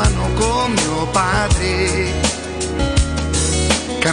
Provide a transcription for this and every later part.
amano con mio padre.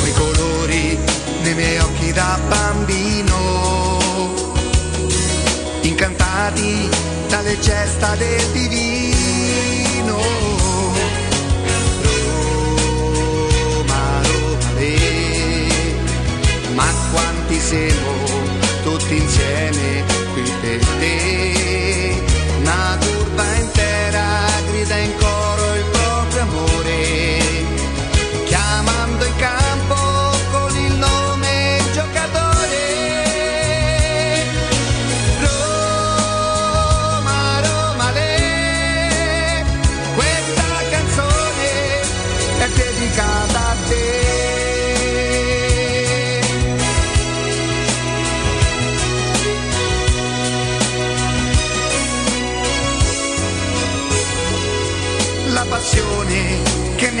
Quei colori nei miei occhi da bambino, incantati dalle gesta del divino. Roma, Roma, ma quanti siamo tutti insieme qui per te, una turba intera grida in coro il proprio amore, chiamando in campo con il nome giocatore. Roma, Roma, le, questa canzone è dedicata a te. La passione che mi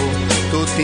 tutti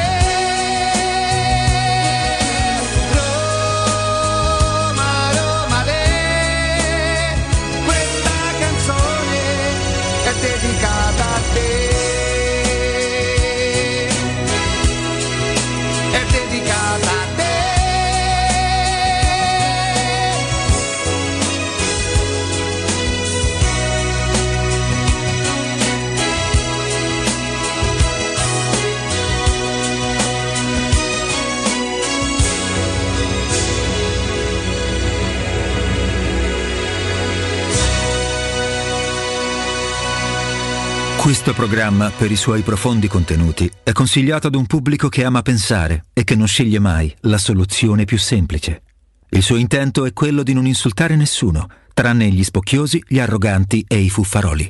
Questo programma, per i suoi profondi contenuti, è consigliato ad un pubblico che ama pensare e che non sceglie mai la soluzione più semplice. Il suo intento è quello di non insultare nessuno, tranne gli spocchiosi, gli arroganti e i fuffaroli.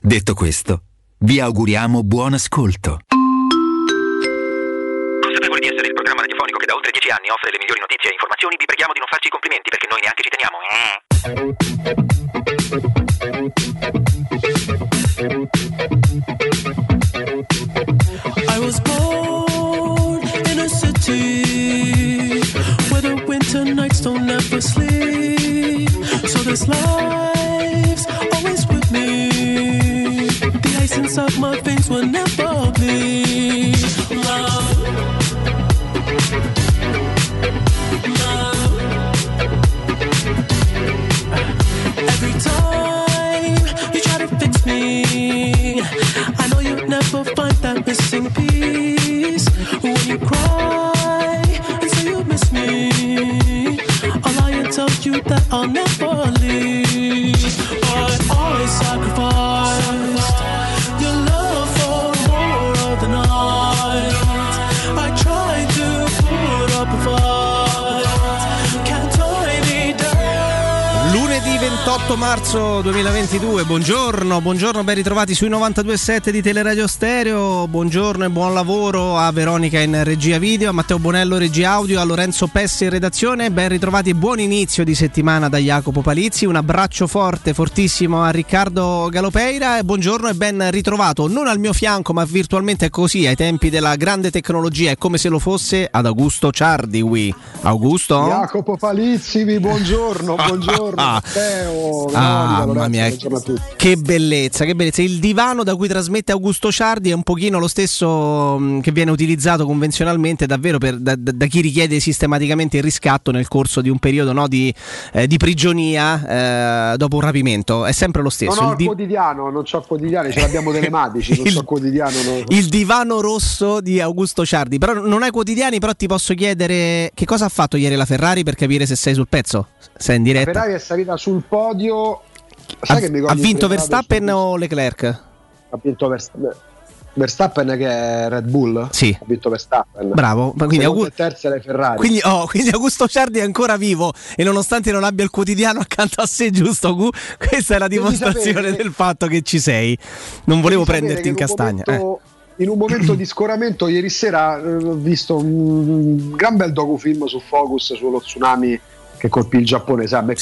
Detto questo, vi auguriamo buon ascolto. Consapevoli di essere il programma radiofonico che da oltre 10 anni offre le migliori notizie e informazioni, vi preghiamo di non farci i complimenti perché noi neanche ci teniamo. I was born in a city where the winter nights don't ever sleep, so this life's always with me. The ice inside my veins will never bleed. Love, love. Every time I know you'll never find that missing piece. When you cry and say you miss me, I'll lie and tell you that I'll never leave. But I sacrificed your love for more of the night. 28 marzo 2022, buongiorno, ben ritrovati sui 92.7 di Teleradio Stereo. Buongiorno e buon lavoro a Veronica in regia video, a Matteo Bonello regia audio, a Lorenzo Pessi in redazione. Ben ritrovati e buon inizio di settimana da Jacopo Palizzi. Un abbraccio forte, fortissimo a Riccardo Galopeira e buongiorno e ben ritrovato, non al mio fianco ma virtualmente così, ai tempi della grande tecnologia, è come se lo fosse, ad Augusto Ciardiwi. Augusto? Jacopo Palizzi, buongiorno. Mamma mia, che bellezza. Il divano da cui trasmette Augusto Ciardi è un pochino lo stesso che viene utilizzato convenzionalmente davvero da chi richiede sistematicamente il riscatto nel corso di un periodo di prigionia dopo un rapimento. È sempre lo stesso. Quotidiano, non c'ho quotidiani, ce l'abbiamo telematici, non c'ho quotidiano. No. Il divano rosso di Augusto Ciardi. Però non hai quotidiani, però ti posso chiedere che cosa ha fatto ieri la Ferrari per capire se sei sul pezzo, sei in diretta. La Ferrari è salita sul podio. Ha vinto Verstappen o Leclerc? Ha vinto Verstappen che è Red Bull? Sì. Ha vinto Verstappen. Bravo. Ma quindi terza le Ferrari. Quindi Augusto Ciardi è ancora vivo e nonostante non abbia il quotidiano accanto a sé, giusto? Questa è la dimostrazione del fatto che ci sei. Non volevo prenderti in castagna. In un momento di scoramento ieri sera ho visto un gran bel docufilm su Focus sullo tsunami che colpì il Giappone, a me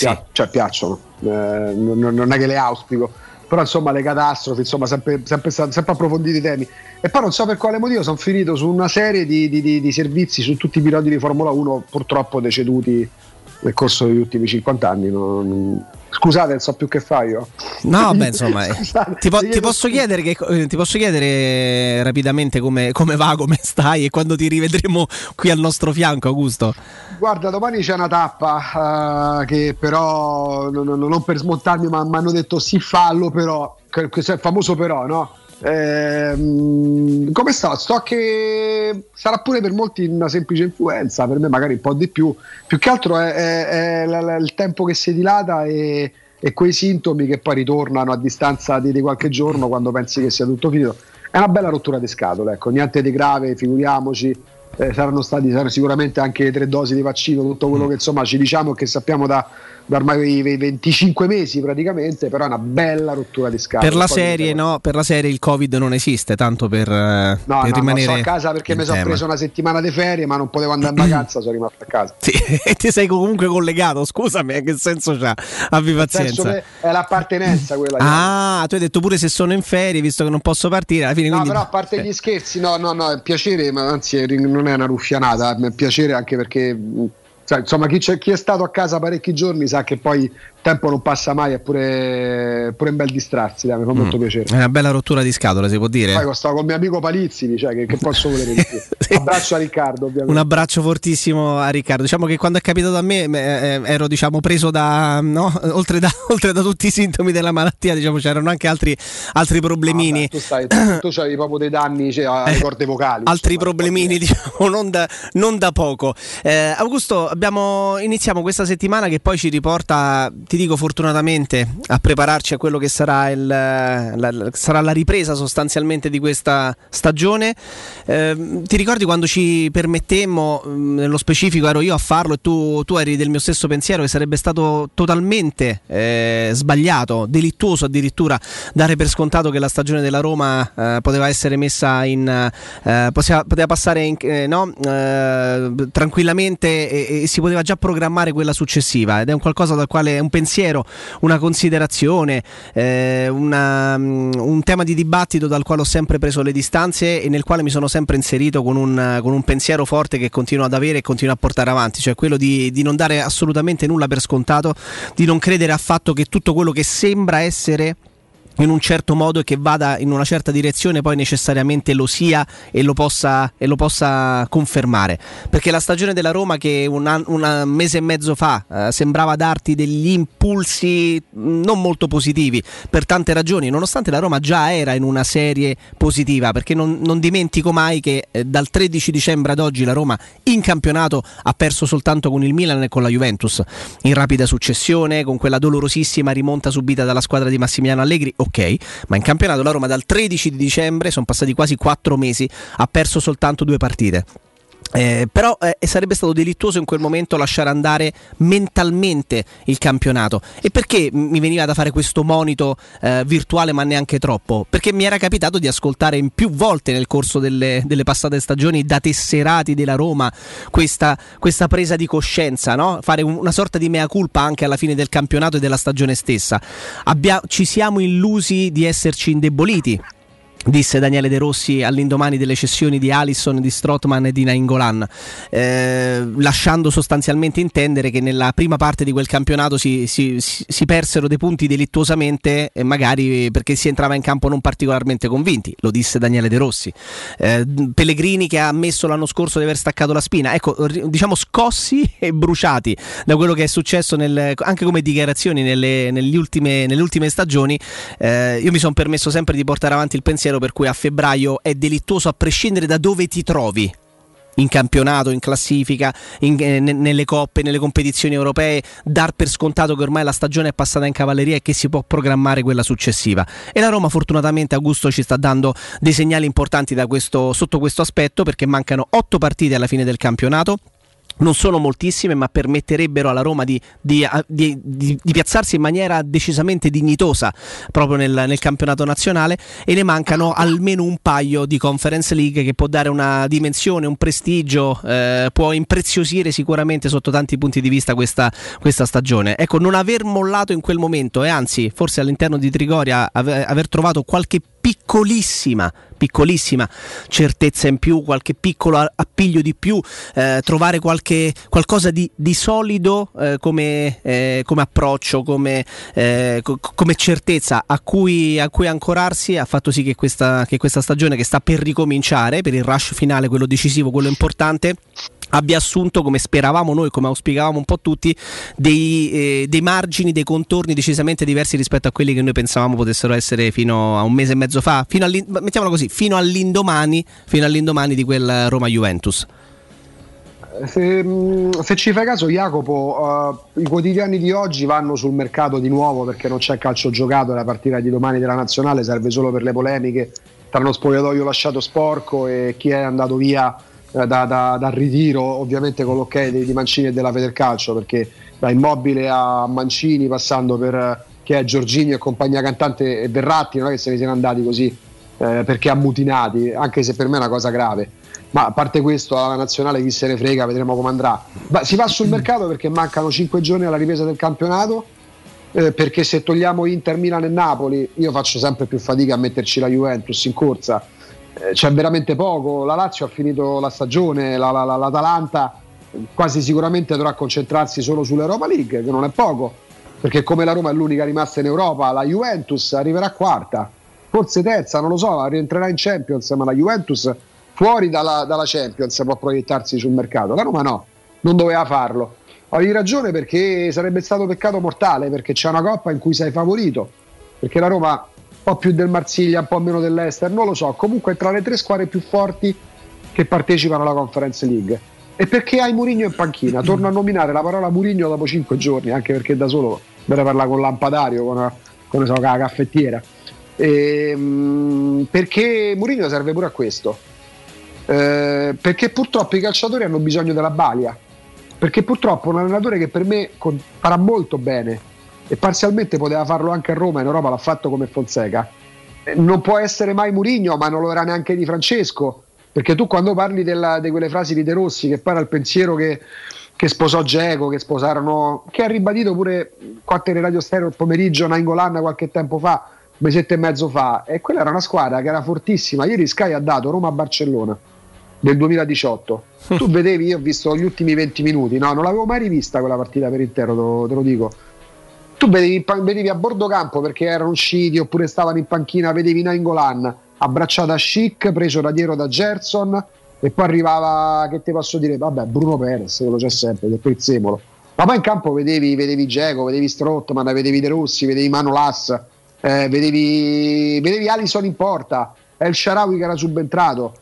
piacciono, non è che le auspico, però insomma le catastrofi, insomma sempre approfonditi i temi. E poi non so per quale motivo sono finito su una serie di servizi su tutti i piloti di Formula 1 purtroppo deceduti nel corso degli ultimi 50 anni. Scusate, non so più che fare io. No, beh, insomma, ti posso chiedere rapidamente come va, come stai e quando ti rivedremo qui al nostro fianco, Augusto? Guarda, domani c'è una tappa che però, non per smontarmi, ma mi hanno detto sì, fallo, però, questo è il famoso però, no? Come sto? Sto che sarà pure per molti una semplice influenza, per me magari un po' di più che altro è il tempo che si dilata e quei sintomi che poi ritornano a distanza di qualche giorno quando pensi che sia tutto finito. È una bella rottura di scatole, ecco, niente di grave, figuriamoci. Saranno sicuramente anche le 3 dosi di vaccino, tutto quello che insomma ci diciamo che sappiamo da ormai 25 mesi praticamente, però è una bella rottura di scatole. Per la serie il Covid non esiste, tanto per rimanere. No, sono a casa perché mi sono preso una settimana di ferie, ma non potevo andare in vacanza, sono rimasto a casa. Sì, e ti sei comunque collegato, scusami, che senso c'ha? Abbi pazienza. È l'appartenenza quella. Tu hai detto pure se sono in ferie, visto che non posso partire, alla fine. No, quindi... però a parte gli scherzi, no, è piacere, ma anzi non è una ruffianata, mi è piacere anche perché insomma chi è stato a casa parecchi giorni sa che poi il tempo non passa mai, è pure un bel distrarsi, mi fa molto piacere. È una bella rottura di scatole, si può dire. Poi stavo con mio amico Palizzi, cioè, che posso volere di più. Sì. Abbraccio a Riccardo, ovviamente. Un abbraccio fortissimo a Riccardo. Diciamo che quando è capitato a me ero preso da oltre da tutti i sintomi della malattia, c'erano anche altri problemini. Tu c'avevi proprio dei danni alle corde vocali. Altri problemini, non da poco. Augusto, iniziamo questa settimana che poi ci riporta, ti dico fortunatamente, a prepararci a quello che sarà sarà la ripresa sostanzialmente di questa stagione. Ti ricordi quando ci permettemmo, nello specifico ero io a farlo e tu eri del mio stesso pensiero, che sarebbe stato totalmente sbagliato, delittuoso addirittura, dare per scontato che la stagione della Roma poteva essere messa poteva passare tranquillamente e si poteva già programmare quella successiva, ed è un qualcosa dal quale è un pensiero, una considerazione, un tema di dibattito dal quale ho sempre preso le distanze e nel quale mi sono sempre inserito con un pensiero forte che continuo ad avere e continuo a portare avanti, cioè quello di non dare assolutamente nulla per scontato, di non credere affatto che tutto quello che sembra essere in un certo modo e che vada in una certa direzione poi necessariamente lo sia e lo possa confermare, perché la stagione della Roma che un mese e mezzo fa sembrava darti degli impulsi non molto positivi per tante ragioni, nonostante la Roma già era in una serie positiva, perché non dimentico mai che dal 13 dicembre ad oggi la Roma in campionato ha perso soltanto con il Milan e con la Juventus in rapida successione, con quella dolorosissima rimonta subita dalla squadra di Massimiliano Allegri. Ok, ma in campionato la Roma dal 13 di dicembre, sono passati quasi 4 mesi, ha perso soltanto 2 partite. Però sarebbe stato delittuoso in quel momento lasciare andare mentalmente il campionato. E perché mi veniva da fare questo monito virtuale, ma neanche troppo? Perché mi era capitato di ascoltare in più volte nel corso delle passate stagioni da tesserati della Roma questa presa di coscienza, no? Fare una sorta di mea culpa anche alla fine del campionato e della stagione stessa. Ci siamo illusi di esserci indeboliti, disse Daniele De Rossi all'indomani delle cessioni di Alisson, di Strootman e di Nainggolan, lasciando sostanzialmente intendere che nella prima parte di quel campionato si persero dei punti delittuosamente, magari perché si entrava in campo non particolarmente convinti. Lo disse Daniele De Rossi. Pellegrini, che ha ammesso l'anno scorso di aver staccato la spina, ecco, diciamo scossi e bruciati da quello che è successo anche come dichiarazioni nelle ultime stagioni. Io mi sono permesso sempre di portare avanti il pensiero per cui a febbraio è delittuoso a prescindere da dove ti trovi in campionato, in classifica, nelle coppe, nelle competizioni europee, dar per scontato che ormai la stagione è passata in cavalleria e che si può programmare quella successiva. E la Roma, fortunatamente, Augusto, ci sta dando dei segnali importanti sotto questo aspetto, perché mancano 8 partite alla fine del campionato. Non sono moltissime, ma permetterebbero alla Roma di piazzarsi in maniera decisamente dignitosa proprio nel campionato nazionale, e ne mancano almeno un paio di Conference League, che può dare una dimensione, un prestigio, può impreziosire sicuramente sotto tanti punti di vista questa stagione. Ecco, non aver mollato in quel momento, e anzi forse all'interno di Trigoria aver trovato qualche piccolissima certezza in più, qualche piccolo appiglio di più, trovare qualcosa di solido come approccio, come certezza a cui ancorarsi, ha fatto sì che questa stagione, che sta per ricominciare, per il rush finale, quello decisivo, quello importante, abbia assunto, come speravamo noi, come auspicavamo un po' tutti, dei margini, dei contorni decisamente diversi rispetto a quelli che noi pensavamo potessero essere fino a un mese e mezzo fa, mettiamola così, fino all'indomani di quel Roma-Juventus. Se ci fai caso, Jacopo, i quotidiani di oggi vanno sul mercato di nuovo, perché non c'è calcio giocato, la partita di domani della Nazionale serve solo per le polemiche tra lo spogliatoio lasciato sporco e chi è andato via dal ritiro, ovviamente con l'ok di Mancini e della Federcalcio, perché da Immobile a Mancini, passando per che è Giorginio e compagnia cantante e Verratti, non è che se ne siano andati così perché ammutinati, anche se per me è una cosa grave, ma a parte questo, alla nazionale chi se ne frega, vedremo come andrà. Ma si va sul mercato perché mancano 5 giorni alla ripresa del campionato, perché se togliamo Inter, Milan e Napoli, io faccio sempre più fatica a metterci la Juventus in corsa. C'è veramente poco, la Lazio ha finito la stagione, l'Atalanta quasi sicuramente dovrà concentrarsi solo sull'Europa League, che non è poco, perché come la Roma è l'unica rimasta in Europa, la Juventus arriverà quarta, forse terza, non lo so, rientrerà in Champions, ma la Juventus fuori dalla Champions può proiettarsi sul mercato. La Roma no, non doveva farlo. Avevi ragione, perché sarebbe stato peccato mortale, perché c'è una coppa in cui sei favorito, perché la Roma un po' più del Marsiglia, un po' meno dell'Ester, non lo so, comunque tra le 3 squadre più forti che partecipano alla Conference League. E perché hai Mourinho in panchina? Torno a nominare la parola Mourinho dopo 5 giorni, anche perché da solo me ne parla con lampadario, con la caffettiera, perché Mourinho serve pure a questo, perché purtroppo i calciatori hanno bisogno della balia, perché purtroppo un allenatore che per me farà molto bene, e parzialmente poteva farlo anche a Roma, in Europa l'ha fatto come Fonseca, non può essere mai Mourinho, ma non lo era neanche Di Francesco, perché tu quando parli di quelle frasi di De Rossi, che poi era il pensiero che sposò Dzeko, che sposarono, che ha ribadito pure qua a Radio Stereo il pomeriggio Nainggolan qualche tempo fa, mesetto e mezzo fa, e quella era una squadra che era fortissima. Ieri Sky ha dato Roma-Barcellona del 2018, tu vedevi, io ho visto gli ultimi 20 minuti, no, non l'avevo mai rivista quella partita per intero, te lo dico. Tu vedevi a bordo campo, perché erano usciti oppure stavano in panchina, vedevi Nainggolan abbracciato a Schick, preso da dietro da Gerson, e poi arrivava, che te posso dire, vabbè, Bruno Perez, che lo c'è sempre, che poi il semolo, ma poi in campo vedevi Dzeko, vedevi Strootman, vedevi De Rossi, vedevi Manolas, vedevi Alisson in porta, El Shaarawy che era subentrato.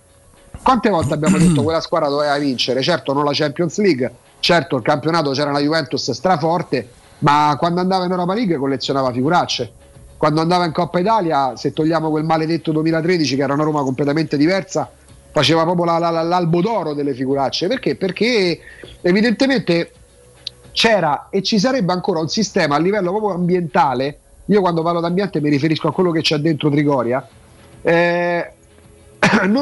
Quante volte abbiamo detto quella squadra doveva vincere? Certo non la Champions League, certo il campionato c'era la Juventus straforte, ma quando andava in Europa League collezionava figuracce, quando andava in Coppa Italia, se togliamo quel maledetto 2013 che era una Roma completamente diversa, faceva proprio l'albo d'oro delle figuracce. Perché? Perché evidentemente c'era e ci sarebbe ancora un sistema a livello proprio ambientale. Io quando parlo di ambiente mi riferisco a quello che c'è dentro Trigoria, non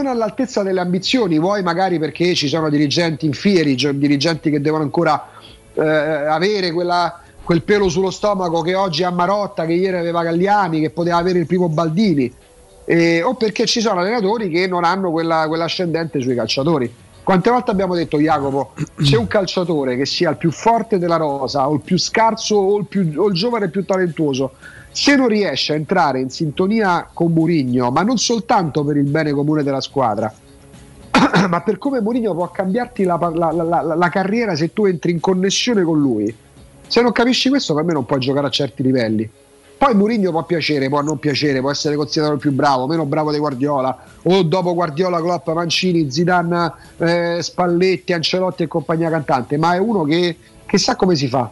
all'altezza delle ambizioni, vuoi magari perché ci sono dirigenti infieri, dirigenti che devono ancora avere quel pelo sullo stomaco che oggi ha Marotta, che ieri aveva Galliani, che poteva avere il primo Baldini, o perché ci sono allenatori che non hanno quell'ascendente sui calciatori. Quante volte abbiamo detto, Jacopo, c'è un calciatore che sia il più forte della rosa o il più scarso o il giovane più talentuoso, se non riesce a entrare in sintonia con Mourinho, ma non soltanto per il bene comune della squadra, ma per come Mourinho può cambiarti la carriera se tu entri in connessione con lui, se non capisci questo per me non puoi giocare a certi livelli. Poi Mourinho può piacere, può non piacere, può essere considerato il più bravo, meno bravo di Guardiola, o dopo Guardiola, Klopp, Mancini, Zidane, Spalletti, Ancelotti e compagnia cantante, ma è uno che sa come si fa.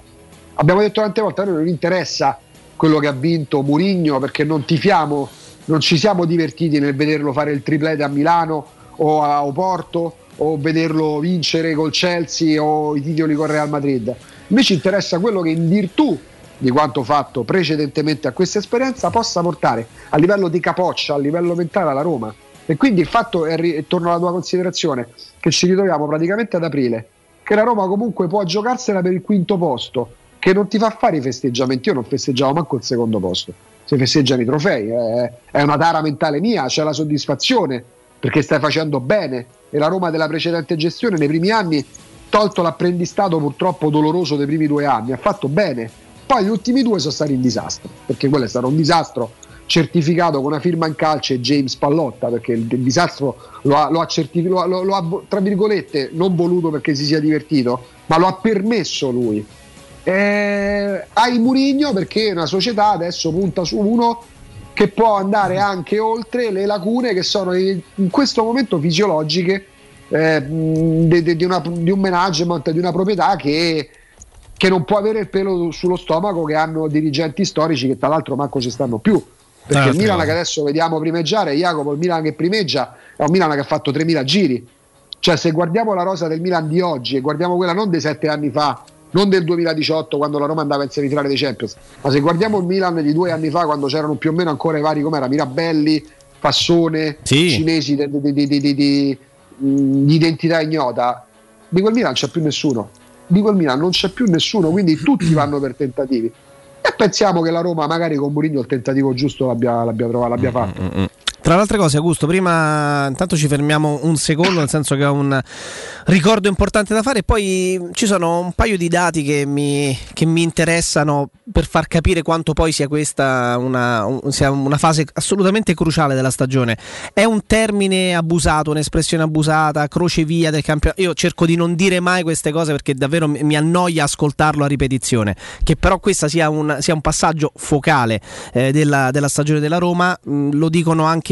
Abbiamo detto tante volte, a noi non interessa quello che ha vinto Mourinho perché non tifiamo, non ci siamo divertiti nel vederlo fare il triplete a Milano o a Oporto o vederlo vincere col Chelsea o i titoli con Real Madrid. Invece interessa quello che in virtù di quanto fatto precedentemente a questa esperienza possa portare a livello di capoccia, a livello mentale alla Roma. E quindi il fatto è, torno alla tua considerazione, che ci ritroviamo praticamente ad aprile, che la Roma comunque può giocarsela per il quinto posto, che non ti fa fare i festeggiamenti. Io non festeggiavo manco il secondo posto, si festeggiano i trofei, è una tara mentale mia, c'è la soddisfazione perché stai facendo bene, e la Roma della precedente gestione nei primi anni, tolto l'apprendistato purtroppo doloroso dei primi 2 anni, ha fatto bene. Poi gli ultimi 2 sono stati un disastro, perché quello è stato un disastro certificato con una firma in calce James Pallotta, perché il disastro lo ha tra virgolette non voluto perché si sia divertito, ma lo ha permesso lui. Hai Mourinho perché una società adesso punta su uno che può andare anche oltre le lacune che sono in questo momento fisiologiche di un management, di una proprietà che non può avere il pelo sullo stomaco, che hanno dirigenti storici che tra l'altro manco ci stanno più, perché il Milan che adesso vediamo primeggiare, Jacopo, il Milan che primeggia è un Milan che ha fatto 3000 giri, cioè se guardiamo la rosa del Milan di oggi e guardiamo quella non dei 7 anni fa, non del 2018 quando la Roma andava in semifinale dei Champions, ma se guardiamo il Milan di 2 anni fa quando c'erano più o meno ancora i vari, com'era, Mirabelli, Fassone, sì, cinesi di identità ignota, di quel Milan non c'è più nessuno. Di quel Milan non c'è più nessuno, quindi tutti vanno per tentativi. E pensiamo che la Roma, magari con Mourinho, il tentativo giusto l'abbia trovato, l'abbia fatto. Tra le altre cose, Augusto, prima intanto ci fermiamo un secondo, nel senso che ho un ricordo importante da fare, e poi ci sono un paio di dati che mi interessano per far capire quanto poi sia questa sia una fase assolutamente cruciale della stagione. È un termine abusato, un'espressione abusata, crocevia del campionato. Io cerco di non dire mai queste cose perché davvero mi annoia ascoltarlo a ripetizione, che però questa sia un passaggio focale della stagione della Roma, lo dicono anche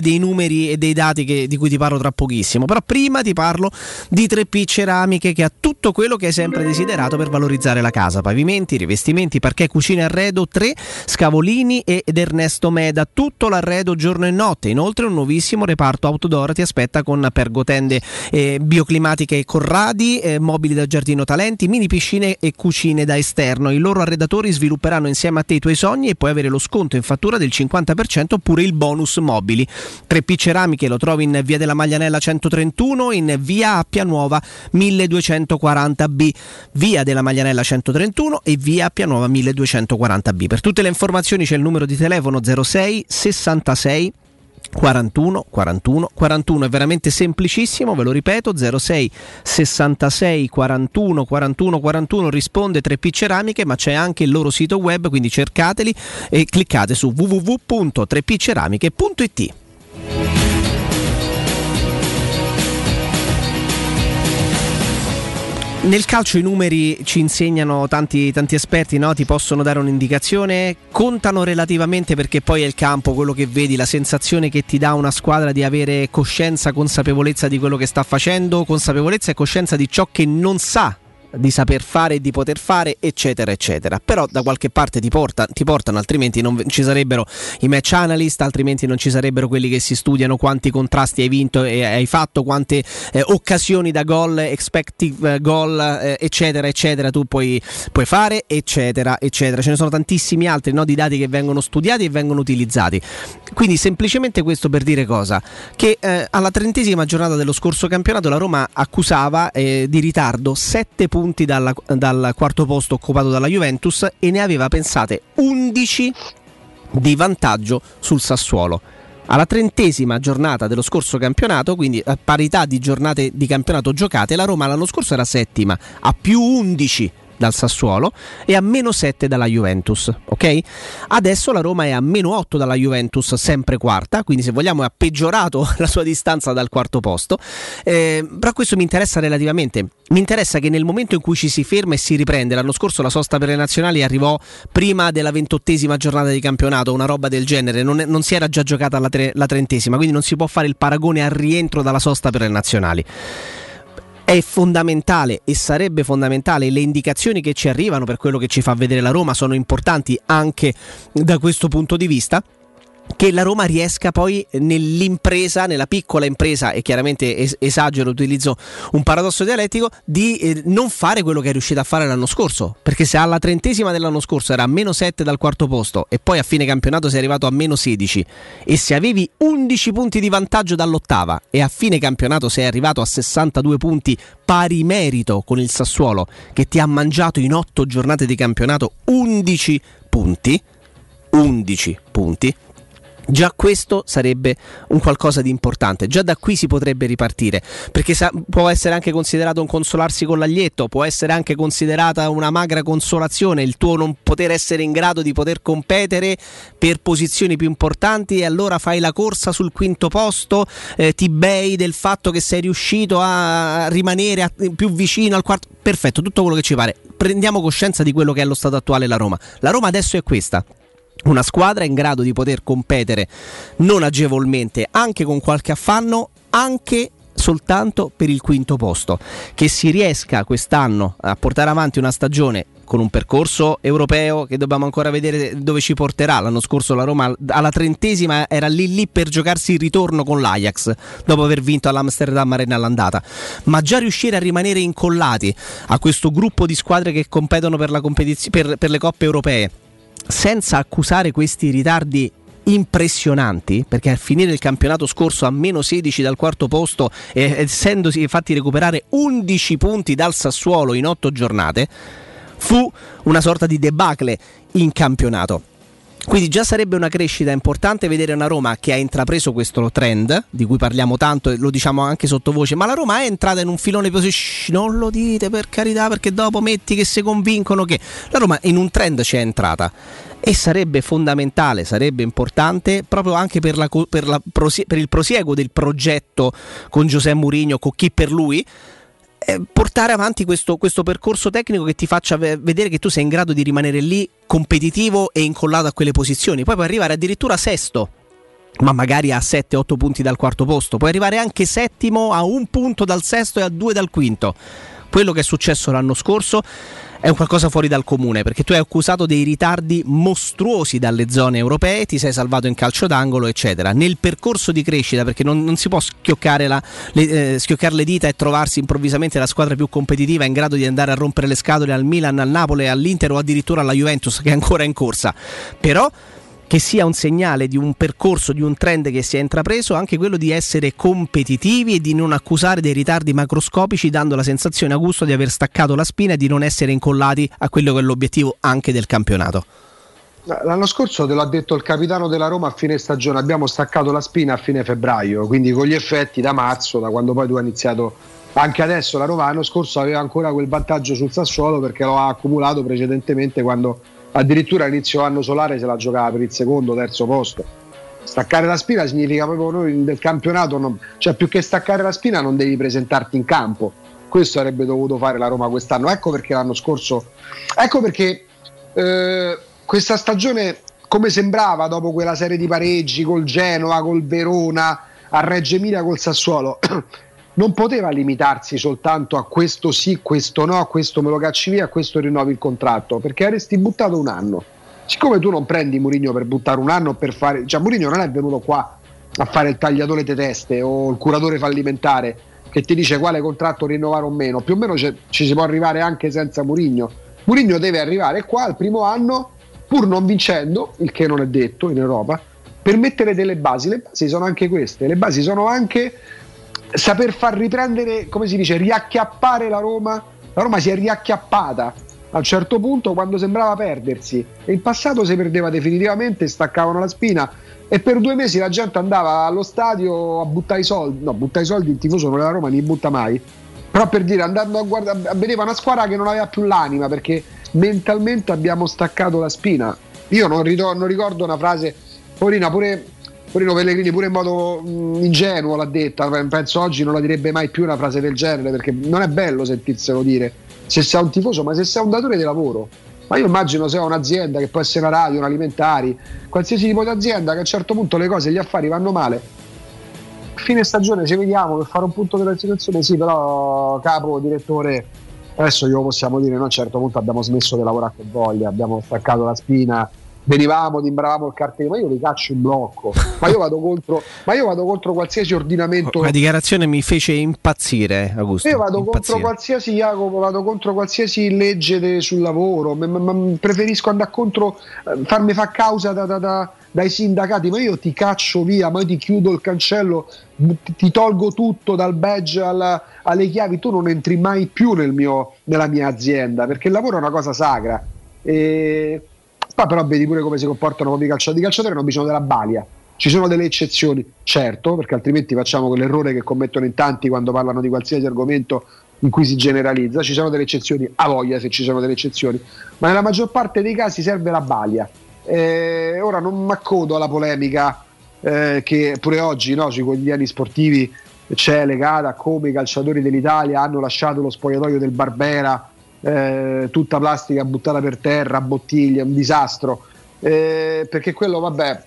dei numeri e dei dati di cui ti parlo tra pochissimo. Però prima ti parlo di 3P Ceramiche, che ha tutto quello che hai sempre desiderato per valorizzare la casa: pavimenti, rivestimenti, parquet, cucina e arredo. 3 Scavolini ed Ernesto Meda, tutto l'arredo giorno e notte. Inoltre un nuovissimo reparto outdoor ti aspetta con pergotende bioclimatiche e Corradi, mobili da giardino talenti, mini piscine e cucine da esterno. I loro arredatori svilupperanno insieme a te i tuoi sogni e puoi avere lo sconto in fattura del 50% oppure il bonus mobili. 3P Ceramiche lo trovi in via della Maglianella 131, in via Appia Nuova 1240B, via della Maglianella 131 e via Appia Nuova 1240B. Per tutte le informazioni c'è il numero di telefono 06 66 41 41 41, è veramente semplicissimo, ve lo ripeto, 06 66 41 41 41, risponde 3P Ceramiche, ma c'è anche il loro sito web, quindi cercateli e cliccate su www.3pceramiche.it. Nel calcio i numeri ci insegnano, tanti esperti, no? Ti possono dare un'indicazione, contano relativamente, perché poi è il campo quello che vedi, la sensazione che ti dà una squadra di avere coscienza, consapevolezza di quello che sta facendo, consapevolezza e coscienza di ciò che non sa di saper fare e di poter fare, eccetera eccetera, però da qualche parte ti portano, altrimenti non ci sarebbero i match analyst, altrimenti non ci sarebbero quelli che si studiano quanti contrasti hai vinto e hai fatto, quante occasioni da gol, expected goal, eccetera eccetera, tu puoi fare, eccetera eccetera. Ce ne sono tantissimi altri, no, di dati che vengono studiati e vengono utilizzati. Quindi semplicemente questo per dire cosa? Che alla 30ª giornata dello scorso campionato la Roma accusava di ritardo 7 punti dal quarto posto occupato dalla Juventus e ne aveva pensate 11 di vantaggio sul Sassuolo. Alla 30ª giornata dello scorso campionato, quindi a parità di giornate di campionato giocate, la Roma l'anno scorso era 7ª, a più 11 dal Sassuolo e a meno 7 dalla Juventus, ok? Adesso la Roma è a meno 8 dalla Juventus, sempre quarta, quindi se vogliamo ha peggiorato la sua distanza dal quarto posto, però questo mi interessa relativamente, mi interessa che nel momento in cui ci si ferma e si riprende, l'anno scorso la sosta per le nazionali arrivò prima della 28ª giornata di campionato, una roba del genere, non si era già giocata la 30ª, quindi non si può fare il paragone al rientro dalla sosta per le nazionali. È fondamentale e sarebbe fondamentale, le indicazioni che ci arrivano per quello che ci fa vedere la Roma sono importanti anche da questo punto di vista, che la Roma riesca poi nell'impresa, nella piccola impresa, e chiaramente esagero, utilizzo un paradosso dialettico, di non fare quello che è riuscita a fare l'anno scorso, perché se alla 30ª dell'anno scorso era a meno 7 dal quarto posto e poi a fine campionato sei arrivato a meno 16 e se avevi 11 punti di vantaggio dall'8ª e a fine campionato sei arrivato a 62 punti pari merito con il Sassuolo che ti ha mangiato in 8 giornate di campionato 11 punti, già questo sarebbe un qualcosa di importante, già da qui si potrebbe ripartire, perché può essere anche considerato un consolarsi con l'aglietto, può essere anche considerata una magra consolazione il tuo non poter essere in grado di poter competere per posizioni più importanti e allora fai la corsa sul quinto posto, ti bei del fatto che sei riuscito a rimanere più vicino al quarto, perfetto, tutto quello che ci pare. Prendiamo coscienza di quello che è lo stato attuale la Roma. La Roma adesso è questa, una squadra in grado di poter competere non agevolmente, anche con qualche affanno, anche soltanto per il quinto posto, che si riesca quest'anno a portare avanti una stagione con un percorso europeo che dobbiamo ancora vedere dove ci porterà. L'anno scorso la Roma alla 30ª era lì per giocarsi il ritorno con l'Ajax dopo aver vinto all'Amsterdam Arena all'andata, ma già riuscire a rimanere incollati a questo gruppo di squadre che competono per le coppe europee senza accusare questi ritardi impressionanti, perché a finire il campionato scorso a meno 16 dal quarto posto, essendosi fatti recuperare 11 punti dal Sassuolo in 8 giornate, fu una sorta di debacle in campionato. Quindi già sarebbe una crescita importante vedere una Roma che ha intrapreso questo trend di cui parliamo tanto e lo diciamo anche sottovoce, ma la Roma è entrata in un filone, non lo dite per carità perché dopo metti che si convincono che la Roma in un trend c'è entrata, e sarebbe fondamentale, sarebbe importante proprio anche per il prosieguo del progetto con José Mourinho, con chi per lui, portare avanti questo percorso tecnico che ti faccia vedere che tu sei in grado di rimanere lì competitivo e incollato a quelle posizioni. Poi puoi arrivare addirittura sesto, ma magari a 7-8 punti dal quarto posto, puoi arrivare anche settimo, a un punto dal sesto e a 2 dal quinto. Quello che è successo l'anno scorso è un qualcosa fuori dal comune, perché tu hai accusato dei ritardi mostruosi dalle zone europee, ti sei salvato in calcio d'angolo eccetera. Nel percorso di crescita, perché non si può schioccare le dita e trovarsi improvvisamente la squadra più competitiva in grado di andare a rompere le scatole al Milan, al Napoli, all'Inter o addirittura alla Juventus che è ancora in corsa, però che sia un segnale di un percorso, di un trend che si è intrapreso, anche quello di essere competitivi e di non accusare dei ritardi macroscopici, dando la sensazione a gusto di aver staccato la spina e di non essere incollati a quello che è l'obiettivo anche del campionato. L'anno scorso te l'ha detto il capitano della Roma a fine stagione, abbiamo staccato la spina a fine febbraio, quindi con gli effetti da marzo, da quando poi tu hai iniziato. Anche adesso la Roma l'anno scorso aveva ancora quel vantaggio sul Sassuolo perché lo ha accumulato precedentemente, quando addirittura all'inizio anno solare se la giocava per il secondo, terzo posto. Staccare la spina significa proprio noi del campionato, cioè più che staccare la spina non devi presentarti in campo. Questo avrebbe dovuto fare la Roma quest'anno. Ecco perché l'anno scorso, ecco perché questa stagione, come sembrava dopo quella serie di pareggi col Genoa, col Verona, a Reggio Emilia, col Sassuolo non poteva limitarsi soltanto a questo sì, questo no, questo me lo cacci via, questo rinnovi il contratto, perché avresti buttato un anno. Siccome tu non prendi Mourinho per buttare un anno, per fare, cioè Mourinho non è venuto qua a fare il tagliatore di teste o il curatore fallimentare che ti dice quale contratto rinnovare o meno, più o meno ci si può arrivare anche senza Mourinho. Mourinho deve arrivare qua al primo anno, pur non vincendo, il che non è detto in Europa, per mettere delle basi. Le basi sono anche queste, le basi sono anche saper far riprendere, come si dice, riacchiappare la Roma. La Roma si è riacchiappata a un certo punto quando sembrava perdersi, e in passato si perdeva definitivamente, staccavano la spina e per 2 mesi la gente andava allo stadio a buttare i soldi. No, buttare i soldi il tifoso della Roma non li butta mai, però per dire, andando a guardare, vedeva una squadra che non aveva più l'anima, perché mentalmente abbiamo staccato la spina. Io non ricordo una frase, Paolina, pure Pellegrini, pure in modo ingenuo l'ha detta, penso oggi non la direbbe mai più una frase del genere, perché non è bello sentirselo dire se sei un tifoso, ma se sei un datore di lavoro. Ma io immagino se ho un'azienda, che può essere una radio, un alimentari, qualsiasi tipo di azienda, che a un certo punto le cose, gli affari vanno male, fine stagione ci vediamo per fare un punto della situazione, sì, però capo, direttore, adesso glielo possiamo dire, no, a un certo punto abbiamo smesso di lavorare con voglia, abbiamo staccato la spina, venivamo, timbravamo il cartellino, ma io li caccio in blocco, ma io vado contro qualsiasi ordinamento. La dichiarazione mi fece impazzire, Augusto. Io vado contro qualsiasi, Jacopo, vado contro qualsiasi legge sul lavoro, preferisco andare contro, farmi far causa dai sindacati, ma io ti caccio via, ma io ti chiudo il cancello, ti tolgo tutto, dal badge alle chiavi, tu non entri mai più nella mia azienda, perché il lavoro è una cosa sacra. Ma però vedi pure come si comportano proprio i calciatori, non bisogna della balia, ci sono delle eccezioni, certo, perché altrimenti facciamo quell'errore che commettono in tanti quando parlano di qualsiasi argomento in cui si generalizza, ci sono delle eccezioni, a voglia se ci sono delle eccezioni, ma nella maggior parte dei casi serve la balia. Ora non mi accodo alla polemica che pure oggi, no, sui quotidiani sportivi c'è legata a come i calciatori dell'Italia hanno lasciato lo spogliatoio del Barbera, tutta plastica buttata per terra, bottiglie, un disastro, perché quello, vabbè,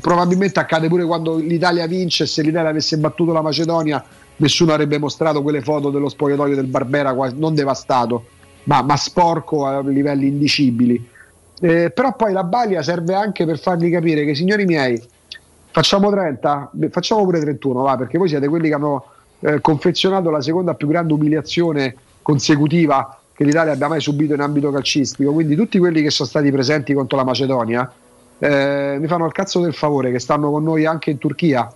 probabilmente accade pure quando l'Italia vince. Se l'Italia avesse battuto la Macedonia, nessuno avrebbe mostrato quelle foto dello spogliatoio del Barbera non devastato, ma sporco a livelli indicibili. Però poi la balia serve anche per fargli capire che, signori miei, facciamo 30, facciamo pure 31, va, perché voi siete quelli che hanno confezionato la seconda più grande umiliazione consecutiva che l'Italia abbia mai subito in ambito calcistico, quindi tutti quelli che sono stati presenti contro la Macedonia mi fanno il cazzo del favore che stanno con noi anche in Turchia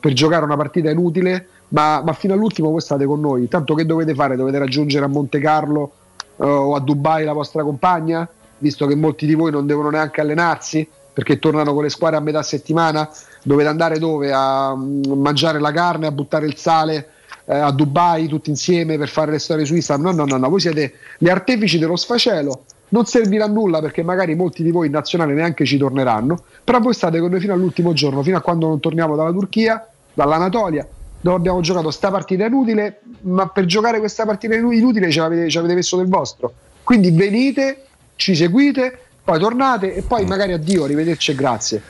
per giocare una partita inutile, ma fino all'ultimo voi state con noi, tanto che dovete fare? Dovete raggiungere a Monte Carlo o a Dubai la vostra compagna, visto che molti di voi non devono neanche allenarsi perché tornano con le squadre a metà settimana? Dovete andare dove? A mangiare la carne, a buttare il sale a Dubai tutti insieme per fare le storie su Instagram? No, voi siete gli artefici dello sfacelo, non servirà a nulla perché magari molti di voi in nazionale neanche ci torneranno, però voi state con noi fino all'ultimo giorno, fino a quando non torniamo dalla Turchia, dall'Anatolia, dove abbiamo giocato sta partita inutile, ma per giocare questa partita inutile ci avete messo del vostro, quindi venite, ci seguite, poi tornate e poi magari addio, arrivederci e grazie.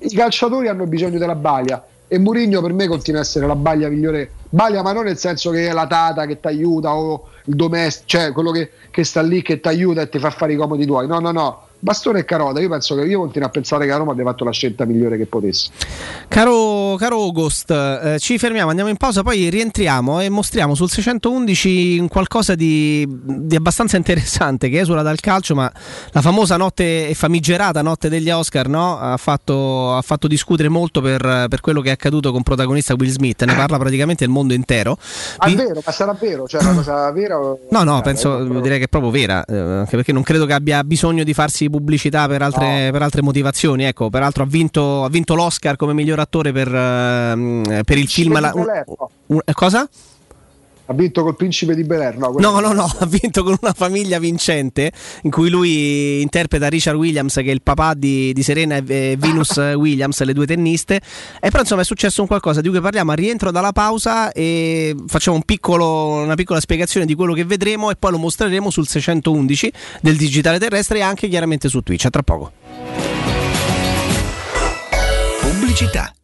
I calciatori hanno bisogno della balia, e Mourinho per me continua a essere la balia migliore, balia ma non nel senso che è la tata che ti aiuta o il domestico, cioè quello che sta lì che ti aiuta e ti fa fare i comodi tuoi, no, bastone e carota. Io penso che, io continuo a pensare che la Roma abbia fatto la scelta migliore che potesse. Caro August, ci fermiamo, andiamo in pausa, poi rientriamo e mostriamo sul 611 qualcosa di abbastanza interessante che esula dal calcio, ma la famosa notte e famigerata notte degli Oscar, no? ha fatto discutere molto per quello che è accaduto con protagonista Will Smith, ne parla praticamente il mondo intero. È vero, ma sarà vero? Cioè, una cosa vera o... No, penso, direi che è proprio vera, anche perché non credo che abbia bisogno di farsi pubblicità per altre motivazioni, ecco. Peraltro ha vinto l'Oscar come miglior attore per il film cosa? Ha vinto col Principe di Bel Air? No, ha vinto con Una famiglia vincente, in cui lui interpreta Richard Williams, che è il papà di Serena e Venus Williams, le due tenniste. E però insomma è successo un qualcosa di cui parliamo al rientro dalla pausa, e facciamo una piccola spiegazione di quello che vedremo, e poi lo mostreremo sul 611 del Digitale Terrestre e anche chiaramente su Twitch. A tra poco. Pubblicità.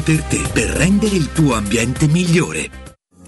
per te, per rendere il tuo ambiente migliore.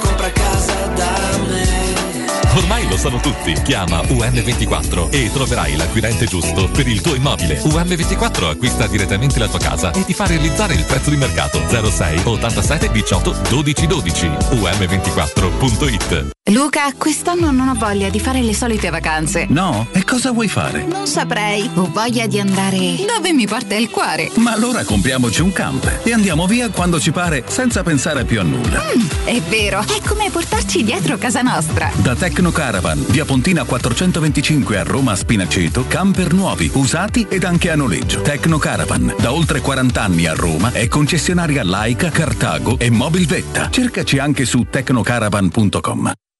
compra casa da me. Ormai lo sanno tutti, chiama UM24 e troverai l'acquirente giusto per il tuo immobile. UM24 acquista direttamente la tua casa e ti fa realizzare il prezzo di mercato. 06 87 18 12 12. UM24.it. Luca, quest'anno non ho voglia di fare le solite vacanze. No? E cosa vuoi fare? Non saprei. Ho voglia di andare dove mi porta il cuore. Ma allora compriamoci un camper e andiamo via quando ci pare, senza pensare più a nulla. È vero, è come portarci dietro casa nostra. Da Tecnocaravan, via Pontina 425 a Roma Spinaceto, camper nuovi, usati ed anche a noleggio. Tecnocaravan, da oltre 40 anni a Roma, è concessionaria Laica, Cartago e Mobilvetta. Cercaci anche su tecnocaravan.com.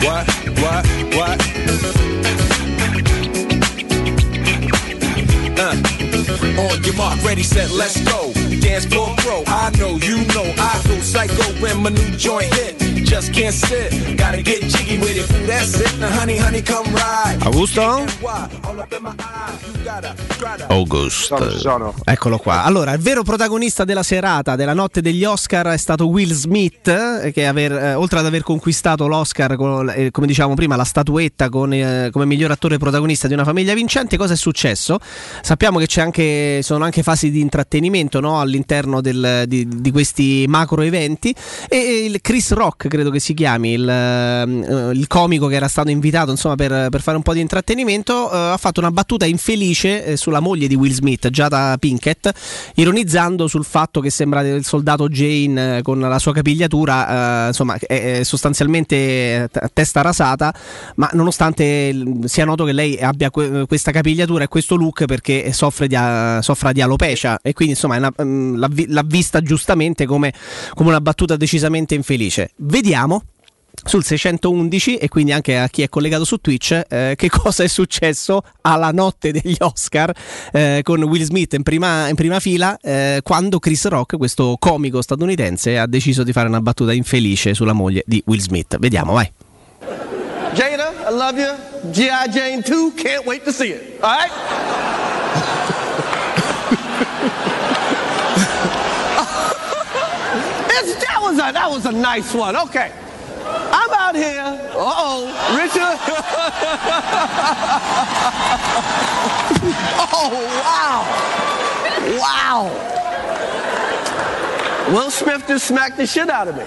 What? Ready, set, let's go. Dance floor pro. I know, you know, I go psycho when my new joint hit. Just can't sit. Gotta get jiggy with it. That's it. Now, honey, honey, come ride. Augusto? Augusto. Eccolo qua. Allora, il vero protagonista della serata, della notte degli Oscar, è stato Will Smith, che oltre ad aver conquistato l'Oscar con, come dicevamo prima, la statuetta come miglior attore protagonista di Una famiglia vincente, cosa è successo? Sappiamo che sono anche fasi di intrattenimento, no? All'interno di questi macro eventi, e il Chris Rock, credo che si chiami, il comico che era stato invitato, insomma, per fare un po' di intrattenimento, ha fatto una battuta infelice sulla moglie di Will Smith, Jada Pinkett, ironizzando sul fatto che sembra il soldato Jane con la sua capigliatura, insomma, è sostanzialmente a testa rasata, ma nonostante sia noto che lei abbia questa capigliatura e questo look perché soffra di alopecia, e quindi insomma l'ha vista giustamente come una battuta decisamente infelice. Vediamo sul 611, e quindi anche a chi è collegato su Twitch, che cosa è successo alla notte degli Oscar, con Will Smith in prima fila, quando Chris Rock, questo comico statunitense, ha deciso di fare una battuta infelice sulla moglie di Will Smith. Vediamo, vai. Jada, I love you. G.I. Jane 2, can't wait to see it. All right? That was a nice one. Okay. I'm out here. Richard. Oh, wow. Will Smith just smacked the shit out of me.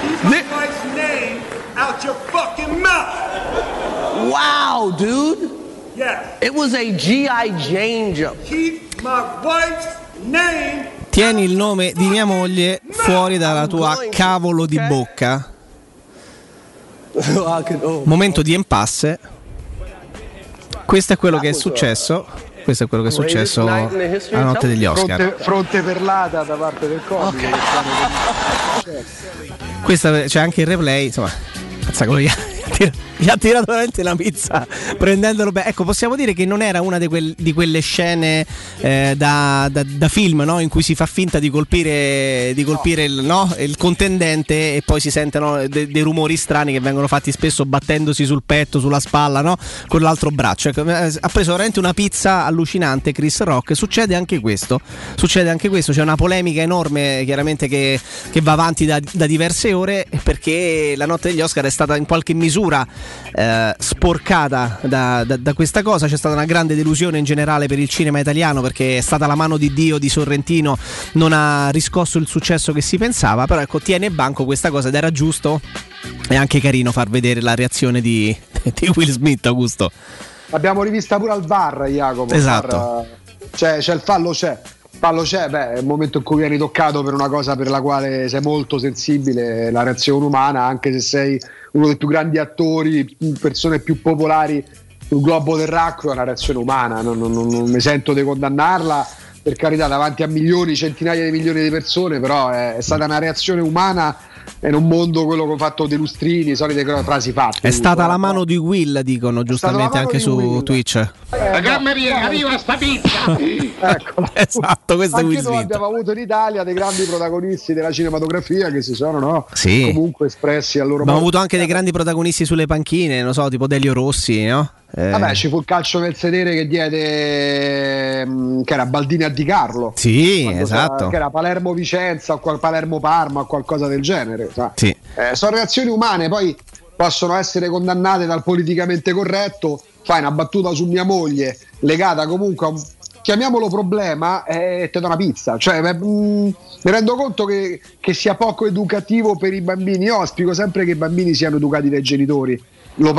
Keep my wife's name out your fucking mouth. Wow, dude. Yeah. It was a G.I. Jane jump. Keep my wife's name. Tieni il nome di mia moglie fuori dalla tua cavolo di bocca. Momento di impasse. Questo è quello che è successo alla notte degli Oscar. Fronte perlata da parte del comico. Okay. C'è anche il replay, insomma. Gli ha tirato veramente la pizza prendendolo bene. Ecco, possiamo dire che non era una di quelle scene da film, no? In cui si fa finta di colpire il contendente, e poi si sentono dei rumori strani che vengono fatti spesso battendosi sul petto, sulla spalla, no? Con l'altro braccio. Ecco, ha preso veramente una pizza allucinante Chris Rock. Succede anche questo, c'è una polemica enorme, chiaramente, che va avanti da diverse ore, perché la notte degli Oscar è stata in qualche misura sporcata da questa cosa. C'è stata una grande delusione in generale per il cinema italiano, perché è stata la mano di Dio di Sorrentino, non ha riscosso il successo che si pensava, però ecco, tiene banco questa cosa, ed era giusto e anche carino far vedere la reazione di Will Smith. Augusto, l'abbiamo rivista pure al VAR, Jacopo. Esatto. C'è il fallo, c'è, beh, è il momento in cui vieni toccato per una cosa per la quale sei molto sensibile, la reazione umana, anche se sei uno dei più grandi attori, persone più popolari sul globo terracqueo, è una reazione umana, non mi sento di condannarla, per carità, davanti a milioni, centinaia di milioni di persone, però è stata una reazione umana. È in un mondo, quello che ho fatto dei lustrini, solite frasi fatte. È stata la mano di Will, dicono giustamente anche su Will. Twitch. La cameriera, arriva sta pizza. Eccola. Esatto, questo è Will Smith. Abbiamo avuto in Italia dei grandi protagonisti della cinematografia che si sono comunque espressi al loro modo. Abbiamo avuto anche dei grandi protagonisti sulle panchine, non so, tipo Delio Rossi, no? Vabbè, ci fu il calcio nel sedere che diede che era Baldini a Di Carlo. Sì, esatto. Che era Palermo-Vicenza o Palermo-Parma o qualcosa del genere. Sì. Sono reazioni umane, poi possono essere condannate dal politicamente corretto. Fai una battuta su mia moglie legata comunque a un, chiamiamolo, problema, e te do una pizza. Cioè, mi rendo conto che sia poco educativo per i bambini. Io auspico sempre che i bambini siano educati dai genitori. Ne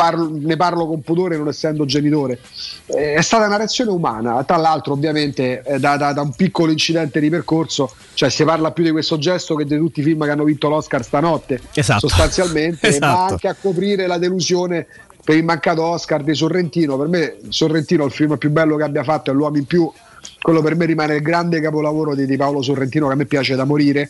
parlo con pudore, non essendo genitore. È stata una reazione umana, tra l'altro, ovviamente da un piccolo incidente di percorso, cioè si parla più di questo gesto che di tutti i film che hanno vinto l'Oscar stanotte. Esatto. Sostanzialmente. Esatto. Ma anche a coprire la delusione per il mancato Oscar di Sorrentino. Per me Sorrentino è il film più bello che abbia fatto, è L'uomo in più. Quello per me rimane il grande capolavoro di Paolo Sorrentino, che a me piace da morire.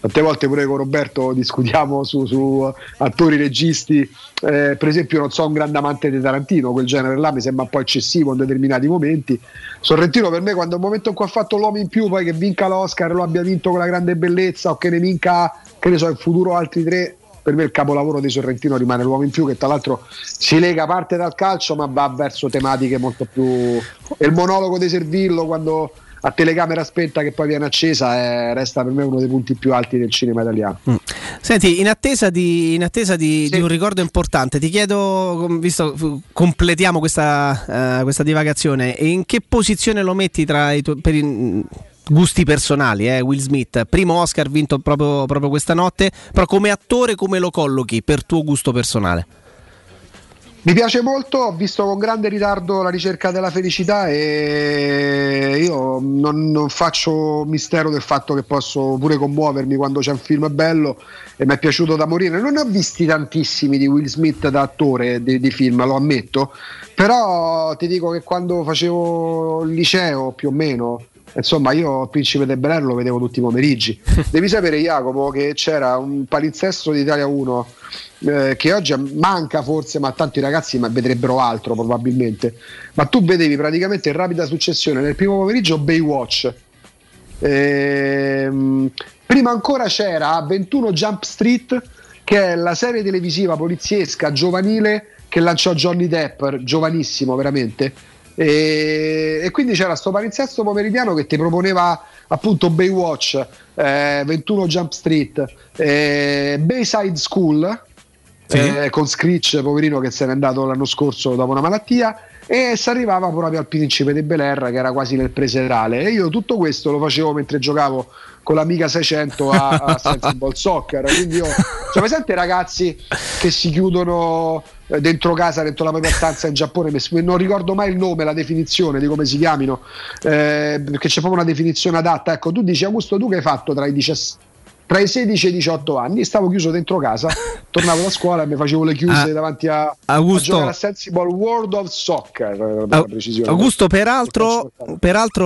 Tante volte pure con Roberto discutiamo su attori, registi, per esempio non so, un grande amante di Tarantino, quel genere là mi sembra un po' eccessivo in determinati momenti. Sorrentino per me, quando al momento in cui ha fatto l'uomo in più, poi che vinca l'Oscar, lo abbia vinto con La grande bellezza o che ne vinca, che ne so, in futuro altri tre, per me il capolavoro di Sorrentino rimane l'uomo in più, che tra l'altro si lega parte dal calcio ma va verso tematiche molto più, e il monologo di Servillo quando a telecamera spenta che poi viene accesa resta per me uno dei punti più alti del cinema italiano. Senti, in attesa di sì, di un ricordo importante, ti chiedo, visto completiamo questa divagazione, in che posizione lo metti tra i tuoi gusti personali, Will Smith, primo Oscar vinto proprio questa notte, però come attore come lo collochi per tuo gusto personale? Mi piace molto, ho visto con grande ritardo La ricerca della felicità e io non faccio mistero del fatto che posso pure commuovermi quando c'è un film bello e mi è piaciuto da morire. Non ho visti tantissimi di Will Smith da attore di film, lo ammetto, però ti dico che quando facevo il liceo più o meno, insomma, io il Principe del Bel Air lo vedevo tutti i pomeriggi. Devi sapere, Jacopo, che c'era un palinsesto di Italia 1 che oggi manca forse, ma tanti ragazzi vedrebbero altro probabilmente, ma tu vedevi praticamente in rapida successione nel primo pomeriggio Baywatch, prima ancora c'era 21 Jump Street, che è la serie televisiva poliziesca giovanile che lanciò Johnny Depp, giovanissimo veramente, e quindi c'era sto palinsesto pomeridiano che ti proponeva appunto Baywatch, 21 Jump Street, Bayside School, sì, con Screech, poverino, che se n'è andato l'anno scorso dopo una malattia, e si arrivava proprio al Principe di Bel Air, che era quasi nel preserale, e io tutto questo lo facevo mentre giocavo con l'amica 600 a Sensible Soccer. Quindi io, cioè, presente ragazzi che si chiudono dentro casa, dentro la propria stanza in Giappone, non ricordo mai il nome, la definizione di come si chiamino, perché c'è proprio una definizione adatta. Ecco, tu dici: Augusto, tu che hai fatto tra i 16 e i 18 anni? Stavo chiuso dentro casa, tornavo da scuola e mi facevo le chiuse davanti a giocare a Sensible World of Soccer, per precisione. Augusto, peraltro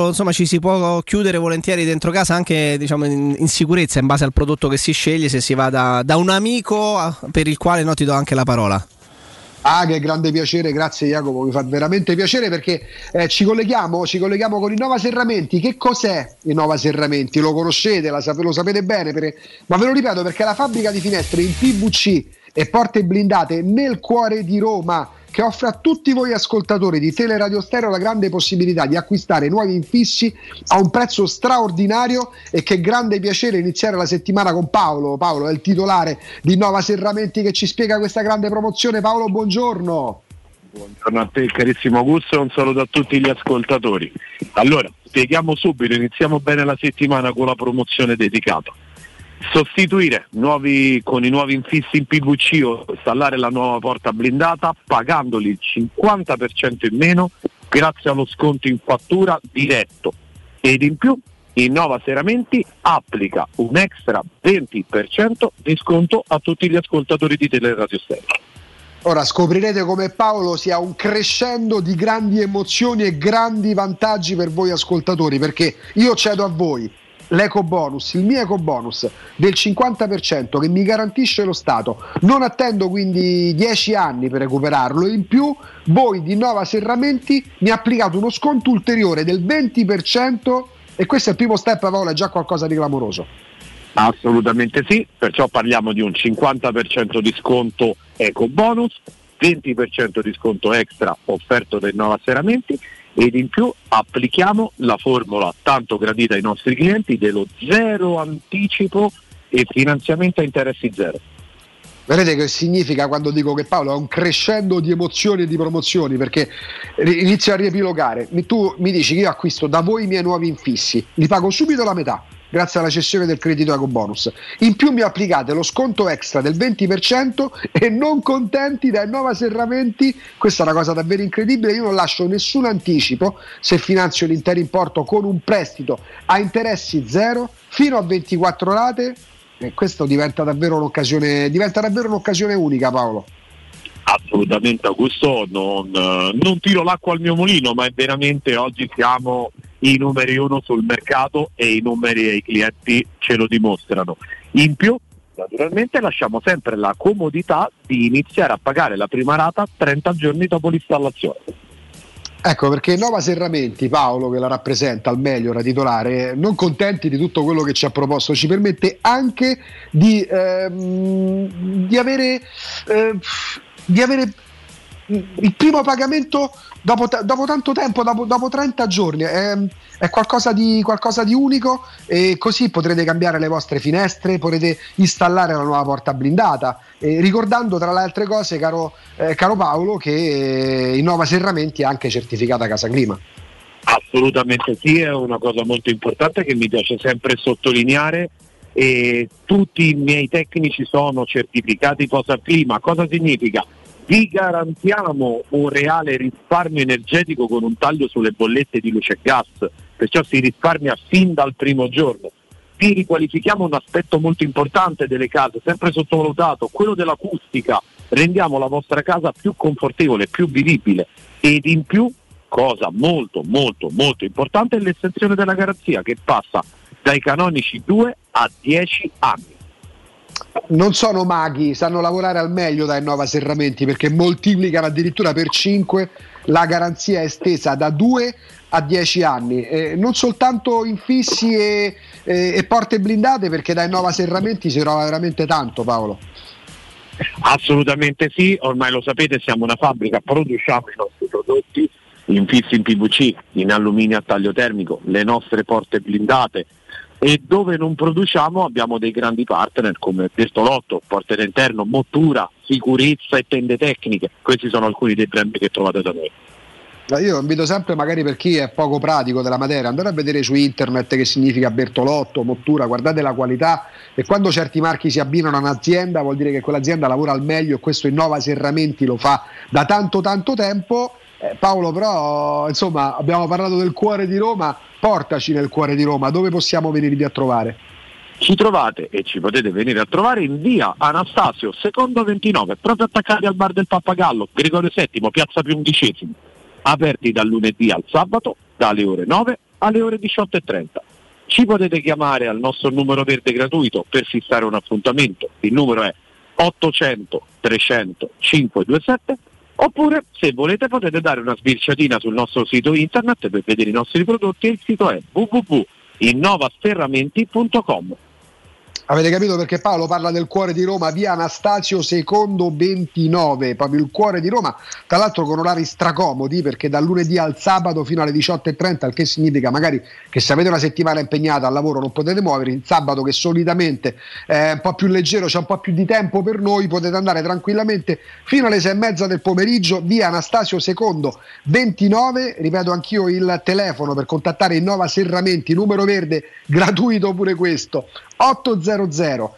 insomma, ci si può chiudere volentieri dentro casa anche, diciamo, in sicurezza, in base al prodotto che si sceglie, se si va da un amico per il quale, no, ti do anche la parola. Ah, che grande piacere, grazie Jacopo, mi fa veramente piacere, perché ci colleghiamo con Innova Serramenti. Che cos'è Innova Serramenti? Lo conoscete, lo sapete bene, ma ve lo ripeto perché è la fabbrica di finestre in PVC e porte blindate nel cuore di Roma, che offre a tutti voi ascoltatori di Teleradio Stereo la grande possibilità di acquistare nuovi infissi a un prezzo straordinario. E che grande piacere iniziare la settimana con Paolo. Paolo è il titolare di Innova Serramenti che ci spiega questa grande promozione. Paolo, buongiorno. Buongiorno a te carissimo Augusto e un saluto a tutti gli ascoltatori. Allora, spieghiamo subito, iniziamo bene la settimana con la promozione dedicata. Sostituire con i nuovi infissi in PVC o installare la nuova porta blindata pagandoli il 50% in meno grazie allo sconto in fattura diretto, ed in più Innova Serramenti applica un extra 20% di sconto a tutti gli ascoltatori di Teleradio Stereo. Ora scoprirete come Paolo sia un crescendo di grandi emozioni e grandi vantaggi per voi ascoltatori, perché io cedo a voi l'eco bonus, il mio eco bonus del 50% che mi garantisce lo Stato. Non attendo quindi 10 anni per recuperarlo. In più voi di Innova Serramenti mi applicate uno sconto ulteriore del 20%, e questo è il primo step, Paolo, è già qualcosa di clamoroso. Assolutamente sì, perciò parliamo di un 50% di sconto eco bonus, 20% di sconto extra offerto da Innova Serramenti, ed in più applichiamo la formula tanto gradita ai nostri clienti dello zero anticipo e finanziamento a interessi zero. Vedete che significa quando dico che Paolo è un crescendo di emozioni e di promozioni, perché inizio a riepilogare. Tu mi dici che io acquisto da voi i miei nuovi infissi, li pago subito la metà grazie alla cessione del credito ecobonus. In più mi applicate lo sconto extra del 20% e non contenti, da Innova Serramenti, questa è una cosa davvero incredibile, io non lascio nessun anticipo se finanzio l'intero importo con un prestito a interessi zero fino a 24 rate, e questo diventa davvero un'occasione unica, Paolo. Assolutamente Augusto, non tiro l'acqua al mio mulino, ma è veramente, oggi siamo i numeri uno sul mercato e i numeri ai clienti ce lo dimostrano. In più, naturalmente, lasciamo sempre la comodità di iniziare a pagare la prima rata 30 giorni dopo l'installazione. Ecco perché Nova Serramenti, Paolo, che la rappresenta al meglio, la titolare, non contenti di tutto quello che ci ha proposto, ci permette anche di avere il primo pagamento dopo tanto tempo, dopo 30 giorni. È qualcosa di unico, e così potrete cambiare le vostre finestre, potrete installare la nuova porta blindata, ricordando tra le altre cose, caro Paolo, che Innova Serramenti è anche certificata Casa Clima. Assolutamente sì, è una cosa molto importante che mi piace sempre sottolineare, e tutti i miei tecnici sono certificati Casa Clima. Cosa significa? Vi garantiamo un reale risparmio energetico con un taglio sulle bollette di luce e gas, perciò si risparmia fin dal primo giorno. Vi riqualifichiamo un aspetto molto importante delle case, sempre sottovalutato, quello dell'acustica. Rendiamo la vostra casa più confortevole, più vivibile, ed in più, cosa molto molto molto importante, è l'estensione della garanzia, che passa dai canonici 2 a 10 anni. Non sono maghi, sanno lavorare al meglio da Innova Serramenti, perché moltiplicano addirittura per 5 la garanzia estesa da 2 a 10 anni, non soltanto infissi e porte blindate, perché da Innova Serramenti si trova veramente tanto, Paolo. Assolutamente sì, ormai lo sapete, siamo una fabbrica, produciamo i nostri prodotti infissi in PVC, in alluminio a taglio termico, le nostre porte blindate. E dove non produciamo abbiamo dei grandi partner come Bertolotto, Porte d'Interno, Mottura, Sicurezza e Tende Tecniche. Questi sono alcuni dei brand che trovate da noi. Io invito sempre, magari per chi è poco pratico della materia, andate a vedere su internet che significa Bertolotto, Mottura, guardate la qualità, e quando certi marchi si abbinano a un'azienda vuol dire che quell'azienda lavora al meglio, e questo Innova Serramenti lo fa da tanto tanto tempo. Paolo, però insomma, abbiamo parlato del cuore di Roma, portaci nel cuore di Roma, dove possiamo venirvi a trovare? Ci trovate e ci potete venire a trovare in via Anastasio secondo 29, proprio attaccati al bar del Pappagallo, Gregorio VII, piazza Piundicesimo, aperti dal lunedì al sabato dalle ore 9 alle ore 18:30. Ci potete chiamare al nostro numero verde gratuito per fissare un appuntamento, il numero è 800 300 527. Oppure, se volete, potete dare una sbirciatina sul nostro sito internet per vedere i nostri prodotti. Il sito è www.innovasterramenti.com. Avete capito perché Paolo parla del cuore di Roma, via Anastasio secondo 29, proprio il cuore di Roma, tra l'altro con orari stracomodi, perché dal lunedì al sabato fino alle 18:30, il che significa magari che se avete una settimana impegnata al lavoro non potete muovervi, il sabato che solitamente è un po' più leggero, c'è un po' più di tempo per noi, potete andare tranquillamente fino alle 6:30 del pomeriggio, via Anastasio secondo 29, ripeto anch'io il telefono per contattare Innova Serramenti, numero verde gratuito pure questo, 800 300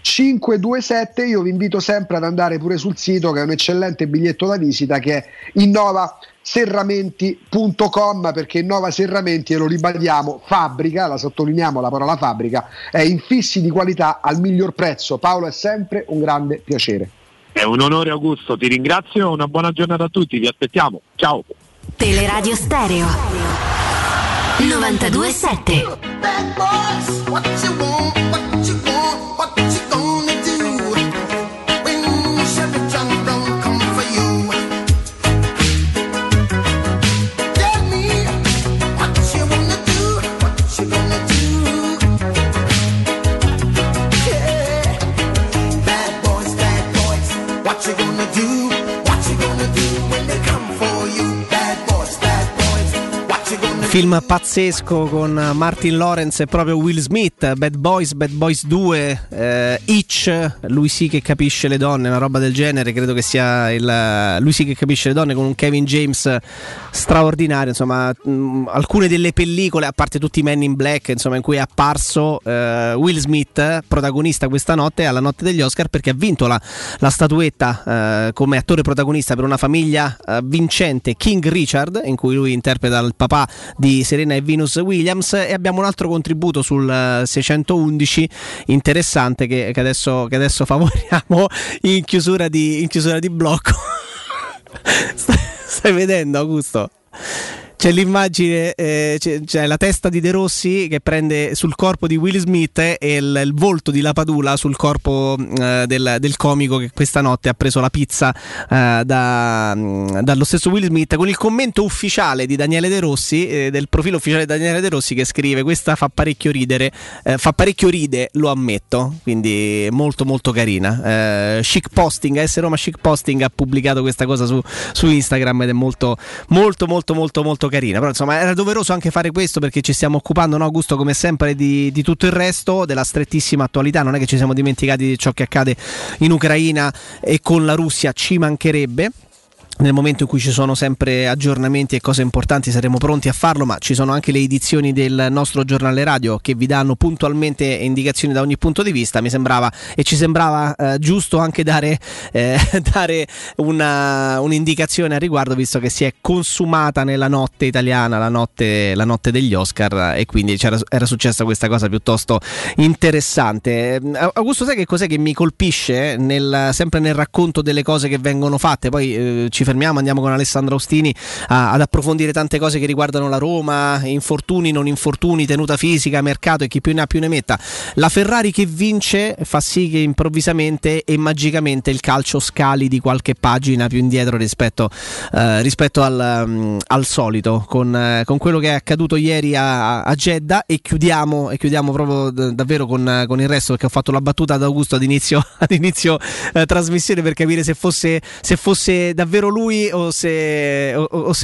527. Io vi invito sempre ad andare pure sul sito, che è un eccellente biglietto da visita, che è innovaserramenti.com, perché Innova Serramenti, e lo ribadiamo, fabbrica, la sottolineiamo la parola fabbrica, è infissi di qualità al miglior prezzo. Paolo, è sempre un grande piacere. È un onore, Augusto, ti ringrazio, una buona giornata a tutti, vi aspettiamo, ciao. Teleradio Stereo 92.7. Bad boys, what you want, what you want, what you gonna do when Chevy John don't come for you? Tell me what you wanna do, what you gonna do? Yeah, bad boys, what you gonna do, what you gonna do when they come for you? Bad boys, what you gonna do? Film pazzesco con Martin Lawrence e proprio Will Smith, Bad Boys 2, Hitch, lui sì che capisce le donne, una roba del genere, credo che sia lui sì che capisce le donne, con un Kevin James straordinario, insomma, alcune delle pellicole, a parte tutti i Men in Black, insomma, in cui è apparso Will Smith, protagonista questa notte alla notte degli Oscar, perché ha vinto la statuetta come attore protagonista per Una famiglia vincente, King Richard, in cui lui interpreta il papà di Serena e Venus Williams. E abbiamo un altro contributo sul 611 interessante che adesso favoriamo in chiusura di blocco. Stai vedendo, Augusto? C'è l'immagine, c'è la testa di De Rossi che prende sul corpo di Will Smith e il volto di La Padula sul corpo del comico che questa notte ha preso la pizza dallo stesso Will Smith, con il commento ufficiale di Daniele De Rossi, del profilo ufficiale di Daniele De Rossi, che scrive: questa fa parecchio ridere, fa parecchio ride, lo ammetto, quindi molto molto carina. Chic Posting, AS Roma Chic Posting ha pubblicato questa cosa su Instagram ed è molto molto molto molto molto carina. Però insomma era doveroso anche fare questo, perché ci stiamo occupando, no Augusto, come sempre di tutto il resto, della strettissima attualità. Non è che ci siamo dimenticati di ciò che accade in Ucraina e con la Russia, ci mancherebbe. Nel momento in cui ci sono sempre aggiornamenti e cose importanti saremo pronti a farlo, ma ci sono anche le edizioni del nostro giornale radio che vi danno puntualmente indicazioni da ogni punto di vista. Mi sembrava e ci sembrava giusto anche dare un'indicazione a riguardo, visto che si è consumata nella notte italiana la notte degli Oscar, e quindi era successa questa cosa piuttosto interessante. Augusto, sai che cos'è che mi colpisce sempre nel racconto delle cose che vengono fatte? Poi ci fermiamo, andiamo con Alessandro Austini ad approfondire tante cose che riguardano la Roma, infortuni, non infortuni, tenuta fisica, mercato e chi più ne ha più ne metta. La Ferrari che vince fa sì che improvvisamente e magicamente il calcio scali di qualche pagina più indietro rispetto al solito, con quello che è accaduto ieri a Jeddah, e chiudiamo proprio davvero con il resto, perché ho fatto la battuta ad Augusto ad inizio trasmissione per capire se fosse davvero lui o se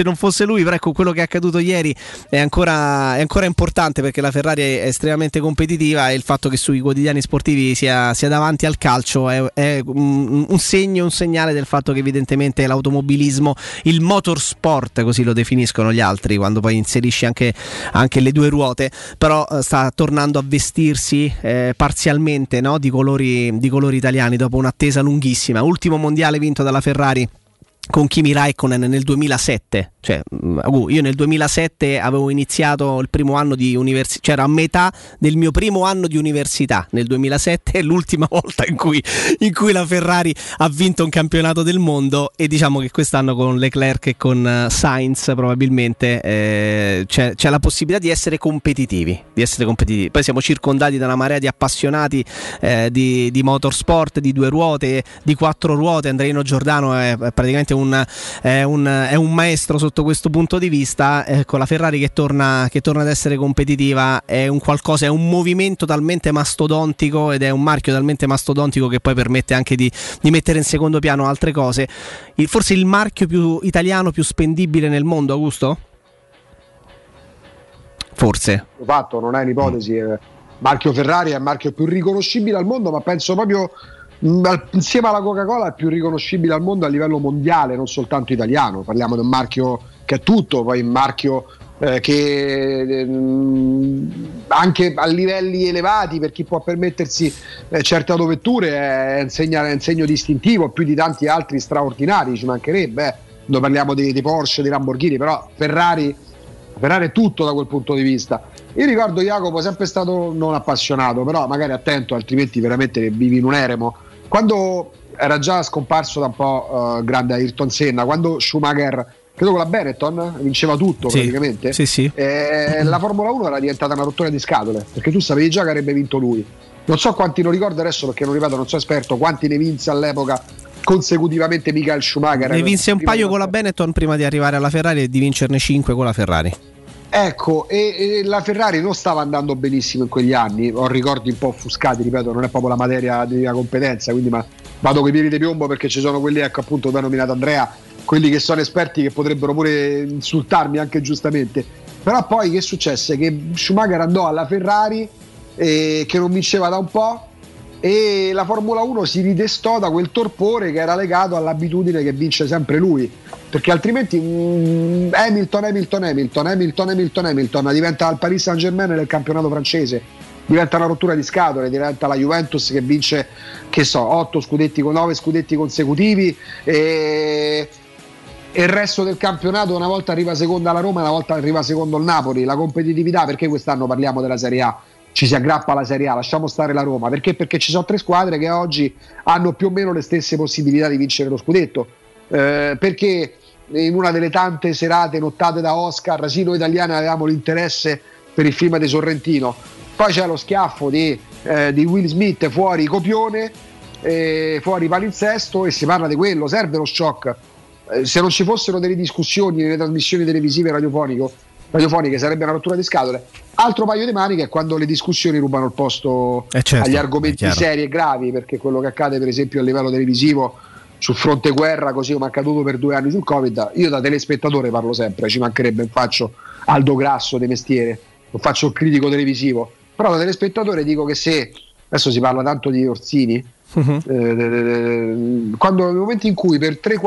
non fosse lui. Però ecco, quello che è accaduto ieri è ancora importante, perché la Ferrari è estremamente competitiva e il fatto che sui quotidiani sportivi sia davanti al calcio è un segnale del fatto che evidentemente l'automobilismo, il motorsport, così lo definiscono gli altri quando poi inserisci anche le due ruote, però sta tornando a vestirsi parzialmente, no? di colori italiani, dopo un'attesa lunghissima. Ultimo mondiale vinto dalla Ferrari con Kimi Raikkonen nel 2007, cioè io nel 2007 avevo iniziato il primo anno di università, cioè era a metà del mio primo anno di università. Nel 2007 è l'ultima volta in cui la Ferrari ha vinto un campionato del mondo, e diciamo che quest'anno con Leclerc e con Sainz probabilmente c'è la possibilità di essere competitivi, Poi siamo circondati da una marea di appassionati di motorsport, di due ruote, di quattro ruote. Andreino Giordano è praticamente è un maestro sotto questo punto di vista. Ecco, la Ferrari che torna ad essere competitiva è un movimento talmente mastodontico ed è un marchio talmente mastodontico che poi permette anche di mettere in secondo piano altre cose. Forse il marchio più italiano, più spendibile nel mondo, Augusto? Forse. L'ho fatto, non è un'ipotesi. Marchio Ferrari è il marchio più riconoscibile al mondo, ma penso proprio, insieme alla Coca-Cola, è più riconoscibile al mondo a livello mondiale, non soltanto italiano. Parliamo di un marchio che è tutto, poi un marchio che anche a livelli elevati, per chi può permettersi certe autovetture, è un segno distintivo, più di tanti altri straordinari, ci mancherebbe. Noi parliamo di Porsche, di Lamborghini, però Ferrari è tutto da quel punto di vista. Io ricordo Jacopo, sempre stato non appassionato, però magari attento, altrimenti veramente vivi in un eremo. Quando era già scomparso da un po' grande Ayrton Senna, quando Schumacher, credo con la Benetton, vinceva tutto, sì, praticamente, sì. La Formula 1 era diventata una rottura di scatole, perché tu sapevi già che avrebbe vinto lui. Non so quanti, non ricordo adesso perché non sono esperto, quanti ne vinse all'epoca consecutivamente Michael Schumacher. Ne vinse un paio con la Benetton prima di arrivare alla Ferrari e di vincerne 5 con la Ferrari. Ecco, e la Ferrari non stava andando benissimo in quegli anni, ho ricordi un po' offuscati, ripeto, non è proprio la materia di mia competenza, quindi ma vado con i piedi di piombo, perché ci sono quelli, ecco appunto, che mi ha nominato Andrea, quelli che sono esperti, che potrebbero pure insultarmi anche giustamente. Però poi che successe? Che Schumacher andò alla Ferrari, che non vinceva da un po', e la Formula 1 si ridestò da quel torpore che era legato all'abitudine che vince sempre lui, perché altrimenti Hamilton diventa il Paris Saint-Germain nel campionato francese, diventa una rottura di scatole, diventa la Juventus che vince, che so, 9 scudetti consecutivi, e il resto del campionato una volta arriva seconda la Roma, una volta arriva secondo il Napoli. La competitività, perché quest'anno parliamo della Serie A, ci si aggrappa alla Serie A, lasciamo stare la Roma, perché ci sono tre squadre che oggi hanno più o meno le stesse possibilità di vincere lo scudetto, perché in una delle tante serate nottate da Oscar, sì, noi italiani avevamo l'interesse per il film di Sorrentino, poi c'era lo schiaffo di Will Smith fuori copione, fuori palinsesto, e si parla di quello, serve lo shock. Se non ci fossero delle discussioni nelle trasmissioni televisive e radiofoniche sarebbe una rottura di scatole. Altro paio di maniche è quando le discussioni rubano il posto, certo, agli argomenti seri e gravi, perché quello che accade per esempio a livello televisivo sul fronte guerra, così come è accaduto per 2 anni sul Covid, io da telespettatore parlo sempre, ci mancherebbe, faccio Aldo Grasso di mestiere, non faccio il critico televisivo, però da telespettatore dico che se, adesso si parla tanto di Orsini, quando nel momento in cui per 3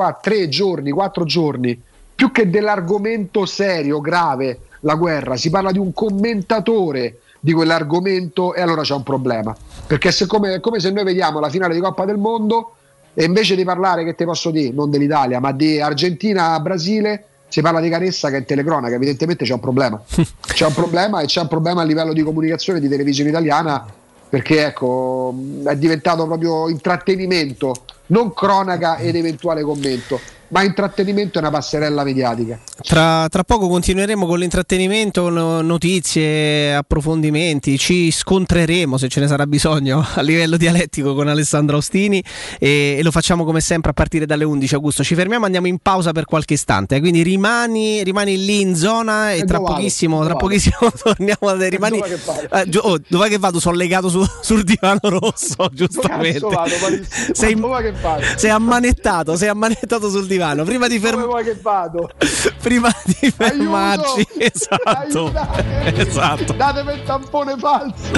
giorni, 4 giorni, più che dell'argomento serio, grave, la guerra, si parla di un commentatore di quell'argomento, e allora c'è un problema, perché è come se noi vediamo la finale di Coppa del Mondo e invece di parlare, che te posso dire, non dell'Italia, ma di Argentina-Brasile, si parla di Canessa che è in telecronaca, evidentemente c'è un problema. C'è un problema, e c'è un problema a livello di comunicazione di televisione italiana, perché ecco, è diventato proprio intrattenimento, non cronaca ed eventuale commento, ma intrattenimento è una passerella mediatica. Tra poco continueremo con l'intrattenimento, notizie, approfondimenti, ci scontreremo, se ce ne sarà bisogno, a livello dialettico con Alessandro Austini, e lo facciamo come sempre a partire dalle 11. Augusto, ci fermiamo, andiamo in pausa per qualche istante, quindi rimani lì in zona, e tra pochissimo torniamo a te, rimani. Dov'è che vado? Sono legato sul divano rosso, giustamente. Sei ammanettato sul divano. Prima di fermarci, esatto. Esatto. Datemi il tampone falso.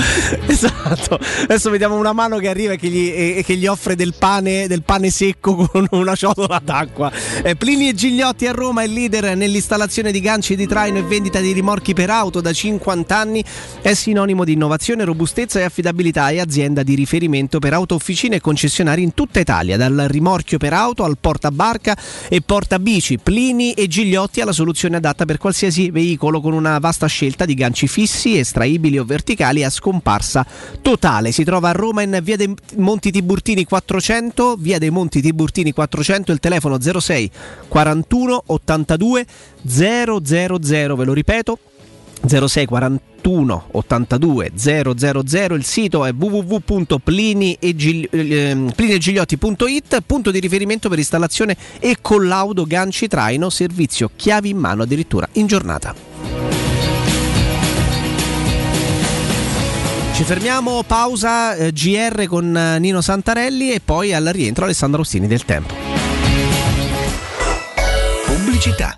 Esatto. Adesso vediamo una mano che arriva e che gli offre del pane secco con una ciotola d'acqua. Plini e Gigliotti a Roma è leader nell'installazione di ganci di traino e vendita di rimorchi per auto da 50 anni. È sinonimo di innovazione, robustezza e affidabilità, e azienda di riferimento per auto, officine e concessionari in tutta Italia, dal rimorchio per auto al portabarca e porta bici. Plini e Gigliotti ha la soluzione adatta per qualsiasi veicolo, con una vasta scelta di ganci fissi, estraibili o verticali a scomparsa totale. Si trova a Roma in via dei Monti Tiburtini 400, il telefono 06 41 82 000, ve lo ripeto 06 41 82 000. Il sito è www.pliniegigliotti.it, punto di riferimento per installazione e collaudo ganci traino, servizio chiavi in mano addirittura in giornata. Ci fermiamo, pausa, GR con Nino Santarelli, e poi al rientro Alessandro Austini del Tempo. Pubblicità.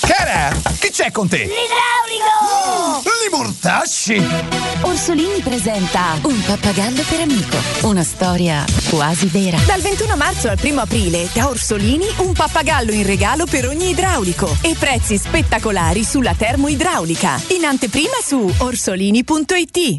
Cara, che c'è con te? L'idraulico! Li mortasci! Orsolini presenta Un pappagallo per amico, una storia quasi vera. Dal 21 marzo al 1° aprile, da Orsolini, un pappagallo in regalo per ogni idraulico, e prezzi spettacolari sulla termoidraulica. In anteprima su orsolini.it.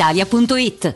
Italia.it.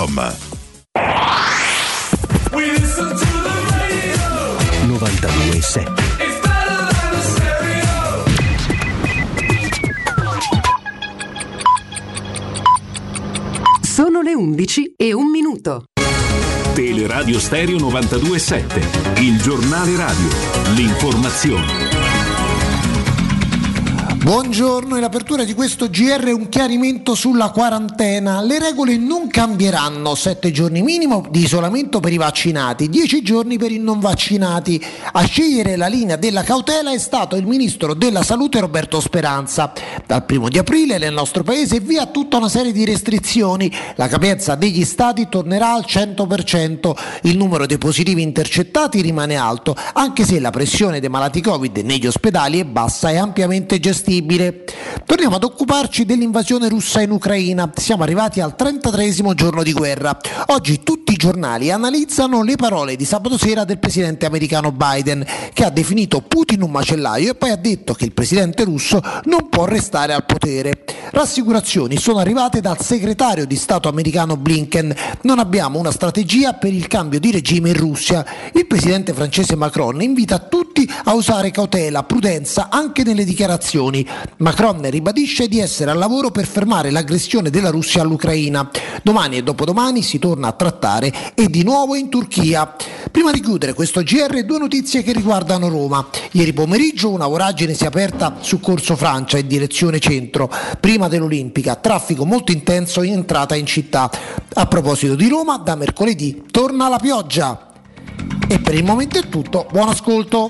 92.7 Sono le 11:01. Teleradio Stereo 92.7, il giornale radio, l'informazione. Buongiorno, in apertura di questo GR un chiarimento sulla quarantena. Le regole non cambieranno: 7 giorni minimo di isolamento per i vaccinati, 10 giorni per i non vaccinati. A scegliere la linea della cautela è stato il ministro della Salute Roberto Speranza. Dal 1 aprile nel nostro paese è via tutta una serie di restrizioni. La capienza degli stadi tornerà al 100%. Il numero dei positivi intercettati rimane alto, anche se la pressione dei malati Covid negli ospedali è bassa e ampiamente gestita. Torniamo ad occuparci dell'invasione russa in Ucraina. Siamo arrivati al 33° giorno di guerra. Oggi tutti i giornali analizzano le parole di sabato sera del presidente americano Biden, che ha definito Putin un macellaio e poi ha detto che il presidente russo non può restare al potere. Rassicurazioni sono arrivate dal segretario di Stato americano Blinken. Non abbiamo una strategia per il cambio di regime in Russia. Il presidente francese Macron invita tutti a usare cautela, prudenza anche nelle dichiarazioni. Macron ribadisce di essere al lavoro per fermare l'aggressione della Russia all'Ucraina. Domani e dopodomani si torna a trattare e di nuovo in Turchia. Prima di chiudere questo GR, 2 notizie che riguardano Roma. Ieri pomeriggio una voragine si è aperta su Corso Francia in direzione centro, prima dell'Olimpica. Traffico molto intenso in entrata in città. A proposito di Roma, da mercoledì torna la pioggia. E per il momento è tutto, buon ascolto.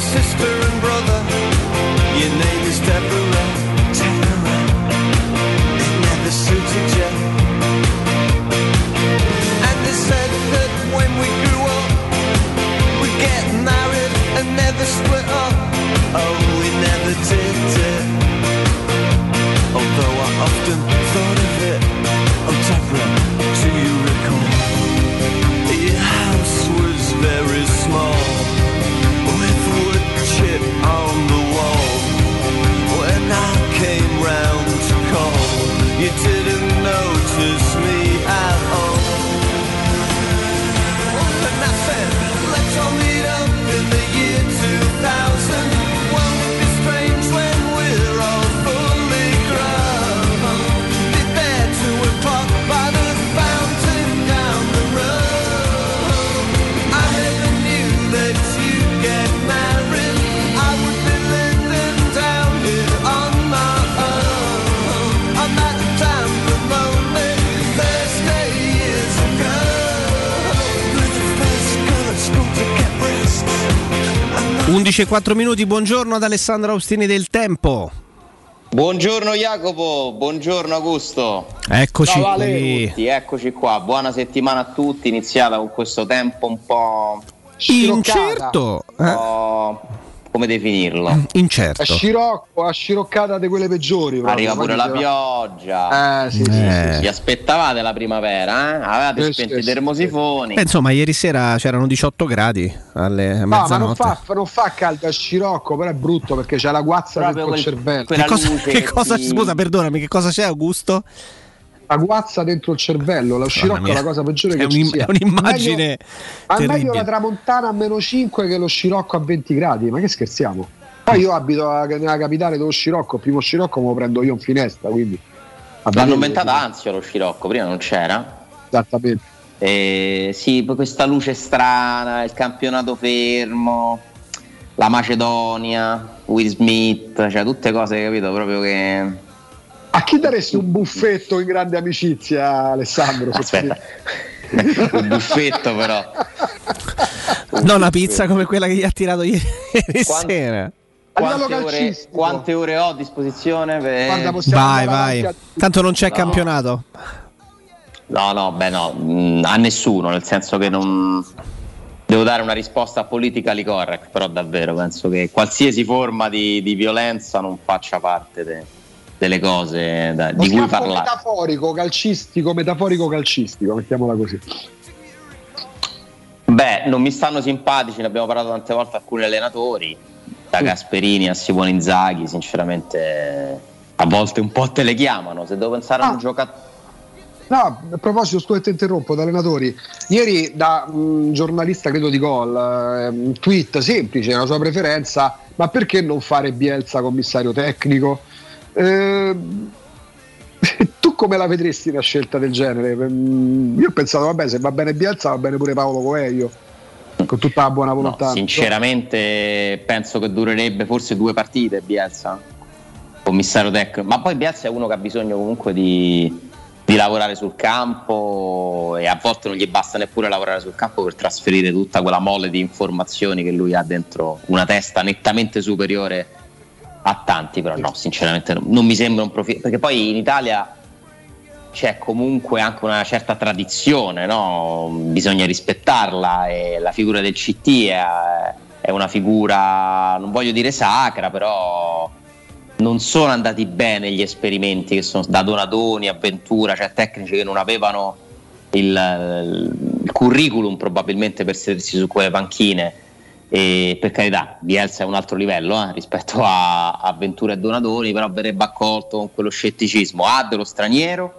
Sister and brother, your name is Deborah. 11:04, buongiorno ad Alessandro Austini del Tempo. Buongiorno Jacopo, buongiorno Augusto. Eccoci qua. Eccoci qua, buona settimana a tutti, iniziata con questo tempo un po' incerto. Come definirlo? Incerto. A sciroccata di quelle peggiori. Proprio. Arriva pure la pioggia. Sì. Vi aspettavate la primavera, eh? Avevate spento i termosifoni. Insomma, ieri sera c'erano 18 gradi alle mezzanotte. Ma non fa caldo a scirocco, però è brutto perché c'è la guazza proprio dentro il cervello. Scusa, perdonami, che cosa c'è, Augusto? La guazza dentro il cervello, lo scirocco è la cosa peggiore che ci sia. È un'immagine terribile. Al meglio la tramontana a -5 che lo scirocco a 20 gradi, ma che scherziamo? Poi io abito nella capitale dello scirocco, il primo scirocco me lo prendo io in finestra, quindi... L'hanno inventato Anzio lo scirocco, prima non c'era. Esattamente. Sì, poi questa luce strana, il campionato fermo, la Macedonia, Will Smith, cioè tutte cose, capito, proprio che... A chi daresti un buffetto in grande amicizia, Alessandro? Aspetta, un buffetto però. No, una pizza come quella che gli ha tirato ieri sera. Quante ore ho a disposizione? Vai. Tanto non c'è campionato. No, a nessuno, nel senso che non... Devo dare una risposta politically correct, però davvero penso che qualsiasi forma di violenza non faccia parte delle cose di cui parlare. Metaforico calcistico, mettiamola così. Beh, non mi stanno simpatici, ne abbiamo parlato tante volte, alcuni allenatori, da Gasperini a Simone Inzaghi, sinceramente a volte un po' te le chiamano, se devo pensare a un giocatore. No, a proposito, scusa, ti interrompo, da allenatori. Ieri da un giornalista, credo di Gol, un tweet semplice, la sua preferenza, ma perché non fare Bielsa commissario tecnico? Tu come la vedresti una scelta del genere? Io ho pensato, vabbè, se va bene Bielsa va bene pure Paolo Coelho, con tutta la buona volontà. No, sinceramente penso che durerebbe forse 2 partite Bielsa commissario tecnico, ma poi Bielsa è uno che ha bisogno comunque di lavorare sul campo, e a volte non gli basta neppure lavorare sul campo per trasferire tutta quella mole di informazioni che lui ha dentro una testa nettamente superiore a tanti. Però no, sinceramente non mi sembra un profilo, perché poi in Italia c'è comunque anche una certa tradizione, no? Bisogna rispettarla, e la figura del CT è una figura, non voglio dire sacra, però non sono andati bene gli esperimenti che sono da Donadoni a Ventura, cioè tecnici che non avevano il curriculum probabilmente per sedersi su quelle panchine. E per carità, Bielsa è un altro livello rispetto a Ventura e Donadoni, però verrebbe accolto con quello scetticismo dello straniero,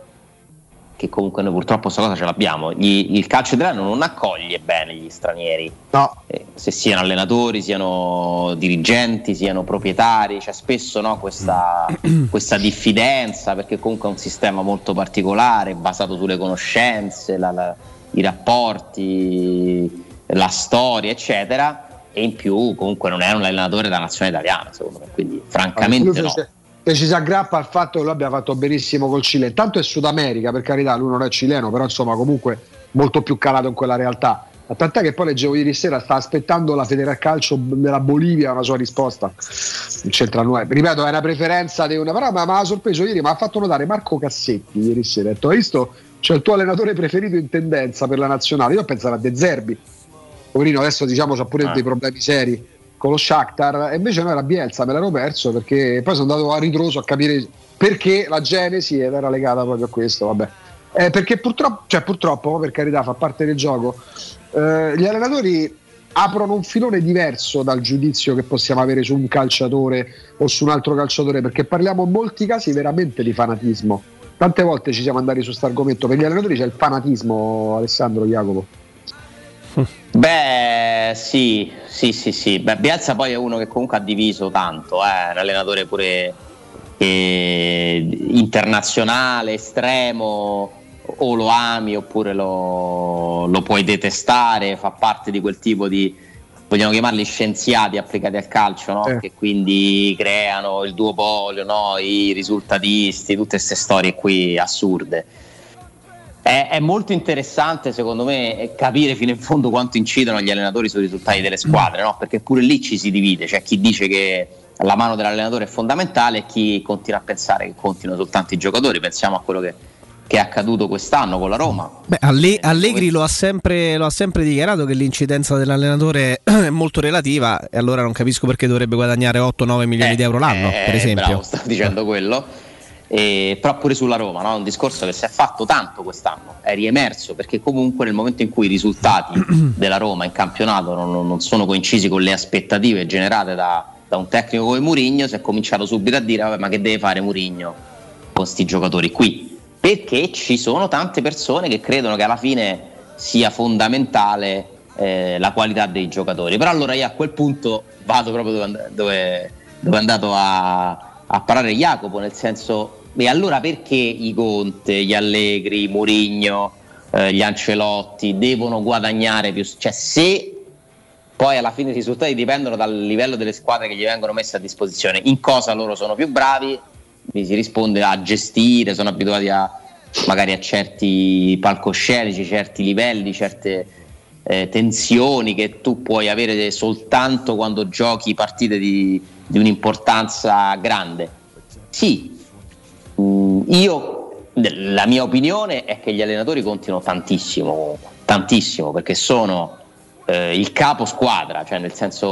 che comunque noi purtroppo questa cosa ce l'abbiamo. Il calcio italiano non accoglie bene gli stranieri, no. Se siano allenatori, siano dirigenti, siano proprietari, c'è spesso questa diffidenza, perché comunque è un sistema molto particolare, basato sulle conoscenze, i rapporti, la storia, eccetera. E in più comunque non era un allenatore della nazionale italiana, secondo me, quindi francamente no. E ci si aggrappa al fatto che lui abbia fatto benissimo col Cile. Intanto è Sud America, per carità, lui non è cileno, però insomma comunque molto più calato in quella realtà. Tant'è che poi leggevo ieri sera, sta aspettando la Federcalcio della Bolivia una sua risposta. Non c'entra nulla, ripeto, è una preferenza di una, però mi ha sorpreso ieri, mi ha fatto notare Marco Cassetti ieri sera, ha detto: hai visto, c'è il tuo allenatore preferito in tendenza per la nazionale. Io pensavo a De Zerbi, poverino, adesso diciamo c'ha pure dei problemi seri con lo Shakhtar, e invece no, era Bielsa, me l'ero perso, perché poi sono andato a ritroso a capire perché la genesi era legata proprio a questo. Vabbè, perché purtroppo, per carità, fa parte del gioco, gli allenatori aprono un filone diverso dal giudizio che possiamo avere su un calciatore o su un altro calciatore, perché parliamo in molti casi veramente di fanatismo. Tante volte ci siamo andati su st' argomento, per gli allenatori c'è il fanatismo, Alessandro, Jacopo. Beh, sì. Beh, Bielsa poi è uno che comunque ha diviso tanto, un allenatore pure internazionale, estremo, o lo ami oppure lo puoi detestare, fa parte di quel tipo di, vogliamo chiamarli scienziati applicati al calcio, no? Che quindi creano il duopolio, no? I risultatisti, tutte queste storie qui assurde. È molto interessante, secondo me, capire fino in fondo quanto incidono gli allenatori sui risultati delle squadre, no? Perché pure lì ci si divide, c'è chi dice che la mano dell'allenatore è fondamentale e chi continua a pensare che contino soltanto i giocatori. Pensiamo a quello che è accaduto quest'anno con la Roma. Beh, Allegri lo ha sempre dichiarato che l'incidenza dell'allenatore è molto relativa, e allora non capisco perché dovrebbe guadagnare 8-9 milioni di euro l'anno, per esempio. Bravo, stavo dicendo quello. Però pure sulla Roma, no? Un discorso che si è fatto tanto quest'anno, è riemerso, perché comunque nel momento in cui i risultati della Roma in campionato non sono coincisi con le aspettative generate da un tecnico come Mourinho, si è cominciato subito a dire: vabbè, ma che deve fare Mourinho con sti giocatori qui? Perché ci sono tante persone che credono che alla fine sia fondamentale la qualità dei giocatori. Però allora io a quel punto vado proprio dove è andato a parlare Jacopo, nel senso: e allora perché i Conte, gli Allegri, Mourinho, gli Ancelotti devono guadagnare più? Cioè, se poi alla fine i risultati dipendono dal livello delle squadre che gli vengono messe a disposizione, in cosa loro sono più bravi? Mi si risponde a gestire, sono abituati magari a certi palcoscenici, certi livelli, certe tensioni che tu puoi avere soltanto quando giochi partite di un'importanza grande. Sì, la mia opinione è che gli allenatori continuano tantissimo, tantissimo, perché sono il capo squadra, cioè nel senso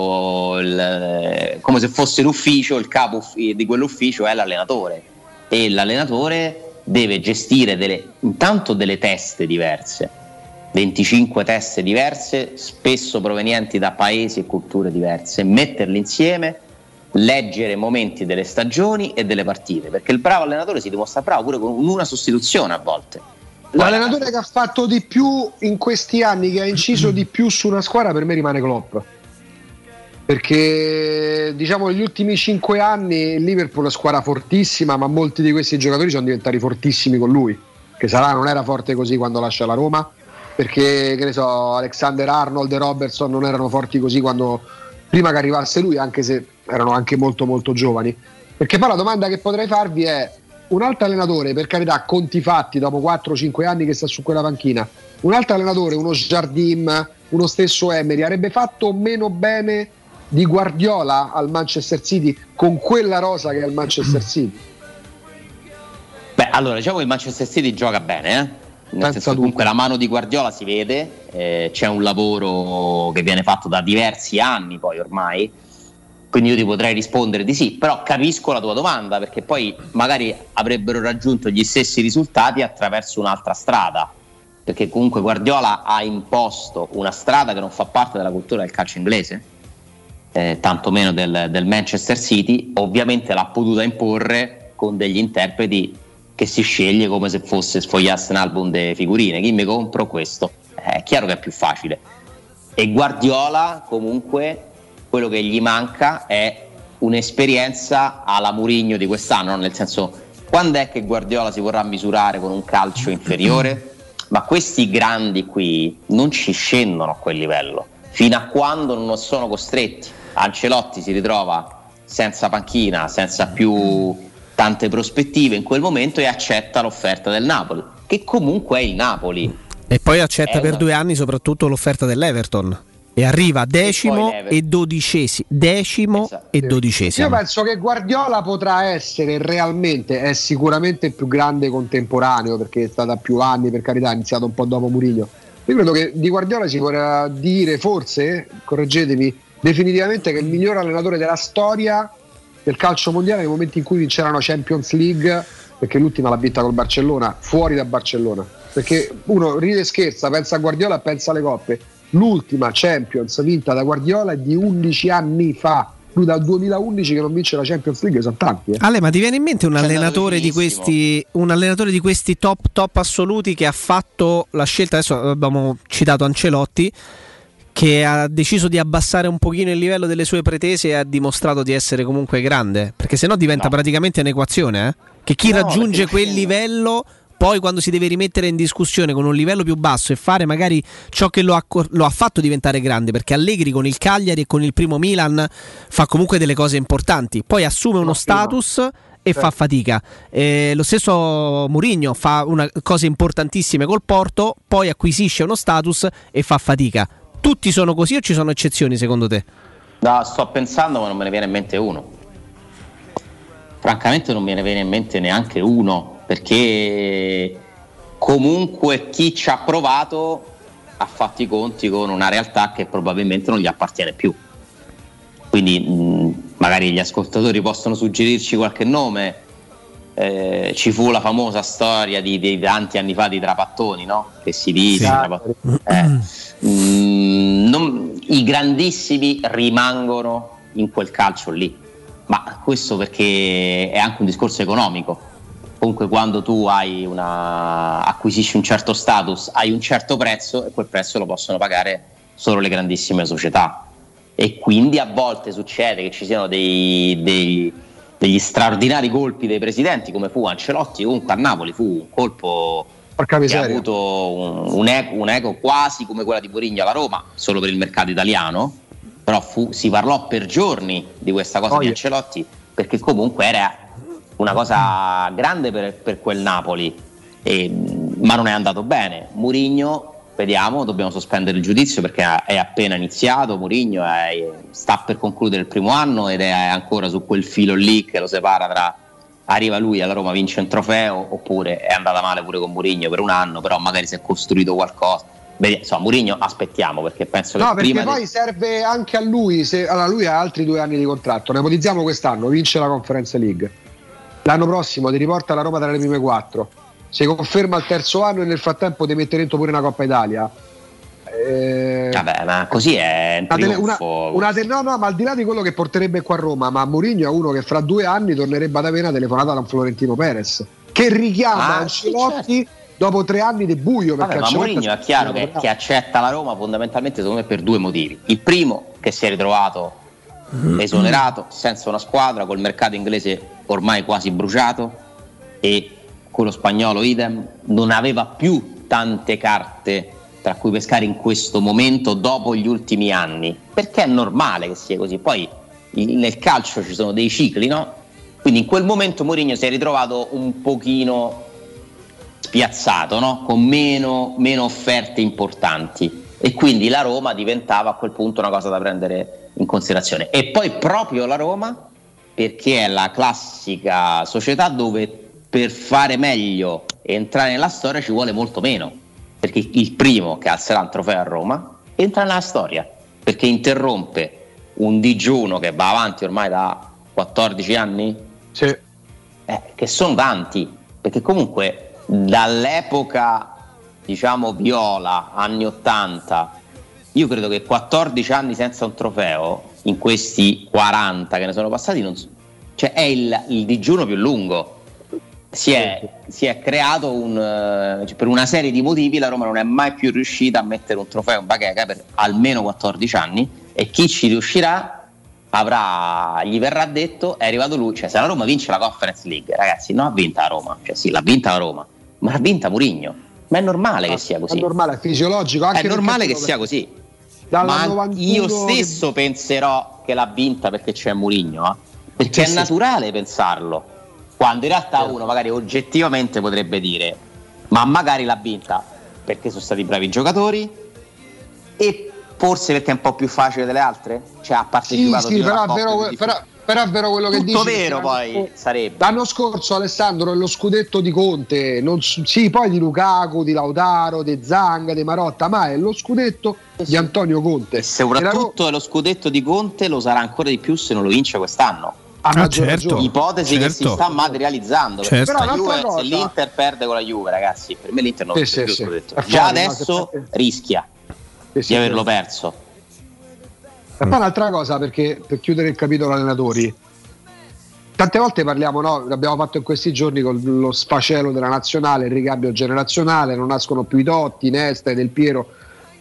come se fosse l'ufficio, il capo di quell'ufficio è l'allenatore, e l'allenatore deve gestire intanto delle teste diverse, 25 teste diverse, spesso provenienti da paesi e culture diverse, metterli insieme, leggere momenti delle stagioni e delle partite, perché il bravo allenatore si dimostra bravo pure con una sostituzione a volte. L'allenatore che ha fatto di più in questi anni, che ha inciso di più su una squadra, per me rimane Klopp, perché diciamo negli ultimi 5 anni il Liverpool è una squadra fortissima, ma molti di questi giocatori sono diventati fortissimi con lui, che Salah non era forte così quando lascia la Roma, perché che ne so, Alexander Arnold e Robertson non erano forti così quando prima che arrivasse lui, anche se erano anche molto molto giovani. Perché poi la domanda che potrei farvi è: un altro allenatore, per carità, conti fatti, dopo 4-5 anni che sta su quella panchina, un altro allenatore, uno Jardim, uno stesso Emery, avrebbe fatto meno bene di Guardiola al Manchester City con quella rosa che è al Manchester City? Beh, allora diciamo che il Manchester City gioca bene, nel senso, comunque la mano di Guardiola si vede, c'è un lavoro che viene fatto da diversi anni poi ormai. Quindi io ti potrei rispondere di sì, però capisco la tua domanda, perché poi magari avrebbero raggiunto gli stessi risultati attraverso un'altra strada, perché comunque Guardiola ha imposto una strada che non fa parte della cultura del calcio inglese, tantomeno del Manchester City. Ovviamente l'ha potuta imporre con degli interpreti che si sceglie come se fosse sfogliasse un album de figurine, chi mi compro questo? È chiaro che è più facile. E Guardiola comunque quello che gli manca è un'esperienza alla Mourinho di quest'anno, nel senso, quando è che Guardiola si vorrà misurare con un calcio inferiore? Ma questi grandi qui non ci scendono a quel livello, fino a quando non sono costretti. Ancelotti si ritrova senza panchina, senza più tante prospettive in quel momento, e accetta l'offerta del Napoli, che comunque è il Napoli. E poi accetta per 2 anni soprattutto l'offerta dell'Everton. E arriva decimo e dodicesimo. Io penso che Guardiola potrà essere realmente, è sicuramente il più grande contemporaneo, perché è stata più anni, per carità, ha iniziato un po' dopo Mourinho. Io credo che di Guardiola si potrà dire, forse, correggetemi, definitivamente, che è il miglior allenatore della storia del calcio mondiale nei momenti in cui vincerà una Champions League, perché l'ultima l'ha vinta col Barcellona, fuori da Barcellona, perché uno ride e scherza, pensa a Guardiola e pensa alle coppe. L'ultima Champions vinta da Guardiola è di 11 anni fa. Lui dal 2011 che non vince la Champions League, sono tanti. Ale, ma ti viene in mente un allenatore di questi top assoluti che ha fatto la scelta? Adesso abbiamo citato Ancelotti, che ha deciso di abbassare un pochino il livello delle sue pretese e ha dimostrato di essere comunque grande, perché sennò diventa praticamente un'equazione, che chi raggiunge quel livello, poi quando si deve rimettere in discussione con un livello più basso e fare magari ciò che lo ha fatto diventare grande, perché Allegri con il Cagliari e con il primo Milan fa comunque delle cose importanti, poi assume uno status e fa fatica. Lo stesso Mourinho fa cose importantissime col Porto, poi acquisisce uno status e fa fatica. Tutti sono così o ci sono eccezioni secondo te? No, sto pensando ma non me ne viene in mente uno. Francamente non me ne viene in mente neanche uno, perché comunque chi ci ha provato ha fatto i conti con una realtà che probabilmente non gli appartiene più. Quindi magari gli ascoltatori possono suggerirci qualche nome. Ci fu la famosa storia di tanti anni fa di Trapattoni, no? Che si dice i grandissimi rimangono in quel calcio lì, ma questo perché è anche un discorso economico. Comunque quando tu hai acquisisci un certo status, hai un certo prezzo e quel prezzo lo possono pagare solo le grandissime società, e quindi a volte succede che ci siano degli straordinari colpi dei presidenti, come fu Ancelotti. Comunque a Napoli fu un colpo che ha avuto un eco quasi come quella di Mourinho alla Roma, solo per il mercato italiano, però si parlò per giorni di questa cosa di Ancelotti, perché comunque era una cosa grande per quel Napoli, ma non è andato bene. Mourinho, vediamo, dobbiamo sospendere il giudizio perché è appena iniziato. Mourinho sta per concludere il primo anno ed è ancora su quel filo lì che lo separa tra arriva lui alla Roma, vince un trofeo, oppure è andata male pure con Mourinho per un anno, però magari si è costruito qualcosa. Insomma, Mourinho aspettiamo, perché penso che poi serve anche a lui. Allora lui ha altri 2 anni di contratto, ne ipotizziamo quest'anno, vince la Conference League, l'anno prossimo ti riporta la Roma tra le prime 4, se conferma il terzo anno e nel frattempo ti mette dentro pure una Coppa Italia, vabbè, ma così è no, ma al di là di quello che porterebbe qua a Roma, ma Mourinho è uno che fra 2 anni tornerebbe ad avere una telefonata da un Florentino Perez che richiama Ancelotti, certo, dopo 3 anni di buio. Vabbè, ma Mourinho è chiaro che accetta la Roma fondamentalmente secondo me per 2 motivi. Il primo, che si è ritrovato esonerato, senza una squadra, col mercato inglese ormai quasi bruciato e quello spagnolo idem, non aveva più tante carte tra cui pescare in questo momento dopo gli ultimi anni, perché è normale che sia così. Poi nel calcio ci sono dei cicli, no? Quindi in quel momento Mourinho si è ritrovato un pochino spiazzato, no? Con meno offerte importanti, e quindi la Roma diventava a quel punto una cosa da prendere in considerazione. E poi proprio la Roma, perché è la classica società dove per fare meglio e entrare nella storia ci vuole molto meno, perché il primo che alzerà il trofeo a Roma entra nella storia, perché interrompe un digiuno che va avanti ormai da 14 anni, sì, che sono tanti, perché comunque dall'epoca diciamo viola, anni 80, io credo che 14 anni senza un trofeo in questi 40 che ne sono passati è il digiuno più lungo. Si è creato per una serie di motivi la Roma non è mai più riuscita a mettere un trofeo in bacheca per almeno 14 anni, e chi ci riuscirà gli verrà detto è arrivato lui. Cioè, se la Roma vince la Conference League, ragazzi, non ha vinta la Roma, cioè sì, l'ha vinta la Roma, ma l'ha vinta Mourinho, ma è normale che sia così, è normale, è fisiologico, anche è normale che sia così. Ma 91... io stesso penserò che l'ha vinta perché c'è Mourinho, perché è naturale pensarlo, quando in realtà uno magari oggettivamente potrebbe dire ma magari l'ha vinta perché sono stati bravi giocatori e forse perché è un po' più facile delle altre, cioè ha partecipato di una però è vero quello che dici, vero, poi sarebbe l'anno scorso, Alessandro, lo scudetto di Conte, poi di Lukaku, di Lautaro, di Zanga, di Marotta, ma è lo scudetto di Antonio Conte, e soprattutto è lo scudetto di Conte, lo sarà ancora di più se non lo vince quest'anno. Certo, ipotesi che si sta materializzando, però la Juve, se l'Inter perde con la Juve, ragazzi, per me l'Inter non detto. Già adesso rischia di averlo perso. E poi un'altra cosa, perché per chiudere il capitolo allenatori, tante volte parliamo, l'abbiamo fatto in questi giorni con lo sfacelo della nazionale, il ricambio generazionale, non nascono più i Totti, Nesta, Del Piero,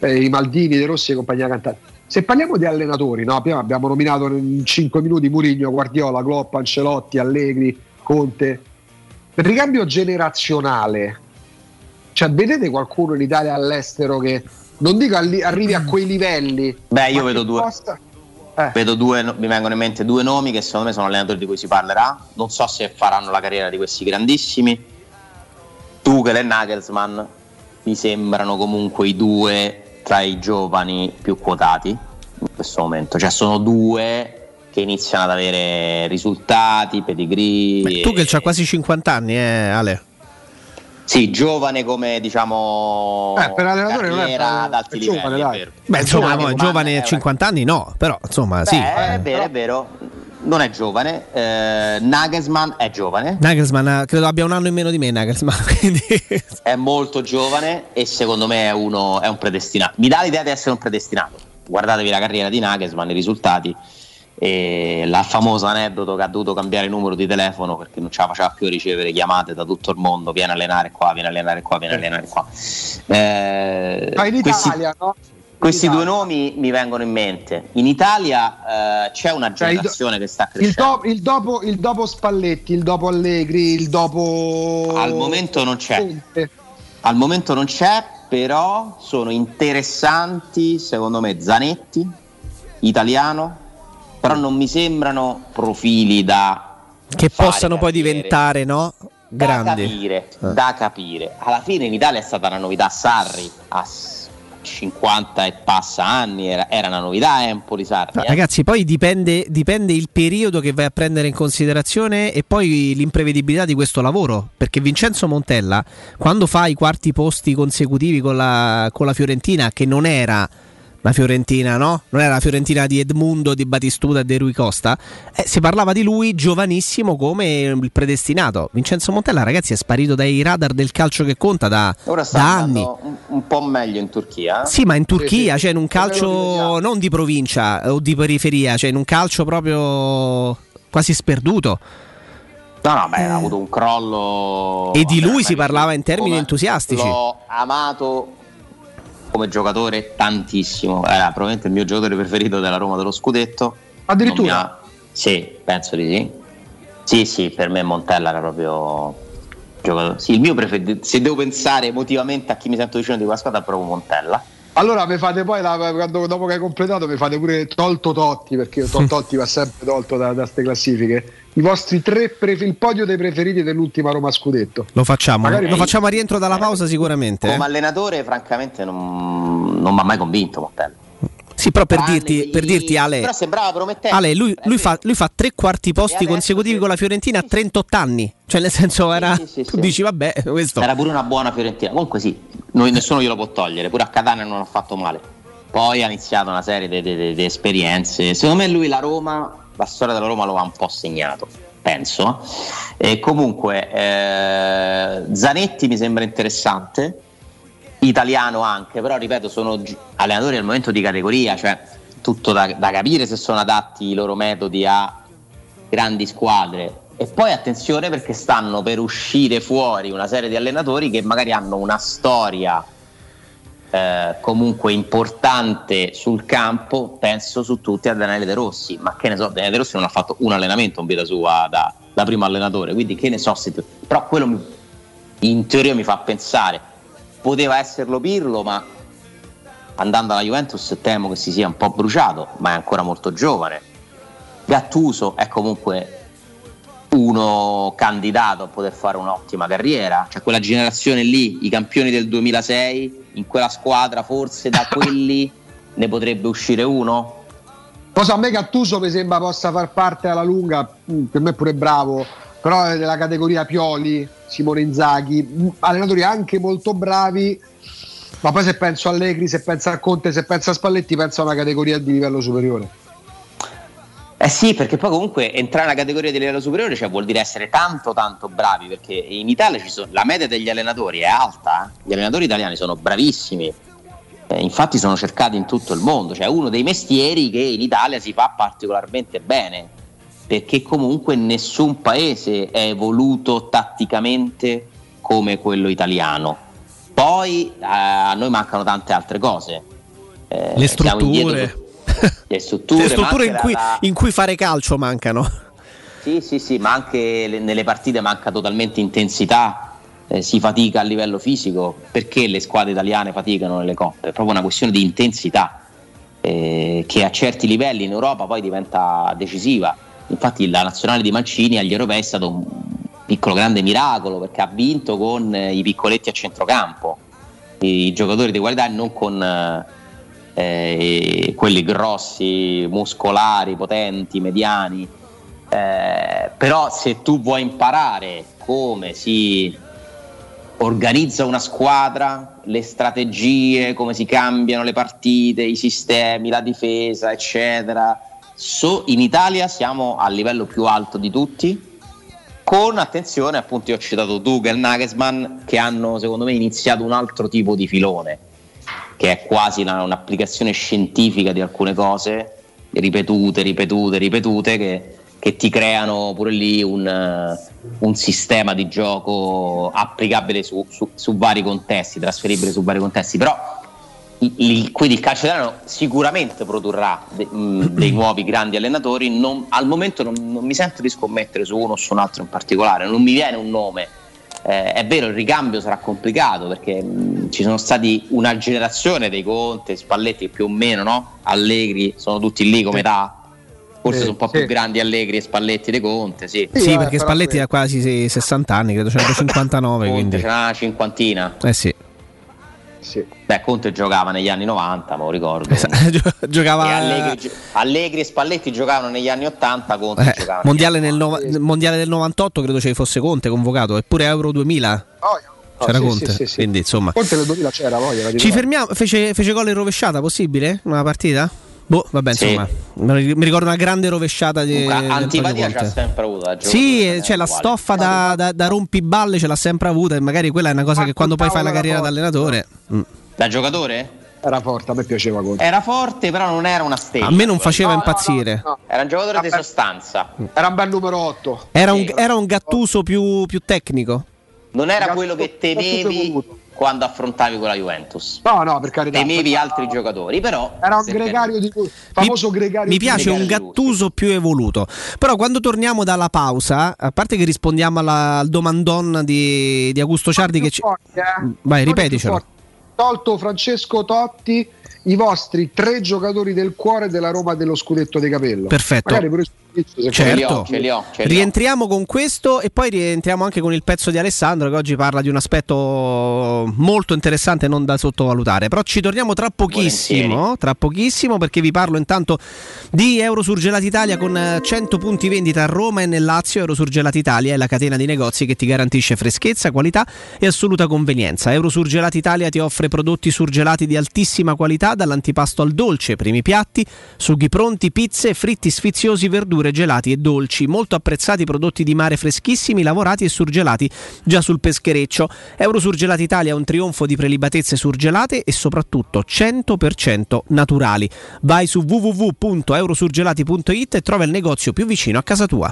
i Maldini, De Rossi e compagnia cantante. Se parliamo di allenatori, abbiamo nominato in 5 minuti Mourinho, Guardiola, Klopp, Ancelotti, Allegri, Conte. Per ricambio generazionale, cioè vedete qualcuno in Italia, all'estero, che non dico arrivi a quei livelli? Beh, io vedo due. Vedo mi vengono in mente due nomi che secondo me sono allenatori di cui si parlerà. Non so se faranno la carriera di questi grandissimi. Tuchel e Nagelsmann mi sembrano comunque i due tra i giovani più quotati in questo momento. Cioè sono due che iniziano ad avere risultati, pedigree. Tuchel c'ha quasi 50 anni, Ale? Sì, giovane come, diciamo, per allenatore non è ad alti livelli, è vero. Beh, insomma, no, giovane 50 anni no, però insomma, sì. È vero, è vero. Non è giovane, Nagelsmann è giovane. Nagelsmann credo abbia un anno in meno di me, Nagelsmann, quindi è molto giovane e secondo me è un predestinato. Mi dà l'idea di essere un predestinato. Guardatevi la carriera di Nagelsmann, i risultati e la famosa aneddoto che ha dovuto cambiare numero di telefono perché non ce la faceva più ricevere chiamate da tutto il mondo: viene a allenare qua, viene a allenare qua, viene a allenare qua. Ma in Italia questi due nomi mi vengono in mente. In Italia c'è una generazione che sta crescendo. Il dopo Spalletti, il dopo Allegri, il dopo... Al momento non c'è. Al momento non c'è, però sono interessanti secondo me Zanetti, italiano, però non mi sembrano profili da che possano poi diventare, no? Grandi. Da capire. Alla fine in Italia è stata una novità Sarri a 50 e passa anni, era una novità Empoli Sarri. No, ragazzi, poi dipende il periodo che vai a prendere in considerazione e poi l'imprevedibilità di questo lavoro, perché Vincenzo Montella quando fa i quarti posti consecutivi con la Fiorentina, che non era la Fiorentina, no? Non era la Fiorentina di Edmundo, di Batistuta e di Rui Costa. Si parlava di lui giovanissimo come il predestinato. Vincenzo Montella, ragazzi, è sparito dai radar del calcio che conta da anni. Un po' meglio in Turchia. Sì, ma in Turchia, cioè in un calcio non di provincia o di periferia, cioè in un calcio proprio quasi sperduto. No, ha avuto un crollo. E di lui si parlava in termini entusiastici. L'ho amato come giocatore tantissimo, era probabilmente il mio giocatore preferito della Roma dello Scudetto. Addirittura? Sì, penso di sì. Sì, per me Montella era proprio giocatore. Sì, il mio preferito. Se devo pensare emotivamente a chi mi sento vicino di quella squadra è proprio Montella. Allora vi fate poi, dopo che hai completato, vi fate pure tolto Totti, perché Totti va sempre tolto da queste classifiche. I vostri tre il podio dei preferiti dell'ultima Roma Scudetto. Lo facciamo a rientro dalla pausa sicuramente. Come allenatore francamente non mi ha mai convinto Montella. Sì, però per dirti Ale, però sembrava promettente. Ale, lui fa tre quarti posti consecutivi con la Fiorentina a 38 anni. Cioè nel senso era tu dici vabbè, questo era pure una buona Fiorentina. Comunque sì, nessuno glielo può togliere, pure a Catania non ha fatto male. Poi ha iniziato una serie di esperienze. Secondo me lui la storia della Roma lo ha un po' segnato, penso. E comunque Zanetti mi sembra interessante. Italiano anche, però ripeto sono allenatori al momento di categoria, cioè tutto da capire se sono adatti i loro metodi a grandi squadre. E poi attenzione perché stanno per uscire fuori una serie di allenatori che magari hanno una storia comunque importante sul campo, penso su tutti a Daniele De Rossi, ma che ne so, Daniele De Rossi non ha fatto un allenamento in vita sua da primo allenatore, quindi che ne so se però quello in teoria mi fa pensare poteva esserlo Pirlo, ma andando alla Juventus temo che si sia un po' bruciato, ma è ancora molto giovane. Gattuso è comunque uno candidato a poter fare un'ottima carriera, cioè quella generazione lì, i campioni del 2006, in quella squadra forse da quelli ne potrebbe uscire uno. Cosa a me Gattuso mi sembra possa far parte alla lunga, per me pure bravo, però è della categoria Pioli, Simone Inzaghi, allenatori anche molto bravi, ma poi se penso a Allegri, se penso a Conte, se penso a Spalletti, penso a una categoria di livello superiore. Sì, perché poi comunque entrare nella categoria di livello superiore, cioè, vuol dire essere tanto tanto bravi, perché in Italia la media degli allenatori è alta, gli allenatori italiani sono bravissimi, infatti sono cercati in tutto il mondo, cioè è uno dei mestieri che in Italia si fa particolarmente bene, perché comunque nessun paese è evoluto tatticamente come quello italiano. Poi a noi mancano tante altre cose. Le strutture. Le strutture in cui fare calcio mancano. Sì, ma anche nelle partite manca totalmente intensità, si fatica a livello fisico. Perché le squadre italiane faticano nelle coppe? È proprio una questione di intensità. che a certi livelli in Europa poi diventa decisiva. Infatti la nazionale di Mancini agli europei è stato un piccolo grande miracolo, perché ha vinto con i piccoletti a centrocampo, i giocatori di qualità, e non con quelli grossi, muscolari, potenti, mediani. Però se tu vuoi imparare come si organizza una squadra, le strategie, come si cambiano le partite, i sistemi, la difesa, eccetera, in Italia siamo al livello più alto di tutti, con attenzione, appunto, io ho citato Tuchel, Nagelsmann, che hanno secondo me iniziato un altro tipo di filone, che è quasi un'applicazione scientifica di alcune cose ripetute, che ti creano pure lì un sistema di gioco applicabile su vari contesti, trasferibile su vari contesti. Però quindi il calcio italiano sicuramente produrrà dei nuovi grandi allenatori. Al momento non mi sento di scommettere su uno o su un altro in particolare, non mi viene un nome. È vero, il ricambio sarà complicato, perché ci sono stati una generazione dei Conte, Spalletti, più o meno, no? Allegri, sono tutti lì come età. Forse sono un po' più grandi Allegri e Spalletti dei Conte, sì, vabbè, perché Spalletti ha quasi 60 anni, credo 159, Conte quindi c'è una cinquantina. Sì. Beh, Conte giocava negli anni 90, me lo ricordo. Giocava. Allegri e Spalletti giocavano negli anni 80, Conte giocava. Mondiale del 98 credo ci fosse Conte convocato, eppure Euro 2000. C'era Conte. Sì. Quindi insomma. Conte del 2000 c'era voglia. Ci fermiamo, fece gol in rovesciata, possibile? Una partita? Vabbè, insomma, mi ricordo una grande rovesciata di antipatia c'ha sempre avuta. C'è la stoffa da rompiballe, ce l'ha sempre avuta, e magari quella è una cosa che quando poi fai la carriera da allenatore, da giocatore? Era forte, a me piaceva Conte. Era forte, però non era una stella. A me non faceva impazzire. No. Era un giocatore di sostanza. Era un bel numero 8. Era un Gattuso più tecnico. Non era quello che temevi quando affrontavi con la Juventus. No, per carità. Temevi altri giocatori, però era un gregario di lui, famoso gregario. Mi piace un Gattuso più evoluto. Però quando torniamo dalla pausa, a parte che rispondiamo al domandon di Augusto Ciardi, che vai, ripeticelo. Tolto Francesco Totti, i vostri tre giocatori del cuore della Roma dello scudetto di Capello. Perfetto. Magari pure certo. Ce li ho. Rientriamo con questo e poi rientriamo anche con il pezzo di Alessandro, che oggi parla di un aspetto molto interessante, non da sottovalutare. Però ci torniamo tra pochissimo, perché vi parlo intanto di Eurosurgelati Italia, con 100 punti vendita a Roma e nel Lazio. Eurosurgelati Italia è la catena di negozi che ti garantisce freschezza, qualità e assoluta convenienza. Eurosurgelati Italia ti offre prodotti surgelati di altissima qualità, dall'antipasto al dolce, primi piatti, sughi pronti, pizze, fritti sfiziosi, verdure, gelati e dolci, molto apprezzati prodotti di mare freschissimi, lavorati e surgelati già sul peschereccio. Eurosurgelati Italia è un trionfo di prelibatezze surgelate e soprattutto 100% naturali. Vai su www.eurosurgelati.it e trova il negozio più vicino a casa tua.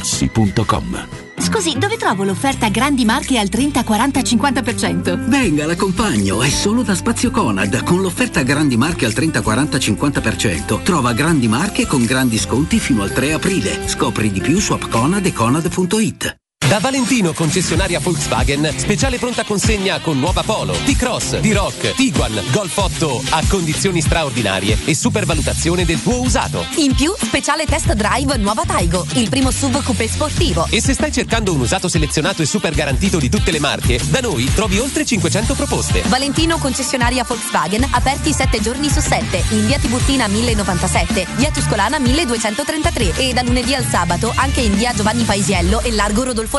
Scusi, dove trovo l'offerta grandi marche al 30, 40, 50%? Venga, l'accompagno, è solo da Spazio Conad. Con l'offerta grandi marche al 30, 40, 50%, trova grandi marche con grandi sconti fino al 3 aprile. Scopri di più su app Conad e Conad.it. Da Valentino, concessionaria Volkswagen, speciale pronta consegna con nuova Polo, T-Cross, T-Roc, Tiguan, Golf 8 a condizioni straordinarie e supervalutazione del tuo usato. In più, speciale test drive nuova Taigo, il primo SUV coupé sportivo. E se stai cercando un usato selezionato e super garantito di tutte le marche, da noi trovi oltre 500 proposte. Valentino, concessionaria Volkswagen, aperti 7 giorni su 7, in via Tiburtina 1097, via Tuscolana 1233 e da lunedì al sabato anche in via Giovanni Paisiello e largo Rodolfo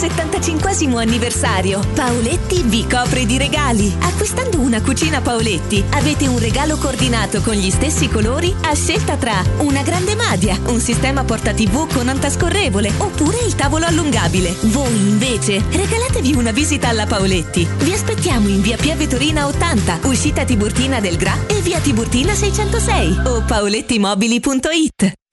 75° anniversario, Paoletti vi copre di regali. Acquistando una cucina Paoletti avete un regalo coordinato con gli stessi colori a scelta tra una grande madia, un sistema porta TV con antascorrevole oppure il tavolo allungabile. Voi invece regalatevi una visita alla Paoletti. Vi aspettiamo in via Pieve Torina 80, uscita Tiburtina del Gra e via Tiburtina 606 o paolettimobili.it.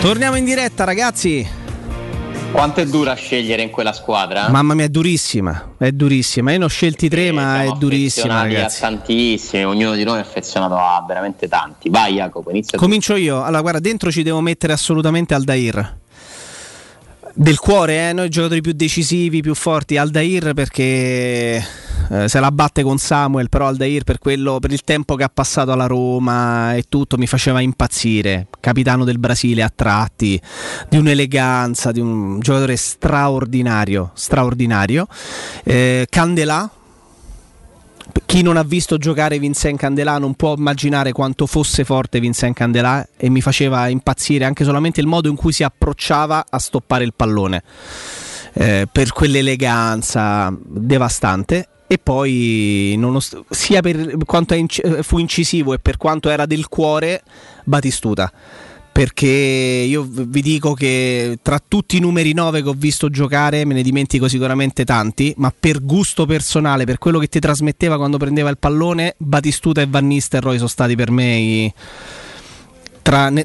Torniamo in diretta, ragazzi. Quanto è dura scegliere in quella squadra? Mamma mia, è durissima. È durissima. Io ne ho scelti tre, ma è durissima, ragazzi. Tantissimi, ognuno di noi è affezionato a veramente tanti. Vai, Jacopo, inizia. Comincio io. Allora, guarda, dentro ci devo mettere assolutamente Aldair. Del cuore, noi giocatori più decisivi, più forti. Aldair perché se la batte con Samuel, però Aldair per il tempo che ha passato alla Roma e tutto mi faceva impazzire. Capitano del Brasile a tratti, di un'eleganza, di un giocatore straordinario. Candelà, chi non ha visto giocare Vincent Candelà non può immaginare quanto fosse forte Vincent Candelà, e mi faceva impazzire anche solamente il modo in cui si approcciava a stoppare il pallone, per quell'eleganza devastante. E poi, sia per quanto fu incisivo e per quanto era del cuore, Batistuta. Perché io vi dico che tra tutti i numeri 9 che ho visto giocare me ne dimentico sicuramente tanti, ma per gusto personale, per quello che ti trasmetteva quando prendeva il pallone, Batistuta e Van Nistelrooy sono stati per me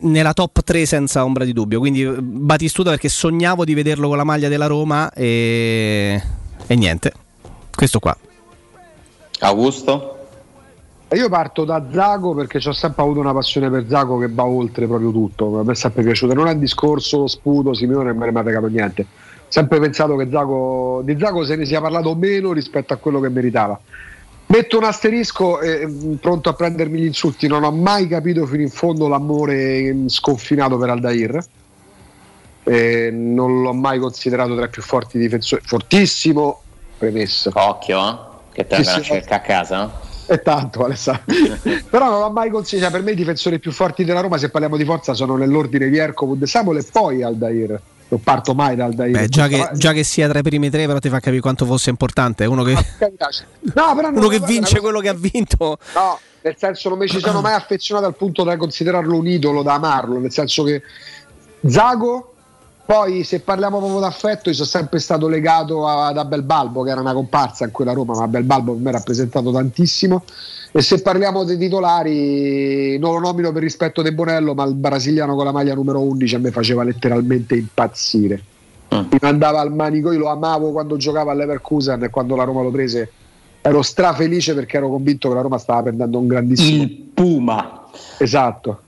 nella top 3 senza ombra di dubbio. Quindi Batistuta perché sognavo di vederlo con la maglia della Roma e niente, questo qua. Augusto? Io parto da Zago perché ho sempre avuto una passione per Zago che va oltre proprio tutto, a me è sempre piaciuta, non è il discorso lo sputo, Simeone non me ne ha fregato niente, sempre pensato che Zago, di Zago se ne sia parlato meno rispetto a quello che meritava. Metto un asterisco, pronto a prendermi gli insulti, non ho mai capito fino in fondo l'amore sconfinato per Aldair, non l'ho mai considerato tra i più forti difensori, fortissimo, premessa. Occhio, che te la cerca a casa. E tanto Alessandro però non l'ho mai consigliato, per me i difensori più forti della Roma se parliamo di forza sono nell'ordine Vierco, De Samuel e poi Aldair, non parto mai da Aldair. Beh, già che sia tra i primi tre però ti fa capire quanto fosse importante uno che, no, però uno che vince quello che ha vinto, no, nel senso non mi ci sono mai affezionato al punto da considerarlo un idolo, da amarlo, nel senso che Zago. Poi se parliamo proprio d'affetto, io sono sempre stato legato ad Abel Balbo, che era una comparsa in quella Roma, ma Abel Balbo per me ha rappresentato tantissimo. E se parliamo dei titolari, non lo nomino per rispetto De Bonello, ma il brasiliano con la maglia numero 11 a me faceva letteralmente impazzire. Mi mandava al manico, io lo amavo quando giocava all'Leverkusen e quando la Roma lo prese ero strafelice perché ero convinto che la Roma stava perdendo un grandissimo... Il Puma! Esatto.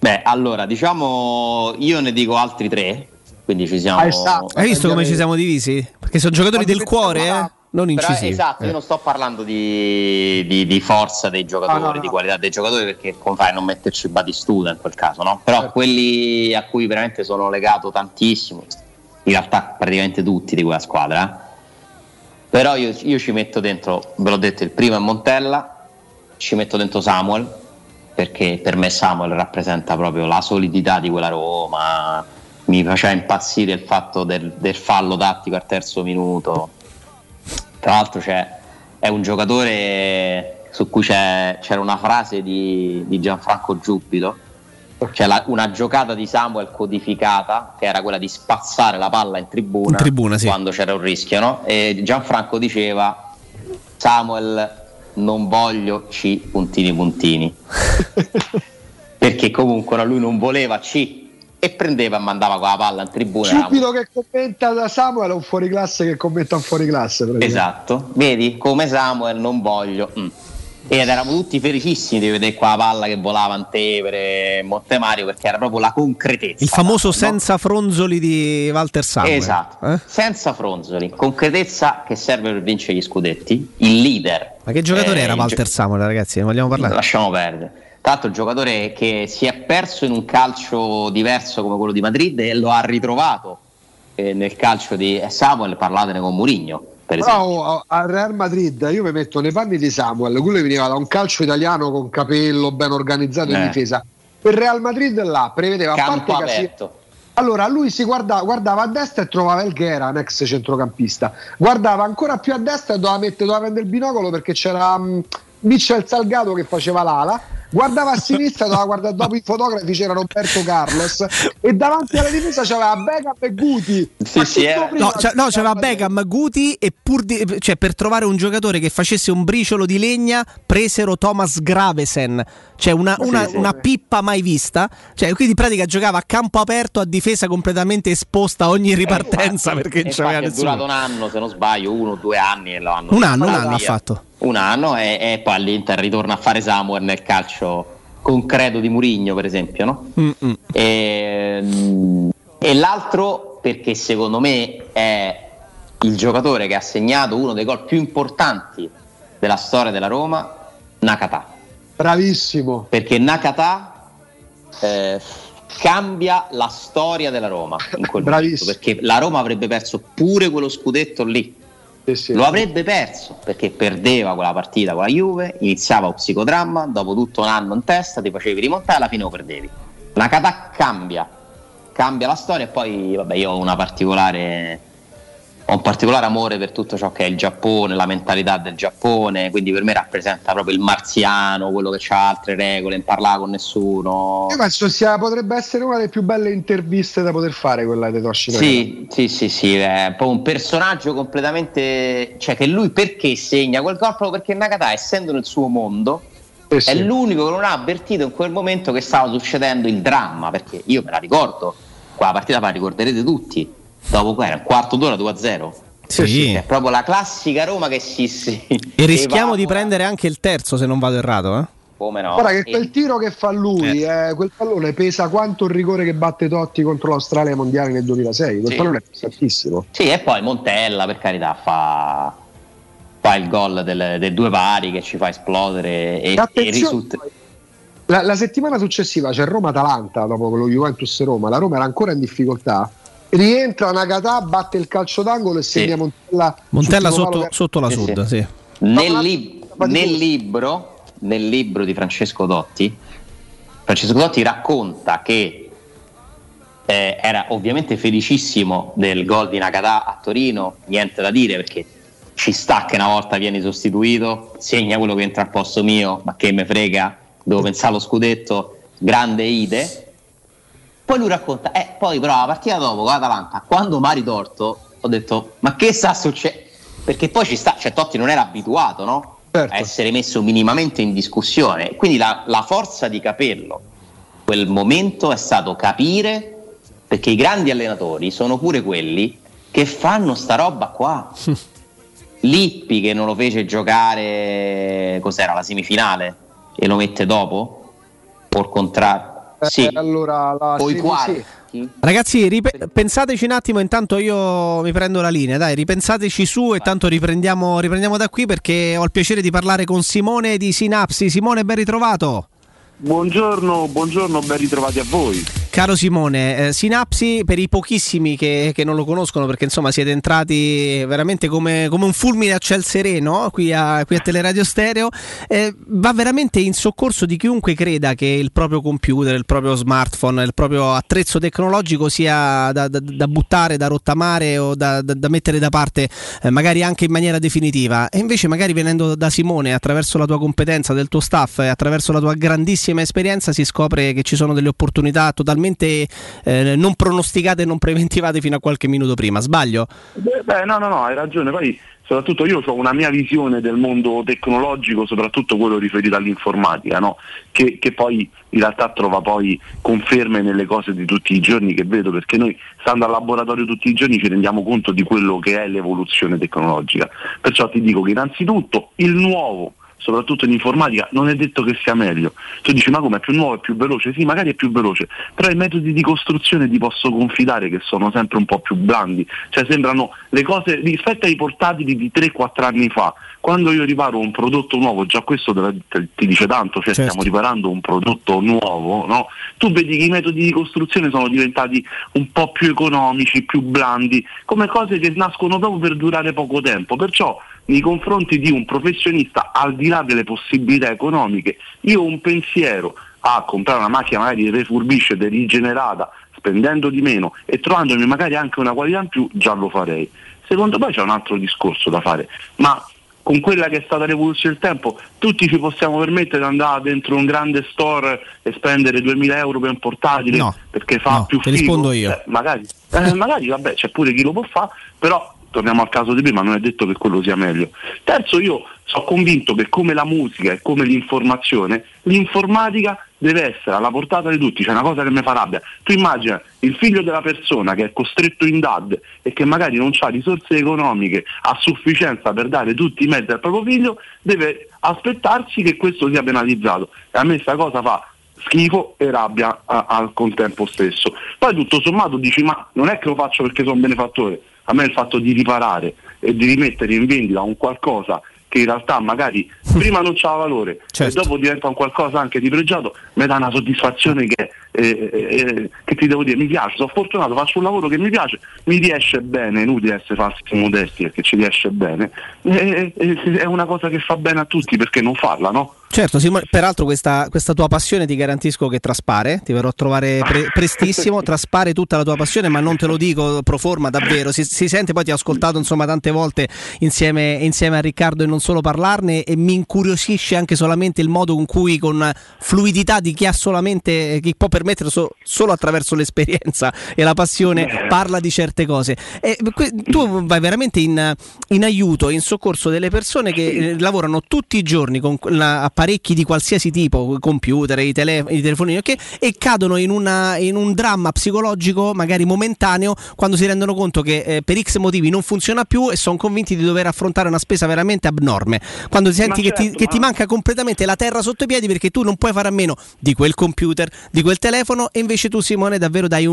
Beh, allora, diciamo, io ne dico altri tre... Quindi ci siamo. Hai visto come ci siamo divisi? Perché sono giocatori del cuore, non incisivi. Esatto, io non sto parlando di forza dei giocatori, di qualità dei giocatori, perché come fai a non metterci Batistuta in quel caso, no? Però quelli a cui veramente sono legato tantissimo, in realtà praticamente tutti di quella squadra. Però io ci metto dentro, ve l'ho detto, il primo è Montella, ci metto dentro Samuel, perché per me Samuel rappresenta proprio la solidità di quella Roma. Mi faceva impazzire il fatto del fallo tattico al terzo minuto. Tra l'altro è un giocatore su cui c'era una frase di Gianfranco Giubito, c'è una giocata di Samuel codificata che era quella di spazzare la palla in tribuna sì, quando c'era un rischio, no? E Gianfranco diceva: Samuel, non voglio C ... perché comunque lui non voleva C e prendeva e mandava con la palla in tribuna. Subito che commenta da Samuel, un fuoriclasse che commenta un fuoriclasse. Esatto, vedi come Samuel non voglio. Ed eravamo tutti felicissimi di vedere qua la palla che volava in Tevere, Montemario, perché era proprio la concretezza. Il famoso senza fronzoli di Walter Samuel. Esatto, senza fronzoli, concretezza che serve per vincere gli scudetti. Il leader. Ma che giocatore era Walter Samuel, ragazzi? Ne vogliamo parlare? Lasciamo perdere. Tra l'altro il giocatore che si è perso in un calcio diverso come quello di Madrid e lo ha ritrovato nel calcio di Samuel, parlatene con Mourinho per esempio. Però al Real Madrid io mi metto nei panni di Samuel, quello che veniva da un calcio italiano con capello ben organizzato in difesa, per Real Madrid là prevedeva campo a parte aperto. Allora lui si guardava a destra e trovava Helguera, un ex centrocampista, guardava ancora più a destra e doveva prendere il binocolo perché c'era Michel Salgado che faceva l'ala, guardava a sinistra, doveva guardare dopo i fotografi, c'era Roberto Carlos e davanti alla difesa c'era Beckham e Guti. C'era Beckham, Guti e cioè, per trovare un giocatore che facesse un briciolo di legna presero Thomas Gravesen, cioè una pippa mai vista, cioè, quindi in pratica giocava a campo aperto, a difesa completamente esposta a ogni ripartenza, perché non c'era nessuno. È durato un anno, se non sbaglio, 1 o 2 anni e l'hanno un anno ha fatto. Un anno e poi all'Inter ritorna a fare Samuel nel calcio concreto di Mourinho per esempio, no? E l'altro, perché secondo me è il giocatore che ha segnato uno dei gol più importanti della storia della Roma, Nakata. Bravissimo, perché Nakata cambia la storia della Roma in quel momento, perché la Roma avrebbe perso pure quello scudetto lì. Lo avrebbe perso perché perdeva quella partita con la Juve, iniziava un psicodramma, dopo tutto un anno in testa ti facevi rimontare, alla fine lo perdevi. Nakata cambia la storia. E poi vabbè, io ho un particolare amore per tutto ciò che è il Giappone, la mentalità del Giappone, quindi per me rappresenta proprio il marziano, quello che ha altre regole, non parlava con nessuno. Io penso potrebbe essere una delle più belle interviste da poter fare quella di Toshi. Sì, è poi un personaggio completamente, cioè che lui perché segna quel gol proprio perché Nakata, essendo nel suo mondo, è l'unico che non ha avvertito in quel momento che stava succedendo il dramma, perché io me la ricordo, quella partita la ricorderete tutti. Dopo qua era un quarto d'ora 2-0, Sì. È proprio la classica Roma che sì. E rischiamo di prendere anche il terzo, se non vado errato, eh? Come no? Guarda che quel tiro che fa lui, quel pallone pesa quanto il rigore che batte Totti contro l'Australia mondiale nel 2006. Quel pallone è pesantissimo. Sì, e poi Montella, per carità, fa il gol dei due pari che ci fa esplodere e risulta. La settimana successiva c'è Roma-Atalanta, dopo lo Juventus-Roma. La Roma era ancora in difficoltà. Rientra Nakata, batte il calcio d'angolo e segna Montella sotto la Sud. Sì. Nel libro di Francesco Totti racconta che era ovviamente felicissimo del gol di Nakata a Torino, niente da dire, perché ci sta che una volta vieni sostituito, segna quello che entra al posto mio, ma che me frega, devo pensare allo scudetto, grande idee. Poi lui racconta, poi però la partita dopo con l'Atalanta, quando mi ha ritorto, ho detto, ma che sta succedendo? Perché poi Totti non era abituato, no? Certo. A essere messo minimamente in discussione. Quindi la forza di capello, quel momento, è stato capire, perché i grandi allenatori sono pure quelli che fanno sta roba qua. Lippi, che non lo fece giocare, cos'era, la semifinale, e lo mette dopo? O il contrario? Sì, allora poi quarti. Sì. Ragazzi, pensateci un attimo, intanto io mi prendo la linea, dai, ripensateci su e tanto riprendiamo da qui, perché ho il piacere di parlare con Simone di Sinapsi. Simone, ben ritrovato. Buongiorno, ben ritrovati a voi. Caro Simone, Sinapsi, per i pochissimi che non lo conoscono, perché insomma siete entrati veramente come un fulmine a ciel sereno qui a Teleradio Stereo, va veramente in soccorso di chiunque creda che il proprio computer, il proprio smartphone, il proprio attrezzo tecnologico sia da buttare, da rottamare o da mettere da parte, magari anche in maniera definitiva. E invece magari venendo da Simone, attraverso la tua competenza, del tuo staff, attraverso la tua grandissima esperienza, si scopre che ci sono delle opportunità totalmente non pronosticate e non preventivate fino a qualche minuto prima. Sbaglio? No, hai ragione. Poi soprattutto io ho una mia visione del mondo tecnologico, soprattutto quello riferito all'informatica, no? Che poi in realtà trova poi conferme nelle cose di tutti i giorni che vedo, perché noi stando al laboratorio tutti i giorni ci rendiamo conto di quello che è l'evoluzione tecnologica. Perciò ti dico che innanzitutto il nuovo, soprattutto in informatica, non è detto che sia meglio. Tu dici, ma come, è più nuovo, è più veloce? Sì, magari è più veloce, però i metodi di costruzione ti posso confidare che sono sempre un po' più blandi, cioè sembrano le cose rispetto ai portatili di 3-4 anni fa. Quando io riparo un prodotto nuovo, già questo ti dice tanto, cioè certo. Stiamo riparando un prodotto nuovo, no? Tu vedi che i metodi di costruzione sono diventati un po' più economici, più blandi, come cose che nascono proprio per durare poco tempo. Perciò nei confronti di un professionista, al di là delle possibilità economiche, io ho un pensiero a comprare una macchina magari refurbished, rigenerata, spendendo di meno e trovandomi magari anche una qualità in più, già lo farei. Secondo me c'è un altro discorso da fare, ma con quella che è stata l'evoluzione del tempo, tutti ci possiamo permettere di andare dentro un grande store e spendere 2.000 euro per un portatile, no, perché fa più figo. Ti rispondo io. Magari vabbè, c'è pure chi lo può fare, però torniamo al caso di prima, non è detto che quello sia meglio. Terzo, io sono convinto che come la musica e come l'informazione, l'informatica deve essere alla portata di tutti. C'è una cosa che mi fa rabbia: tu immagina il figlio della persona che è costretto in DAD e che magari non ha risorse economiche a sufficienza per dare tutti i mezzi al proprio figlio, deve aspettarsi che questo sia penalizzato, e a me sta cosa fa schifo e rabbia al contempo stesso. Poi tutto sommato dici, ma non è che lo faccio perché sono benefattore. A me il fatto di riparare e di rimettere in vendita un qualcosa che in realtà magari prima non c'ha valore, certo, e dopo diventa un qualcosa anche di pregiato, mi dà una soddisfazione che ti devo dire, mi piace, sono fortunato, faccio un lavoro che mi piace, mi riesce bene, inutile essere falsi modesti, perché ci riesce bene, è una cosa che fa bene a tutti, perché non farla, no? Certo Simone, peraltro questa tua passione ti garantisco che traspare, ti verrò a trovare prestissimo, traspare tutta la tua passione, ma non te lo dico pro forma, davvero, si sente. Poi ti ho ascoltato insomma tante volte insieme a Riccardo e non solo parlarne, e mi incuriosisce anche solamente il modo con cui, con fluidità di chi ha solamente, chi può permettere solo attraverso l'esperienza e la passione, parla di certe cose, e tu vai veramente in aiuto, in soccorso delle persone che lavorano tutti i giorni con la apparecchi di qualsiasi tipo, computer, i telefonini, okay, e cadono in un dramma psicologico magari momentaneo quando si rendono conto che per X motivi non funziona più e sono convinti di dover affrontare una spesa veramente abnorme. Quando senti ti manca completamente la terra sotto i piedi perché tu non puoi fare a meno di quel computer, di quel telefono, e invece tu, Simone, davvero dai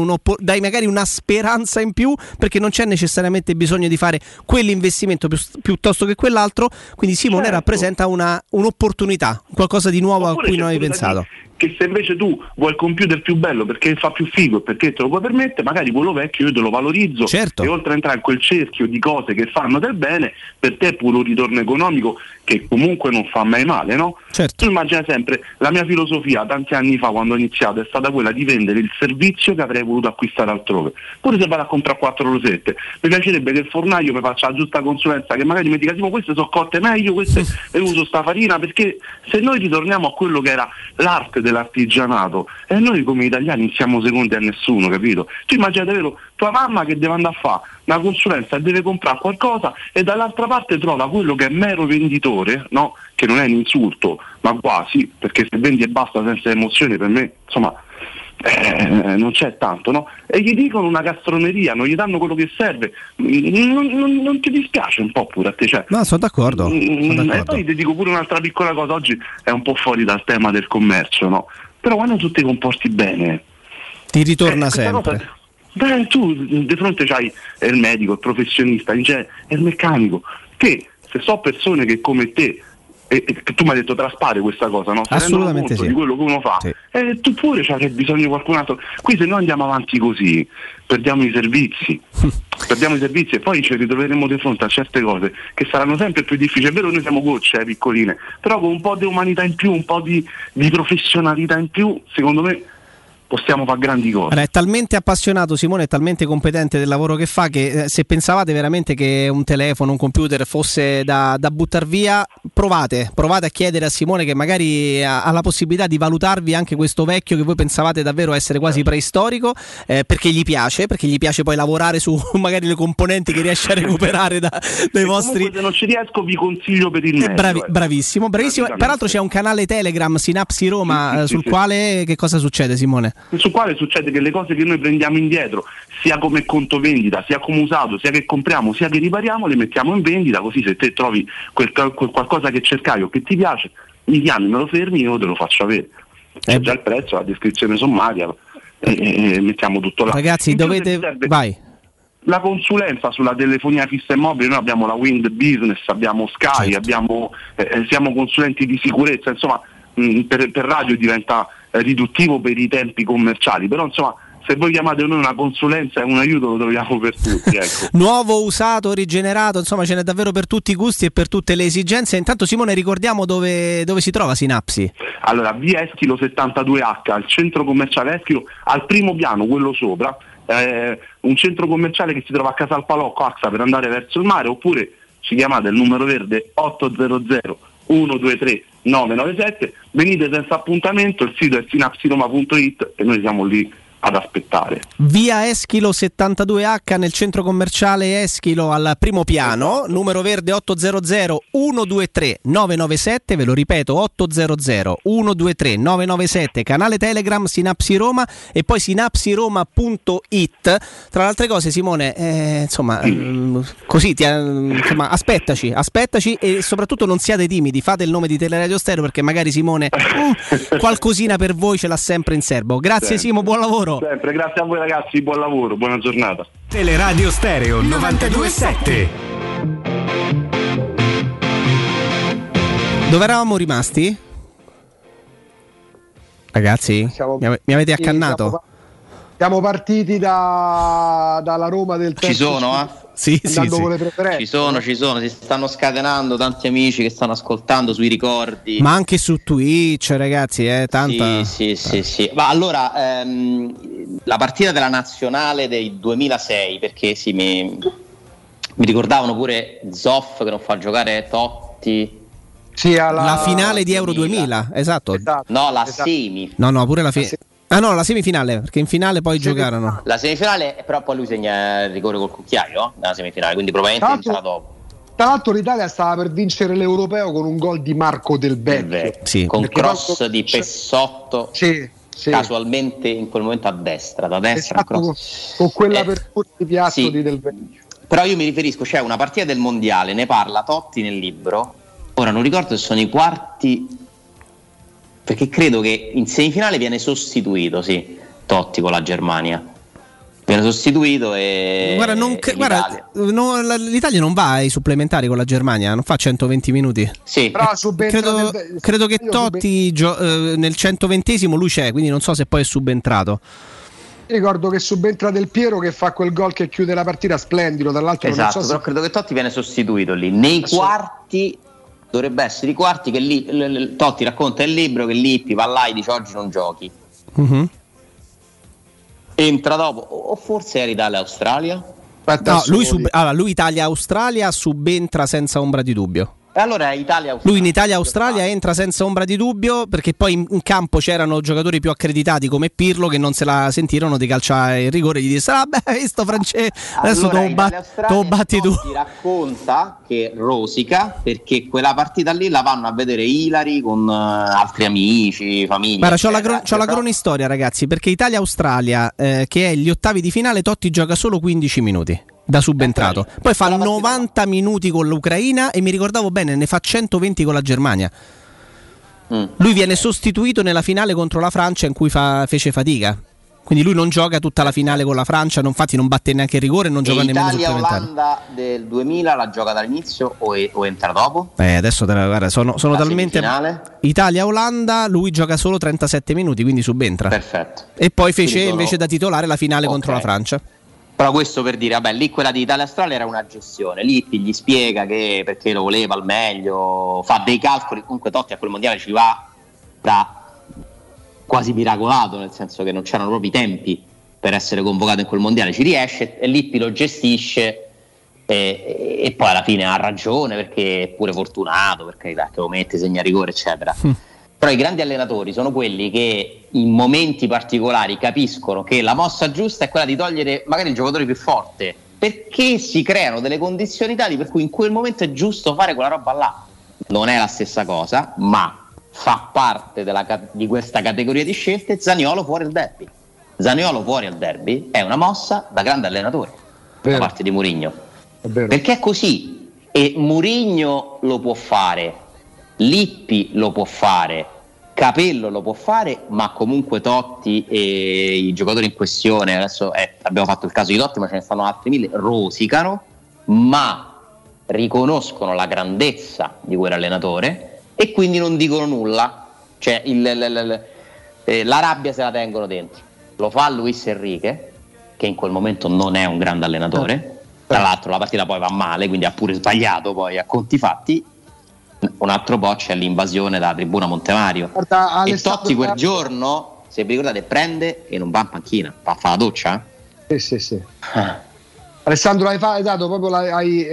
magari una speranza in più perché non c'è necessariamente bisogno di fare quell'investimento piuttosto che quell'altro. Quindi Simone, certo, rappresenta un'opportunità, qualcosa di nuovo. Oppure a cui non hai pensato. Che se invece tu vuoi il computer più bello perché fa più figo e perché te lo puoi permettere, magari quello vecchio io te lo valorizzo, certo, e oltre a entrare in quel cerchio di cose che fanno del bene, per te è pure un ritorno economico che comunque non fa mai male, no? Certo. Tu immagina sempre, la mia filosofia tanti anni fa quando ho iniziato è stata quella di vendere il servizio che avrei voluto acquistare altrove. Pure se vado a comprare 4 rosette, mi piacerebbe che il fornaio mi faccia la giusta consulenza, che magari mi dica: sì, ma queste sono cotte meglio, queste e uso sta farina, perché se noi ritorniamo a quello che era l'arte dell'artigianato, e noi come italiani siamo secondi a nessuno, capito? Tu immagina davvero tua mamma che deve andare a fare una consulenza e deve comprare qualcosa e dall'altra parte trova quello che è mero venditore, no? Che non è un insulto, ma quasi, perché se vendi e basta senza emozione, per me insomma non c'è tanto, no? E gli dicono una castroneria, non gli danno quello che serve. Non ti dispiace un po' pure a te? Cioè, no, sono d'accordo. E poi ti dico pure un'altra piccola cosa, oggi è un po' fuori dal tema del commercio, no? Però quando tu ti comporti bene ti ritorna sempre. Beh, tu di fronte c'hai il medico, il professionista, il meccanico, che se so persone che come te, e tu mi hai detto traspare questa cosa, no? Assolutamente conto, sì, di quello che uno fa, sì. E tu pure c'hai bisogno di qualcun altro. Qui se noi andiamo avanti così perdiamo i servizi e poi ci ritroveremo di fronte a certe cose che saranno sempre più difficili. È vero, noi siamo gocce piccoline, però con un po' di umanità in più, un po' di professionalità in più, secondo me possiamo fare grandi cose. Allora, è talmente appassionato Simone, è talmente competente del lavoro che fa, che se pensavate veramente che un telefono, un computer fosse da buttar via, provate a chiedere a Simone, che magari ha la possibilità di valutarvi anche questo vecchio che voi pensavate davvero essere quasi preistorico, perché gli piace poi lavorare su magari le componenti che riesce a recuperare dai vostri. Se non ci riesco vi consiglio per il meglio. Bravissimo. Peraltro c'è un canale Telegram, Sinapsi Roma, sul quale che cosa succede, Simone? Su quale succede che le cose che noi prendiamo indietro, sia come conto vendita, sia come usato, sia che compriamo, sia che ripariamo, le mettiamo in vendita, così se te trovi quel qualcosa che cercavi o che ti piace, mi chiami, me lo fermi, io te lo faccio avere. C'è già il prezzo, la descrizione sommaria, e mettiamo tutto là. Ragazzi, dovete... Vai. La consulenza sulla telefonia fissa e mobile, noi abbiamo la Wind Business, abbiamo Sky, certo, siamo consulenti di sicurezza, insomma... Per radio diventa riduttivo per i tempi commerciali, però insomma se voi chiamate noi una consulenza e un aiuto lo troviamo per tutti, ecco. Nuovo, usato, rigenerato, insomma ce n'è davvero per tutti i gusti e per tutte le esigenze. Intanto Simone, ricordiamo dove si trova Sinapsi. Allora, via Eschilo 72H, al centro commerciale Eschilo, al primo piano, quello sopra, un centro commerciale che si trova a Casalpalocco, Axa, per andare verso il mare, oppure ci chiamate il numero verde 800 123 997. Venite senza appuntamento, il sito è sinapsiroma.it e noi siamo lì ad aspettare. Via Eschilo 72H, nel centro commerciale Eschilo, al primo piano, numero verde 800 123 997, ve lo ripeto 800 123 997, canale Telegram Sinapsi Roma e poi sinapsiroma.it. tra le altre cose Simone, insomma, così insomma, aspettaci e soprattutto non siate timidi, fate il nome di Teleradio Stereo perché magari Simone qualcosina per voi ce l'ha sempre in serbo. Grazie Simo, buon lavoro. Sempre, grazie a voi ragazzi, buon lavoro, buona giornata. Teleradio Stereo 92.7. Dove eravamo rimasti? Ragazzi, mi avete accannato. Siamo partiti dalla Roma del terzo. Ci sono, eh? Sì. Con le preferenze. Ci sono, si stanno scatenando tanti amici che stanno ascoltando sui ricordi. Ma anche su Twitch, ragazzi, tanta. Sì. Ma allora, la partita della nazionale del 2006, perché sì, mi ricordavano pure Zoff che non fa giocare Totti. Sì, la finale di Euro 2000, esatto. No, la esatto. Semi. No, pure la finale. Ah no, la semifinale, perché in finale poi giocarono. La semifinale, però poi lui segna il rigore col cucchiaio nella semifinale, quindi probabilmente sarà dopo. Tra l'altro l'Italia stava per vincere l'Europeo con un gol di Marco Del Vecchio, sì, con cross di Pessotto, sì. Casualmente in quel momento a destra, da destra, esatto, con quella apertura di Piazza, sì, di Del Vecchio. Però io mi riferisco, c'è una partita del mondiale, ne parla Totti nel libro, ora non ricordo se sono i quarti, perché credo che in semifinale viene sostituito, sì, Totti con la Germania. Viene sostituito e guarda, l'Italia. L'Italia non va ai supplementari con la Germania, non fa 120 minuti. Sì. Però credo che Totti nel 120esimo lui c'è, quindi non so se poi è subentrato. Ricordo che subentra Del Piero che fa quel gol che chiude la partita splendido, dall'altro, esatto, non so, però credo che Totti viene sostituito lì nei quarti. Dovrebbe essere i quarti, che lì Totti racconta il libro che Lippi va là e dice oggi non giochi. Mm-hmm. Entra dopo, o forse era Italia-Australia? No, lui Italia-Australia subentra senza ombra di dubbio. E allora lui in Italia-Australia entra senza ombra di dubbio, perché poi in campo c'erano giocatori più accreditati come Pirlo che non se la sentirono di calciare il rigore, gli disse sto francese adesso tu batti tu. Ti racconta che rosica perché quella partita lì la vanno a vedere Ilari con altri amici, famiglia. Guarda, c'ho la cronistoria, ragazzi, perché Italia-Australia che è gli ottavi di finale, Totti gioca solo 15 minuti da subentrato, poi fa 90 minuti con l'Ucraina e mi ricordavo bene ne fa 120 con la Germania. Lui viene sostituito nella finale contro la Francia in cui fece fatica, quindi lui non gioca tutta la finale con la Francia, infatti non batte neanche il rigore, non gioca nemmeno supplementare. Italia-Olanda del 2000 la gioca dall'inizio o entra dopo? Adesso guarda, sono talmente Italia-Olanda, lui gioca solo 37 minuti, quindi subentra. Perfetto. E poi fece invece da titolare la finale contro la Francia. Però questo per dire, vabbè, lì quella di Italia-Australia era una gestione, Lippi gli spiega che perché lo voleva al meglio, fa dei calcoli, comunque Totti a quel mondiale ci va da quasi miracolato, nel senso che non c'erano proprio i tempi per essere convocato in quel mondiale, ci riesce e Lippi lo gestisce e poi alla fine ha ragione perché è pure fortunato, perché lo mette, segna rigore eccetera. Però i grandi allenatori sono quelli che in momenti particolari capiscono che la mossa giusta è quella di togliere magari il giocatore più forte, perché si creano delle condizioni tali per cui in quel momento è giusto fare quella roba là. Non è la stessa cosa, ma fa parte di questa categoria di scelte. Zaniolo fuori al derby è una mossa da grande allenatore da parte di Mourinho, perché è così, e Mourinho lo può fare, Lippi lo può fare, Capello lo può fare, ma comunque Totti e i giocatori in questione, adesso abbiamo fatto il caso di Totti ma ce ne stanno altri mille, rosicano ma riconoscono la grandezza di quell'allenatore e quindi non dicono nulla, cioè la rabbia se la tengono dentro. Lo fa Luis Enrique, che in quel momento non è un grande allenatore, tra l'altro la partita poi va male, quindi ha pure sbagliato poi a conti fatti. Un altro boccio è l'invasione dalla tribuna Montemario. Guarda, e Totti quel giorno, se vi ricordate, prende e non va in panchina, va a fare la doccia. Sì. Alessandro, hai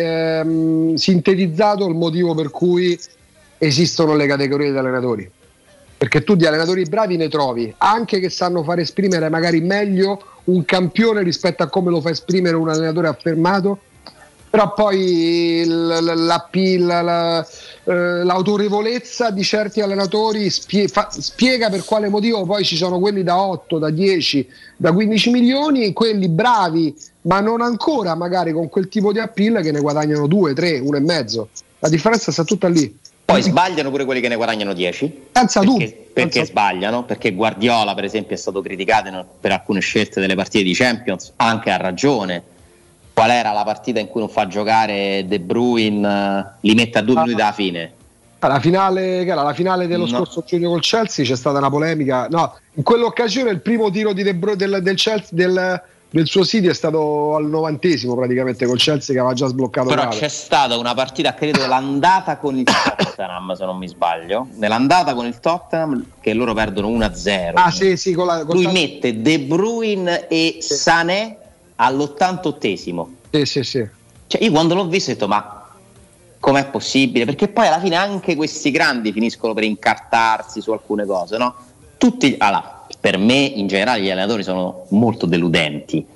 sintetizzato il motivo per cui esistono le categorie di allenatori, perché tu di allenatori bravi ne trovi anche che sanno far esprimere magari meglio un campione rispetto a come lo fa esprimere un allenatore affermato, però poi l'autorevolezza di certi allenatori spiega per quale motivo poi ci sono quelli da 8, da 10, da 15 milioni, quelli bravi ma non ancora magari con quel tipo di appeal che ne guadagnano 2, 3, 1,5. La differenza sta tutta lì. Poi sbagliano pure quelli che ne guadagnano 10. Senza dubbio. Perché sbagliano? Perché Guardiola per esempio è stato criticato per alcune scelte delle partite di Champions, anche a ragione. Qual era la partita in cui non fa giocare De Bruyne, li mette a 2 minuti dalla fine? La finale dello scorso giugno col Chelsea c'è stata una polemica. No, in quell'occasione il primo tiro di De Bruyne del Chelsea del suo City è stato al 90esimo praticamente col Chelsea che aveva già sbloccato. Però c'è stata una partita, credo l'andata con il Tottenham, se non mi sbaglio, nell'andata con il Tottenham che loro perdono 1-0. Ah sì, lui mette De Bruyne e Sané all'88esimo. Sì. Cioè, io quando l'ho visto ho detto ma com'è possibile? Perché poi alla fine anche questi grandi finiscono per incartarsi su alcune cose, no? Per me in generale gli allenatori sono molto deludenti.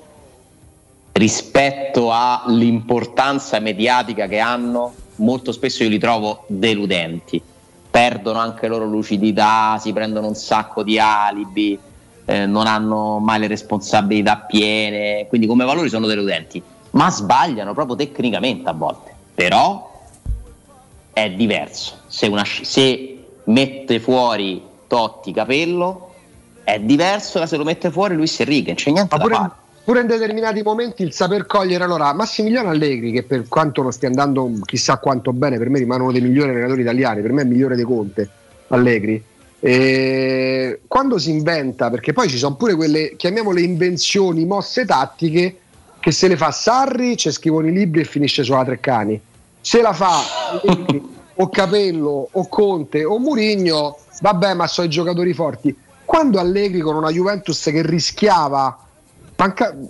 rispetto all'importanza mediatica che hanno, molto spesso io li trovo deludenti, perdono anche loro lucidità, si prendono un sacco di alibi, non hanno mai le responsabilità piene, quindi come valori sono deludenti, ma sbagliano proprio tecnicamente a volte. Però è diverso, se mette fuori Totti Capello è diverso da se lo mette fuori Luis Enrique, non c'è niente da fare. Pure in determinati momenti il saper cogliere. Allora, Massimiliano Allegri, che per quanto non stia andando chissà quanto bene, per me rimane uno dei migliori allenatori italiani, per me è il migliore dei Conte, Allegri, quando si inventa, perché poi ci sono pure quelle, chiamiamole invenzioni, mosse tattiche, che se le fa Sarri ci scrivono i libri e finisce sulla Treccani, se la fa Allegri, o Capello o Conte o Mourinho, vabbè, ma so i giocatori forti. Quando Allegri con una Juventus che rischiava,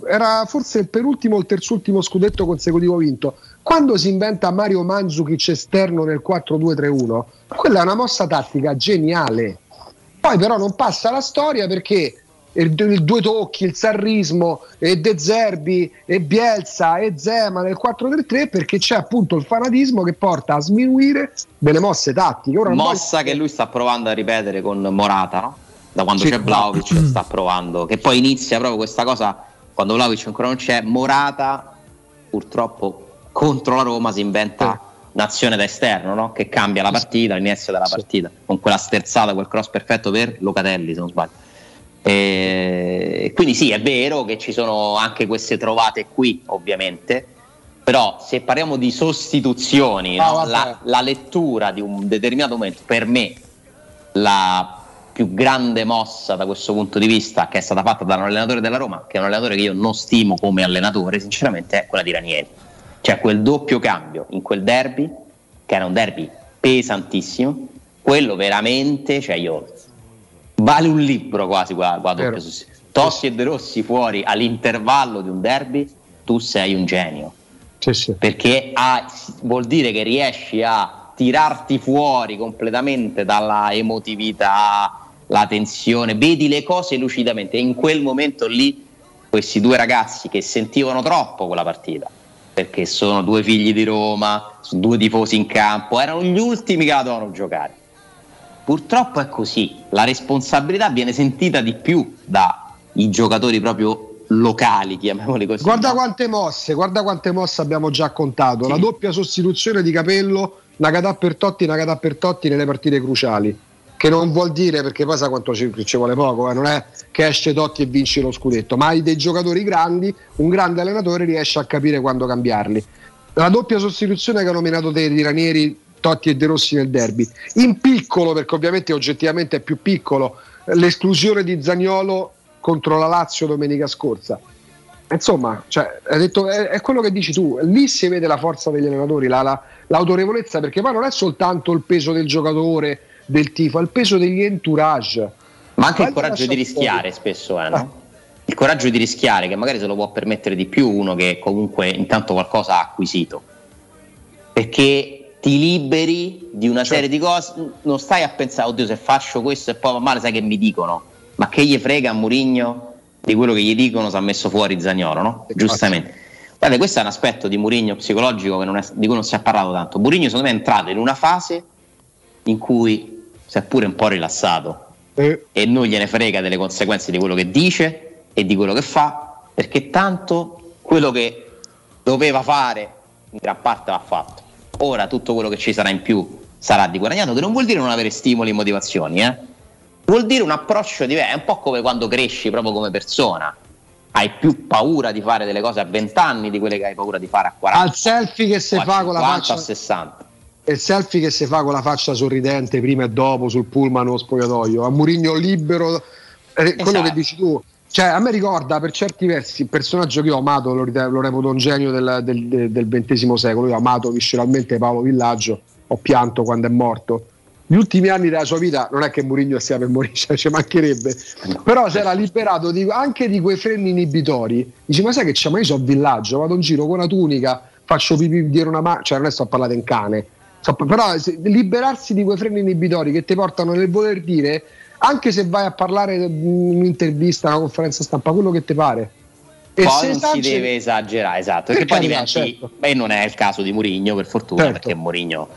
era forse il penultimo o il terzultimo scudetto consecutivo vinto, quando si inventa Mario Mandzukic esterno nel 4-2-3-1, quella è una mossa tattica geniale, poi però non passa alla storia perché il due tocchi, il sarrismo, e De Zerbi e Bielsa e Zema nel 4-3-3, perché c'è appunto il fanatismo che porta a sminuire delle mosse tattiche. Ora, mossa che lui sta provando a ripetere con Morata, no? Da quando c'è Vlahovic sta provando, che poi inizia proprio questa cosa quando Vlahovic ancora non c'è. Morata purtroppo contro la Roma si inventa un'azione da esterno, no? Che cambia la partita, l'inizio della partita, con quella sterzata, quel cross perfetto per Locatelli se non sbaglio. E quindi sì, è vero che ci sono anche queste trovate qui ovviamente, però se parliamo di sostituzioni, la lettura di un determinato momento, per me la più grande mossa da questo punto di vista che è stata fatta da un allenatore della Roma, che è un allenatore che io non stimo come allenatore sinceramente, è quella di Ranieri. Cioè quel doppio cambio in quel derby, che era un derby pesantissimo, quello veramente, cioè io, vale un libro quasi qua doppio. Totti e De Rossi fuori all'intervallo di un derby, tu sei un genio, perché vuol dire che riesci a tirarti fuori completamente dalla emotività, la tensione, vedi le cose lucidamente. E in quel momento lì questi due ragazzi che sentivano troppo quella partita, perché sono due figli di Roma, sono due tifosi in campo, erano gli ultimi che la dovevano giocare. Purtroppo è così, la responsabilità viene sentita di più dai giocatori proprio locali, chiamiamoli così. Guarda quante mosse abbiamo già contato, sì. La doppia sostituzione di Capello, Nakata per Totti nelle partite cruciali, che non vuol dire, perché poi sa quanto ci vuole poco, non è che esce Totti e vinci lo scudetto, ma hai dei giocatori grandi, un grande allenatore riesce a capire quando cambiarli. La doppia sostituzione che ha nominato te di Ranieri, Totti e De Rossi nel derby, in piccolo, perché ovviamente oggettivamente è più piccolo, l'esclusione di Zaniolo contro la Lazio domenica scorsa. Insomma, cioè, è quello che dici tu, lì si vede la forza degli allenatori, l'autorevolezza, perché poi non è soltanto il peso del giocatore, del tifo, è il peso degli entourage, ma anche il coraggio di rischiare spesso, no? Il coraggio di rischiare, che magari se lo può permettere di più uno che comunque intanto qualcosa ha acquisito, perché ti liberi di una serie di cose, non stai a pensare, oddio, se faccio questo e poi va male, sai che mi dicono, ma che gli frega a Mourinho di quello che gli dicono, si ha messo fuori Zaniolo, no? Giustamente. Guarda, questo è un aspetto di Mourinho psicologico di cui non si è parlato tanto. Mourinho secondo me è entrato in una fase in cui si è pure un po' rilassato e non gliene frega delle conseguenze di quello che dice e di quello che fa, perché tanto quello che doveva fare in gran parte l'ha fatto. Ora tutto quello che ci sarà in più sarà di guadagnato, che non vuol dire non avere stimoli e motivazioni, vuol dire un approccio diverso. È un po' come quando cresci proprio come persona, hai più paura di fare delle cose a 20 anni di quelle che hai paura di fare a 40, al selfie che si fa con la faccia a 60, il selfie che si fa con la faccia sorridente prima e dopo sul pullman o spogliatoio, a Mourinho libero, quello che dici tu. Cioè, a me ricorda per certi versi il personaggio che ho amato, lo reputo un genio del XX secolo, io ho amato visceralmente Paolo Villaggio, ho pianto quando è morto. Gli ultimi anni della sua vita, non è che Mourinho stia per morire, ci mancherebbe, però si era liberato anche di quei freni inibitori. Dice, ma sai che c'è, ma io sono Villaggio, vado in giro con la tunica, faccio pipì dietro una mano, cioè non è sto parlando in cane, però liberarsi di quei freni inibitori che ti portano nel voler dire, anche se vai a parlare in un'intervista, una conferenza stampa, quello che ti pare. Poi non si deve esagerare, esatto, perché poi diventi, certo. Beh, non è il caso di Mourinho, per fortuna, certo. Perché Mourinho,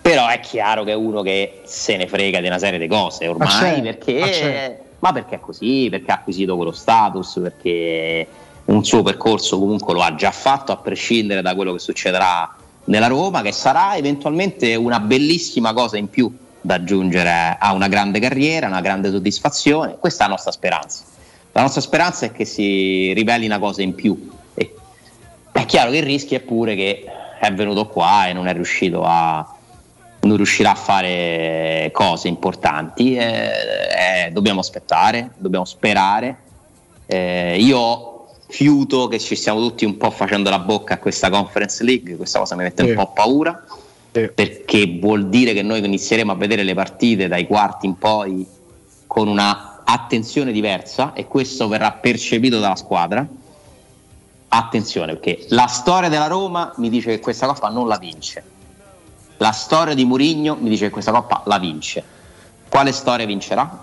però è chiaro che è uno che se ne frega di una serie di cose ormai, perché è così, perché ha acquisito quello status, perché un suo percorso comunque lo ha già fatto, a prescindere da quello che succederà nella Roma, che sarà eventualmente una bellissima cosa in più da aggiungere a una grande carriera, una grande soddisfazione. Questa è la nostra speranza. La nostra speranza è che si riveli una cosa in più. E è chiaro che il rischio è pure che è venuto qua e non riuscirà a fare cose importanti. Dobbiamo aspettare, dobbiamo sperare. Io fiuto che ci stiamo tutti un po' facendo la bocca a questa Conference League, questa cosa mi mette un po' paura, perché vuol dire che noi inizieremo a vedere le partite dai quarti in poi con una attenzione diversa, e questo verrà percepito dalla squadra. Attenzione, perché la storia della Roma mi dice che questa coppa non la vince, la storia di Mourinho mi dice che questa coppa la vince. Quale storia vincerà?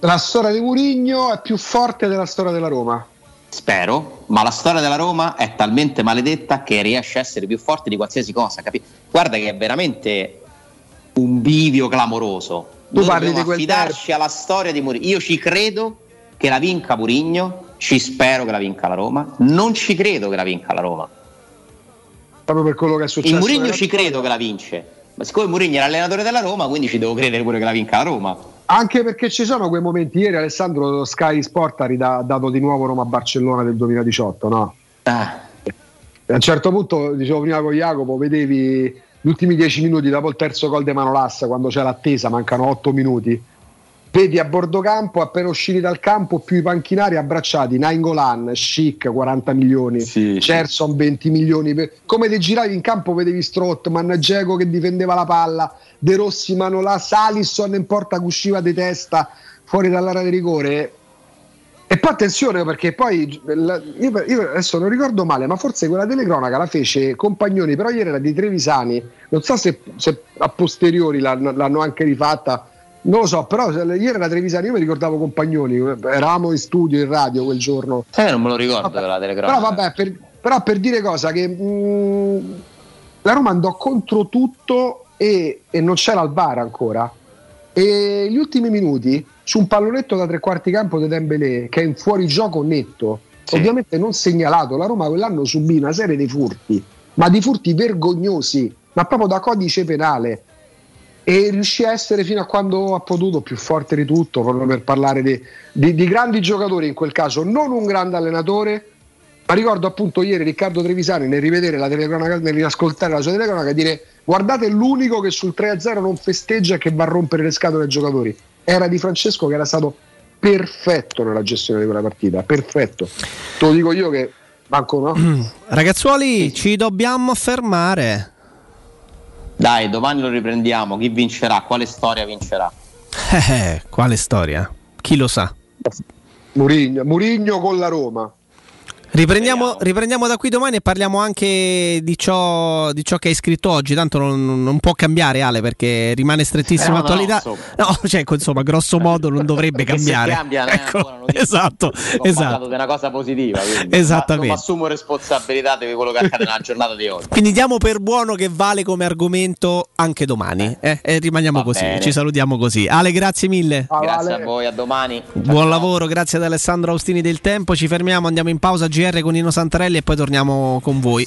La storia di Mourinho è più forte della storia della Roma, spero, ma la storia della Roma è talmente maledetta che riesce a essere più forte di qualsiasi cosa, guarda che è veramente un bivio clamoroso. Noi dobbiamo affidarci alla storia di Mourinho. Io ci credo che la vinca Mourinho, ci spero che la vinca la Roma, non ci credo che la vinca la Roma, proprio per quello che è successo. Il Mourinho ci credo che la vince, ma siccome Mourinho è l'allenatore della Roma, quindi ci devo credere pure che la vinca la Roma. Anche perché ci sono quei momenti. Ieri Alessandro Sky Sport ha dato di nuovo Roma-Barcellona del 2018, no? A un certo punto, dicevo prima con Jacopo, vedevi gli ultimi 10 minuti dopo il terzo gol di Manolassa, quando c'è l'attesa, mancano 8 minuti, vedi a bordo campo, appena usciti dal campo, più i panchinari abbracciati, Nainggolan, Schick 40 milioni, Gerson 20 milioni, come te giravi in campo vedevi Strootman, Dzeko che difendeva la palla, De Rossi, Manolassa, Alisson in porta che usciva di testa fuori dall'area di rigore. E poi attenzione, perché poi io adesso non ricordo male, ma forse quella telecronaca la fece Compagnoni, però ieri era di Trevisani, non so se a posteriori l'hanno anche rifatta, non lo so, però ieri era Trevisani, io mi ricordavo Compagnoni, eravamo in studio, in radio quel giorno. Non me lo ricordo, vabbè, la telecronaca. Però vabbè, per dire cosa, che la Roma andò contro tutto e non c'era il VAR ancora. E gli ultimi minuti, su un pallonetto da tre quarti campo di Dembélé che è in fuorigioco netto, ovviamente non segnalato, la Roma quell'anno subì una serie di furti, ma di furti vergognosi, ma proprio da codice penale, e riuscì a essere, fino a quando ha potuto, più forte di tutto, proprio per parlare di grandi giocatori in quel caso, non un grande allenatore. Ma ricordo appunto ieri Riccardo Trevisani, nel rivedere la telecronaca, nel riascoltare la sua telecronaca, dire: guardate l'unico che sul 3-0 non festeggia e che va a rompere le scatole ai giocatori. Era Di Francesco, che era stato perfetto nella gestione di quella partita, perfetto. Te lo dico io che manco, no? Ragazzuoli, ci dobbiamo fermare. Dai, domani lo riprendiamo. Chi vincerà? Quale storia vincerà? Quale storia? Chi lo sa? Mourinho con la Roma. Riprendiamo da qui domani e parliamo anche di ciò che hai scritto oggi. Tanto non può cambiare, Ale, perché rimane strettissima attualità. No, cioè, insomma, grosso modo non dovrebbe cambiare. Cambia, ecco, esatto. Ho parlato di una cosa positiva, quindi esattamente. Non assumo responsabilità di quello che accade nella giornata di oggi. Quindi diamo per buono che vale come argomento anche domani. E rimaniamo Va così, bene. Ci salutiamo così. Ale, grazie mille. Grazie Ale. A voi, a domani. Buon lavoro, grazie ad Alessandro Austini del Tempo. Ci fermiamo, andiamo in pausa con Nino Santarelli e poi torniamo con voi.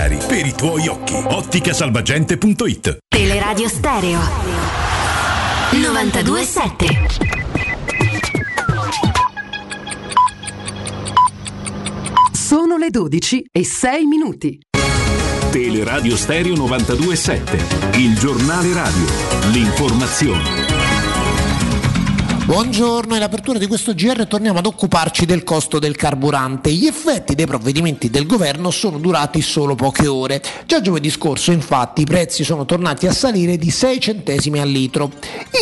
per i tuoi occhi. Otticasalvagente.it. Teleradio Stereo 92.7. Sono le 12:06. Teleradio Stereo 92.7, il giornale radio, l'informazione. Buongiorno, in apertura di questo GR torniamo ad occuparci del costo del carburante. Gli effetti dei provvedimenti del governo sono durati solo poche ore. Già giovedì scorso, infatti, i prezzi sono tornati a salire di 6 centesimi al litro.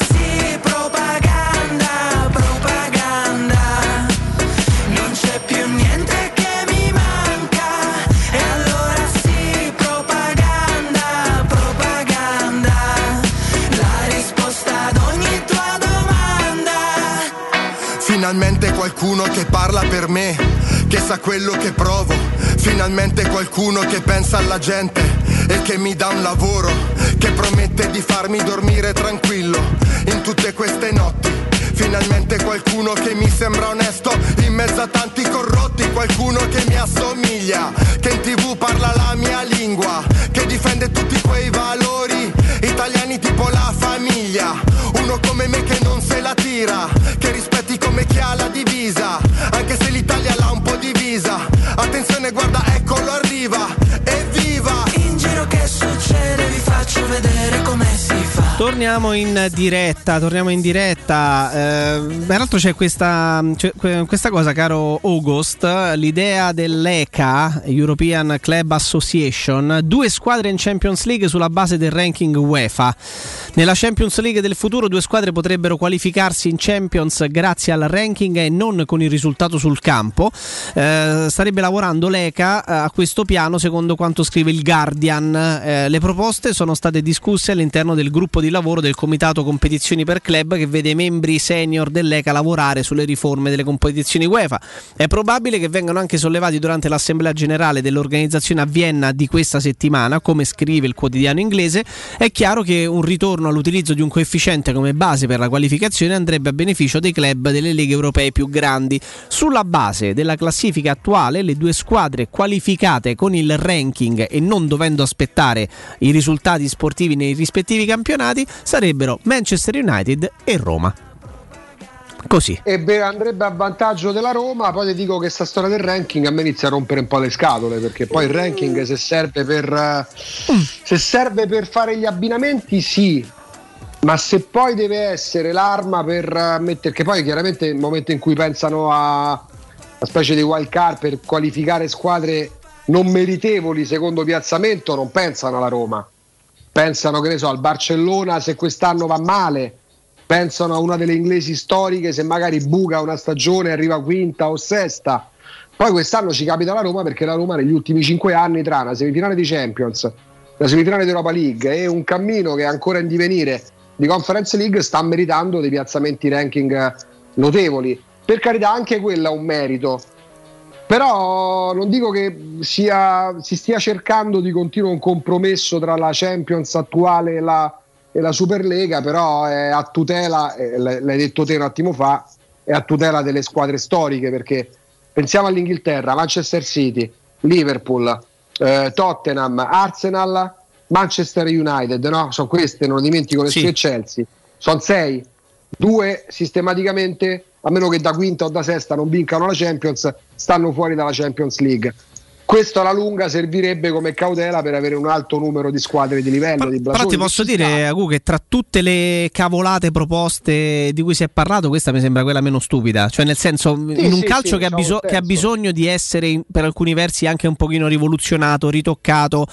sì, propaganda, propaganda, non c'è più niente che mi manca. E allora sì, propaganda, propaganda, la risposta ad ogni tua domanda. Finalmente qualcuno che parla per me, che sa quello che provo, finalmente qualcuno che pensa alla gente e che mi dà un lavoro, che promette di farmi dormire tranquillo in tutte queste notti. Finalmente qualcuno che mi sembra onesto in mezzo a tanti corrotti, qualcuno che mi assomiglia, che in TV parla la mia lingua, che difende tutti quei valori italiani tipo la famiglia. Uno come me che non se la tira, che rispetti come chi ha la divisa, anche se l'Italia l'ha un po' divisa. Attenzione, guarda, eccolo arriva, evviva! In giro che succede, vi faccio vedere come si fa. Torniamo in diretta. Peraltro c'è questa cosa, caro August, l'idea dell'ECA, European Club Association, 2 squadre in Champions League sulla base del ranking UEFA. Nella Champions League del futuro 2 squadre potrebbero qualificarsi in Champions grazie al ranking e non con il risultato sul campo. Starebbe lavorando l'ECA a questo piano, secondo quanto scrive il Guardian. Le proposte sono state discusse all'interno del gruppo di lavoro del Comitato Competizioni per Club, che vede i membri senior dell'ECA lavorare sulle riforme delle competizioni UEFA. È probabile che vengano anche sollevati durante l'assemblea generale dell'organizzazione a Vienna di questa settimana, come scrive il quotidiano inglese. È chiaro che un ritorno all'utilizzo di un coefficiente come base per la qualificazione andrebbe a beneficio dei club delle leghe europee più grandi. Sulla base della classifica attuale, le 2 squadre qualificate con il ranking e non dovendo aspettare i risultati sportivi nei rispettivi campionati sarebbero Manchester United e Roma. Così. E andrebbe a vantaggio della Roma. Poi ti dico che sta storia del ranking a me inizia a rompere un po' le scatole, perché poi il ranking se serve per fare gli abbinamenti sì, ma se poi deve essere l'arma per mettere, che poi chiaramente nel momento in cui pensano a una specie di wild card per qualificare squadre non meritevoli secondo piazzamento, non pensano alla Roma, pensano, che ne so, al Barcellona se quest'anno va male, pensano a una delle inglesi storiche se magari buca una stagione e arriva quinta o sesta. Poi quest'anno ci capita la Roma perché la Roma negli ultimi 5 anni, tra una semifinale di Champions, la semifinale di Europa League e un cammino che è ancora in divenire di Conference League, sta meritando dei piazzamenti ranking notevoli. Per carità, anche quello è un merito, Però non dico che si stia cercando di continuo un compromesso tra la Champions attuale e la Superlega, però è a tutela, l'hai detto te un attimo fa, è a tutela delle squadre storiche, perché pensiamo all'Inghilterra, Manchester City, Liverpool, Tottenham, Arsenal, Manchester United, no? Sono queste, non dimentico le sue, Chelsea, sono 6, 2 sistematicamente, a meno che da quinta o da sesta non vincano la Champions, stanno fuori dalla Champions League. Questo alla lunga servirebbe come cautela per avere un alto numero di squadre di livello. Però ti posso dire, Agu, che tra tutte le cavolate proposte di cui si è parlato, questa mi sembra quella meno stupida, cioè nel senso, che ha bisogno di essere per alcuni versi anche un pochino rivoluzionato, ritoccato,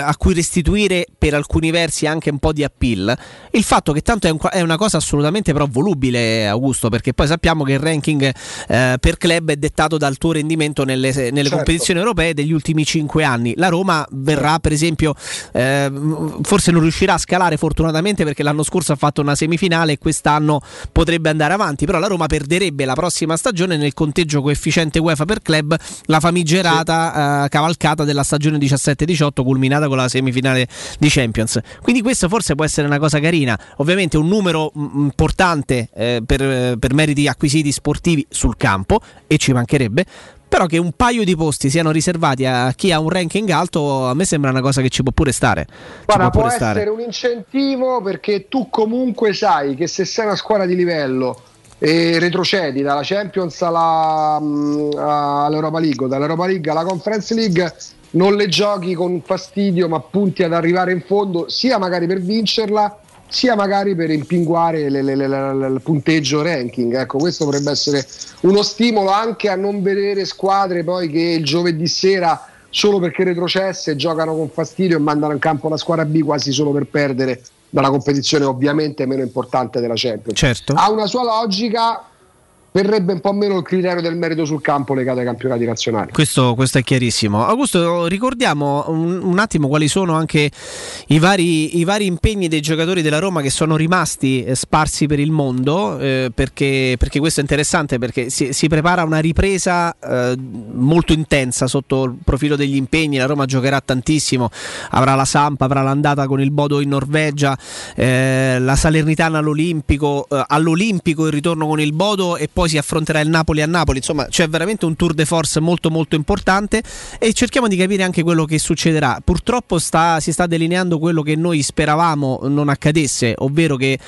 a cui restituire per alcuni versi anche un po' di appeal. Il fatto che tanto è una cosa assolutamente però volubile, Augusto, perché poi sappiamo che il ranking per club è dettato dal tuo rendimento nelle competizioni europee degli ultimi 5 anni. La Roma verrà, per esempio, forse non riuscirà a scalare, fortunatamente, perché l'anno scorso ha fatto una semifinale e quest'anno potrebbe andare avanti, però la Roma perderebbe la prossima stagione nel conteggio coefficiente UEFA per club, la famigerata cavalcata della stagione 17-18 culminata con la semifinale di Champions. Quindi questa forse può essere una cosa carina, ovviamente un numero importante per meriti acquisiti sportivi sul campo, e ci mancherebbe. Però che un paio di posti siano riservati a chi ha un ranking alto, a me sembra una cosa che ci può pure stare. Guarda, può essere un incentivo, perché tu comunque sai che se sei una squadra di livello e retrocedi dalla Champions all'Europa League, dall'Europa League alla Conference League, non le giochi con fastidio, ma punti ad arrivare in fondo, sia magari per vincerla, sia magari per impinguare il punteggio ranking. Ecco, questo potrebbe essere uno stimolo anche a non vedere squadre poi che il giovedì sera, solo perché retrocesse, giocano con fastidio e mandano in campo la squadra B quasi solo per perdere dalla competizione ovviamente meno importante della Champions. Certo. Ha una sua logica, verrebbe un po' meno il criterio del merito sul campo legato ai campionati nazionali. Questo è chiarissimo. Augusto, ricordiamo un attimo quali sono anche i vari impegni dei giocatori della Roma che sono rimasti sparsi per il mondo, perché questo è interessante, perché si prepara una ripresa molto intensa sotto il profilo degli impegni. La Roma giocherà tantissimo, avrà la Samp, avrà l'andata con il Bodø in Norvegia, la Salernitana all'Olimpico, il ritorno con il Bodø, e poi si affronterà il Napoli a Napoli. Insomma, c'è veramente un tour de force molto molto importante, e cerchiamo di capire anche quello che succederà. Purtroppo si sta delineando quello che noi speravamo non accadesse, ovvero che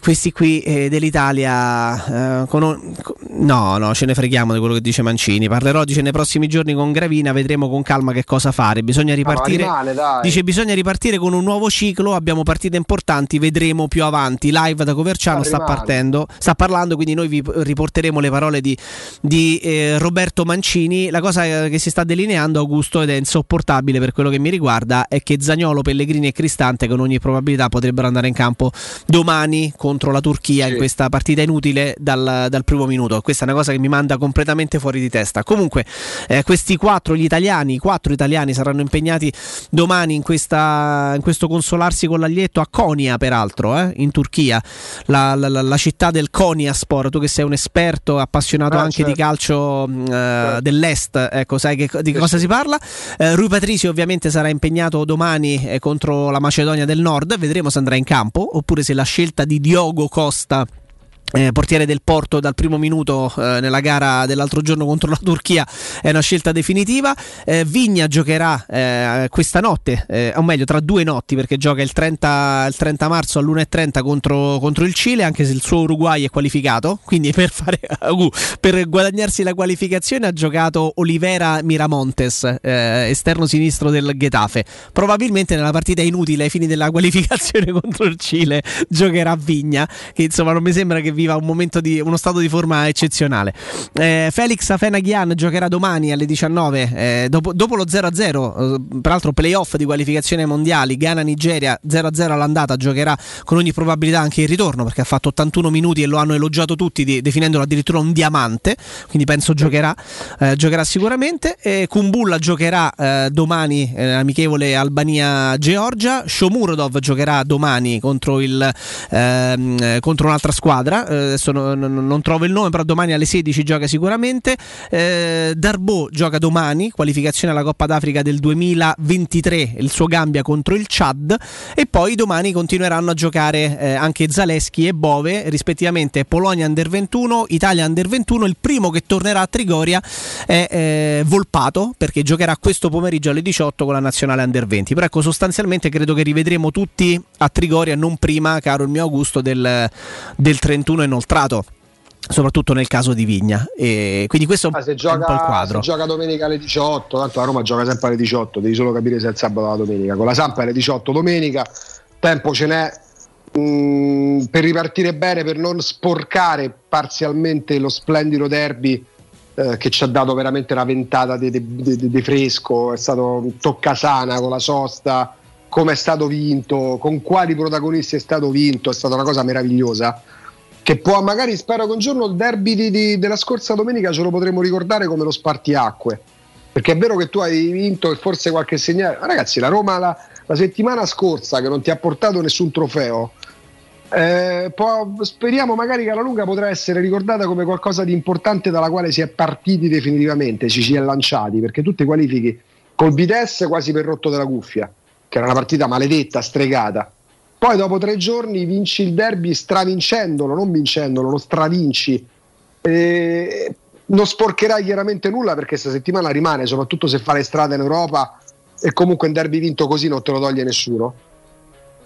questi qui dell'Italia no, ce ne freghiamo di quello che dice Mancini. Parlerò, dice, nei prossimi giorni con Gravina, vedremo con calma che cosa fare. Bisogna ripartire, bisogna ripartire con un nuovo ciclo, abbiamo partite importanti, vedremo più avanti. Live da Coverciano sta parlando, quindi noi vi riporteremo le parole di Roberto Mancini. La cosa che si sta delineando, Augusto, ed è insopportabile per quello che mi riguarda, è che Zaniolo, Pellegrini e Cristante con ogni probabilità potrebbero andare in campo domani contro la Turchia in questa partita inutile dal primo minuto. Questa è una cosa che mi manda completamente fuori di testa. Comunque questi quattro italiani saranno impegnati domani in questo consolarsi con l'aglietto a Konya, peraltro in Turchia, la città del Konyaspor. Tu che sei un esperto appassionato di calcio dell'est, ecco, sai di cosa si parla. Rui Patricio ovviamente sarà impegnato domani contro la Macedonia del Nord, vedremo se andrà in campo oppure se la scelta di Diogo Costa, portiere del Porto dal primo minuto nella gara dell'altro giorno contro la Turchia, è una scelta definitiva. Vigna giocherà questa notte, o meglio tra 2 notti, perché gioca il 30 marzo all'1:30 contro il Cile, anche se il suo Uruguay è qualificato, quindi per guadagnarsi la qualificazione ha giocato Olivera Miramontes, esterno sinistro del Getafe. Probabilmente nella partita inutile ai fini della qualificazione contro il Cile giocherà Vigna, che insomma non mi sembra che viva un momento di uno stato di forma eccezionale. Felix Afenaghian giocherà domani alle 19, dopo lo 0-0, peraltro playoff di qualificazione mondiali, Ghana-Nigeria 0-0 all'andata, giocherà con ogni probabilità anche il ritorno, perché ha fatto 81 minuti e lo hanno elogiato tutti, definendolo addirittura un diamante, quindi penso giocherà sicuramente. Kumbulla giocherà domani, amichevole Albania-Georgia. Shomurodov giocherà domani contro un'altra squadra, adesso non trovo il nome, però domani alle 16 gioca sicuramente. Darbo gioca domani, qualificazione alla Coppa d'Africa del 2023, il suo Gambia contro il Chad, e poi domani continueranno a giocare anche Zaleschi e Bove, rispettivamente Polonia Under 21, Italia Under 21. Il primo che tornerà a Trigoria è Volpato, perché giocherà questo pomeriggio alle 18 con la nazionale Under 20. Però ecco, sostanzialmente credo che rivedremo tutti a Trigoria, non prima, caro il mio Augusto, del 31 inoltrato, soprattutto nel caso di Vigna. E quindi questo è un po' il quadro. Se gioca domenica alle 18, tanto a Roma gioca sempre alle 18, devi solo capire se è il sabato o la domenica. Con la Sampa alle 18 domenica, tempo ce n'è per ripartire bene, per non sporcare parzialmente lo splendido derby che ci ha dato veramente una ventata di fresco. È stato toccasana con la sosta, come è stato vinto, con quali protagonisti è stato vinto, è stata una cosa meravigliosa, che può magari, spero che un giorno il derby della scorsa domenica ce lo potremo ricordare come lo spartiacque, perché è vero che tu hai vinto e forse qualche segnale, ma ragazzi, la Roma la settimana scorsa, che non ti ha portato nessun trofeo, speriamo magari che alla lunga potrà essere ricordata come qualcosa di importante dalla quale si è partiti definitivamente, si è lanciati, perché tu ti qualifichi col Vitesse quasi per rotto della cuffia, che era una partita maledetta, stregata. Poi dopo 3 giorni vinci il derby stravincendolo, non vincendolo, lo stravinci. Non sporcherai chiaramente nulla, perché questa settimana rimane, soprattutto se fai strada in Europa, e comunque un derby vinto così non te lo toglie nessuno.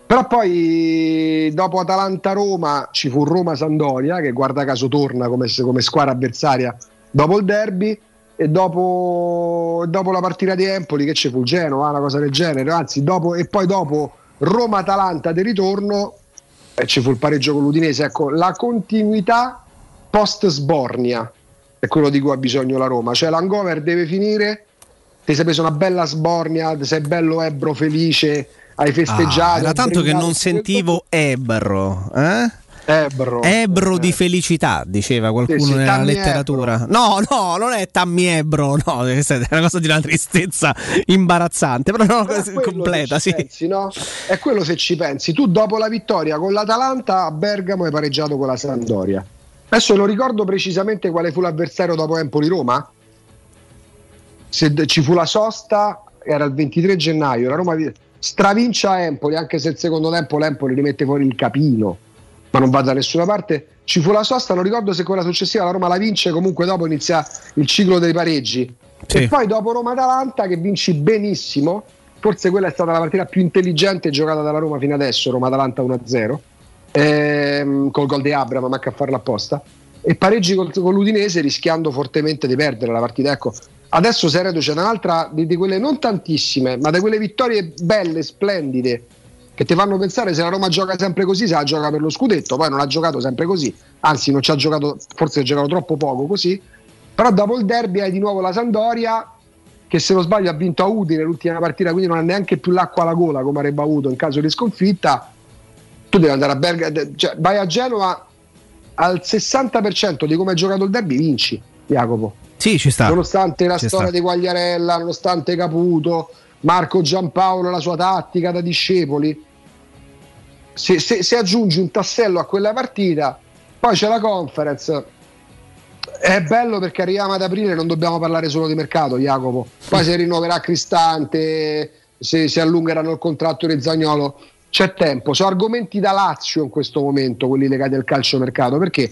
Però poi dopo Atalanta-Roma ci fu Roma-Sampdoria, che guarda caso torna come squadra avversaria dopo il derby, e dopo la partita di Empoli, che ci fu Genova, una cosa del genere, anzi dopo Roma-Atalanta di ritorno ci fu il pareggio con l'Udinese. Ecco, la continuità post-Sbornia è quello di cui ha bisogno la Roma, cioè l'hangover deve finire, ti sei preso una bella Sbornia, sei bello ebro felice, hai festeggiato, era tanto che non sentivo ebro, Ebro di felicità, diceva qualcuno nella letteratura. Ebro. No, non è Tammy Ebro, no, è una cosa di una tristezza imbarazzante, però è completa, sì. Pensi, no? È quello, se ci pensi. Tu dopo la vittoria con l'Atalanta a Bergamo hai pareggiato con la Sampdoria. Adesso non ricordo precisamente quale fu l'avversario dopo Empoli-Roma. Se ci fu la sosta, era il 23 gennaio, la Roma stravincia Empoli, anche se il secondo tempo l'Empoli rimette fuori il capino, ma non va da nessuna parte. Ci fu la sosta, non ricordo se quella successiva la Roma la vince, comunque dopo inizia il ciclo dei pareggi, sì. E poi dopo Roma-Atalanta, che vinci benissimo, forse quella è stata la partita più intelligente giocata dalla Roma fino adesso, Roma-Atalanta 1-0, col gol di Abram, ma manca a farla apposta, e pareggi con l'Udinese rischiando fortemente di perdere la partita. Ecco, adesso Seredo c'è un'altra di quelle, non tantissime, ma di quelle vittorie belle, splendide, che ti fanno pensare, se la Roma gioca sempre così, se la gioca per lo scudetto. Poi non ha giocato sempre così, anzi non ci ha giocato, forse ha giocato troppo poco così, però dopo il derby hai di nuovo la Sampdoria, che se non sbaglio ha vinto a Udine l'ultima partita, quindi non ha neanche più l'acqua alla gola come avrebbe avuto in caso di sconfitta. Tu devi andare a Bergamo, cioè vai a Genova al 60% di come hai giocato il derby, vinci, Jacopo. Sì, ci sta. Nonostante la storia di Quagliarella, nonostante Caputo, Marco Giampaolo, la sua tattica da discepoli, se aggiungi un tassello a quella partita. Poi c'è la Conference, è bello perché arriviamo ad aprile, non dobbiamo parlare solo di mercato, Jacopo, poi se rinnoverà Cristante, se si allungheranno il contratto di Zaniolo, c'è tempo, sono argomenti da Lazio in questo momento quelli legati al calciomercato, perché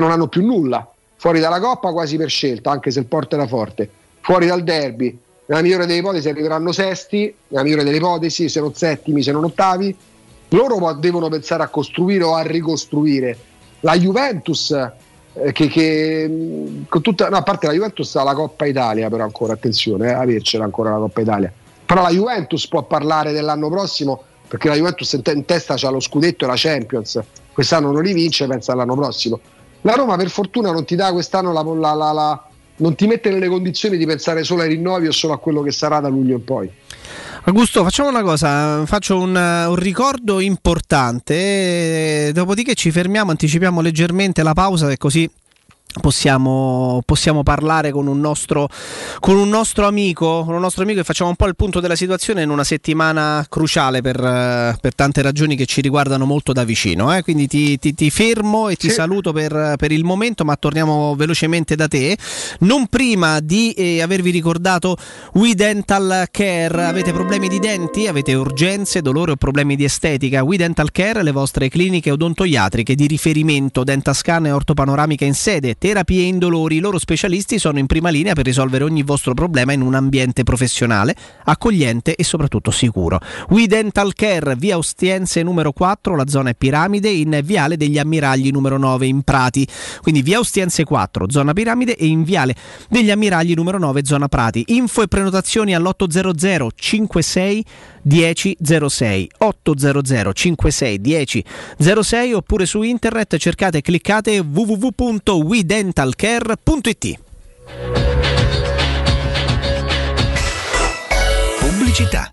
non hanno più nulla, fuori dalla Coppa quasi per scelta, anche se il Porto era forte, fuori dal derby. Nella migliore delle ipotesi arriveranno sesti, nella migliore delle ipotesi, se non settimi, se non ottavi. Loro devono pensare a costruire o a ricostruire. La Juventus, che con tutta, no, a parte la Juventus ha la Coppa Italia, però ancora, attenzione, avercela ancora la Coppa Italia. Però la Juventus può parlare dell'anno prossimo, perché la Juventus in testa c'ha lo scudetto e la Champions. Quest'anno non li vince, pensa all'anno prossimo. La Roma per fortuna non ti dà quest'anno non ti mette nelle condizioni di pensare solo ai rinnovi o solo a quello che sarà da luglio in poi. Augusto, facciamo una cosa, faccio un ricordo importante, dopodiché ci fermiamo, anticipiamo leggermente la pausa, e così Possiamo parlare con un nostro amico e facciamo un po' il punto della situazione in una settimana cruciale per tante ragioni che ci riguardano molto da vicino, eh? Quindi ti fermo e ti saluto per il momento, ma torniamo velocemente da te non prima di avervi ricordato We Dental Care. Avete problemi di denti, avete urgenze, dolore o problemi di estetica? We Dental Care, le vostre cliniche odontoiatriche di riferimento, Dentascan e Ortopanoramica in sede, terapie indolori. I loro specialisti sono in prima linea per risolvere ogni vostro problema in un ambiente professionale, accogliente e soprattutto sicuro. We Dental Care, via Ostiense numero 4, la zona è Piramide, in viale degli Ammiragli numero 9 in Prati. Quindi via Ostiense 4, zona Piramide, e in viale degli Ammiragli numero 9, zona Prati. Info e prenotazioni all'800 56 1006 800 56 1006 oppure su internet cercate e cliccate www.wedentalcare.it. Pubblicità.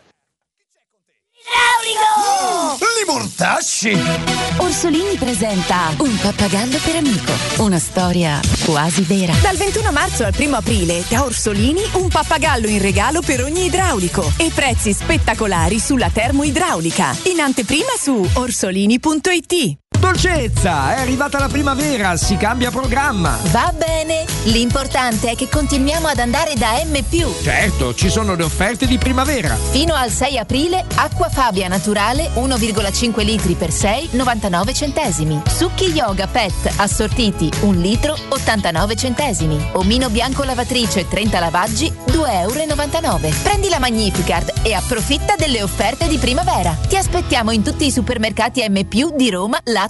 Li mortasci! Orsolini presenta Un pappagallo per amico, una storia quasi vera. Dal 21 marzo al 1 aprile da Orsolini un pappagallo in regalo per ogni idraulico e prezzi spettacolari sulla termoidraulica. In anteprima su orsolini.it. Dolcezza, è arrivata la primavera, si cambia programma. Va bene, l'importante è che continuiamo ad andare da M+. Certo, ci sono le offerte di primavera. Fino al 6 aprile, acqua Fabia naturale 1,5 litri per 6, 99 centesimi. Succhi Yoga Pet assortiti 1 litro, 89 centesimi. Omino bianco lavatrice 30 lavaggi, 2,99 euro. Prendi la Magnificard e approfitta delle offerte di primavera. Ti aspettiamo in tutti i supermercati M+ di Roma, Lazio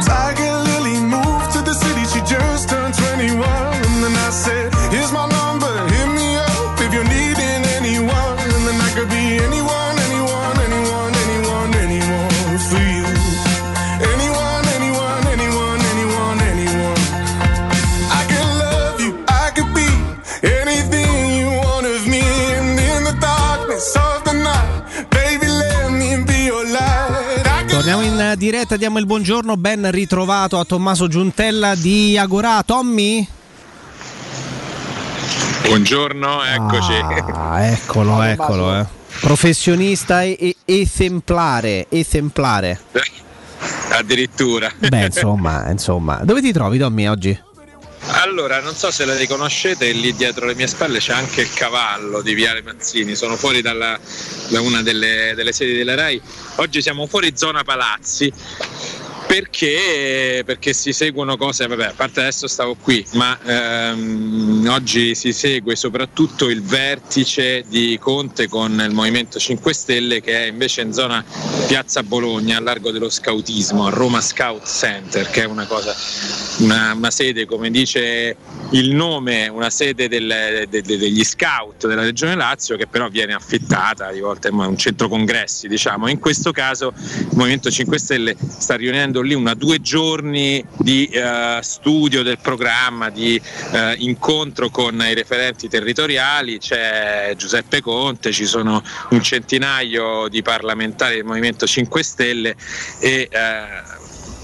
Tiger Lily moved to the city, she just turned 21. And then I said, here's my number, hit me up if you're needing anyone. And then I could be anyone, anyone, anyone, anyone, anyone for you. Torniamo in diretta, diamo il buongiorno, ben ritrovato a Tommaso Giuntella di Agorà. Tommy? Buongiorno, eccoci. Eccolo. Professionista esemplare. Addirittura. Beh, insomma. Dove ti trovi, Tommy, oggi? Allora, non so se la riconoscete, lì dietro le mie spalle c'è anche il cavallo di Viale Mazzini. Sono fuori da una delle sedi della RAI. Oggi siamo fuori zona Palazzi perché si seguono cose, vabbè, a parte adesso stavo qui, ma oggi si segue soprattutto il vertice di Conte con il Movimento 5 Stelle, che è invece in zona Piazza Bologna, al largo dello scautismo, a Roma Scout Center, che è una cosa, una sede, come dice il nome, una sede degli scout della Regione Lazio, che però viene affittata di volte, è un centro congressi, diciamo. In questo caso il Movimento 5 Stelle sta riunendo lì una 2 giorni di studio del programma, di incontro con i referenti territoriali. C'è Giuseppe Conte, ci sono un centinaio di parlamentari del Movimento 5 Stelle e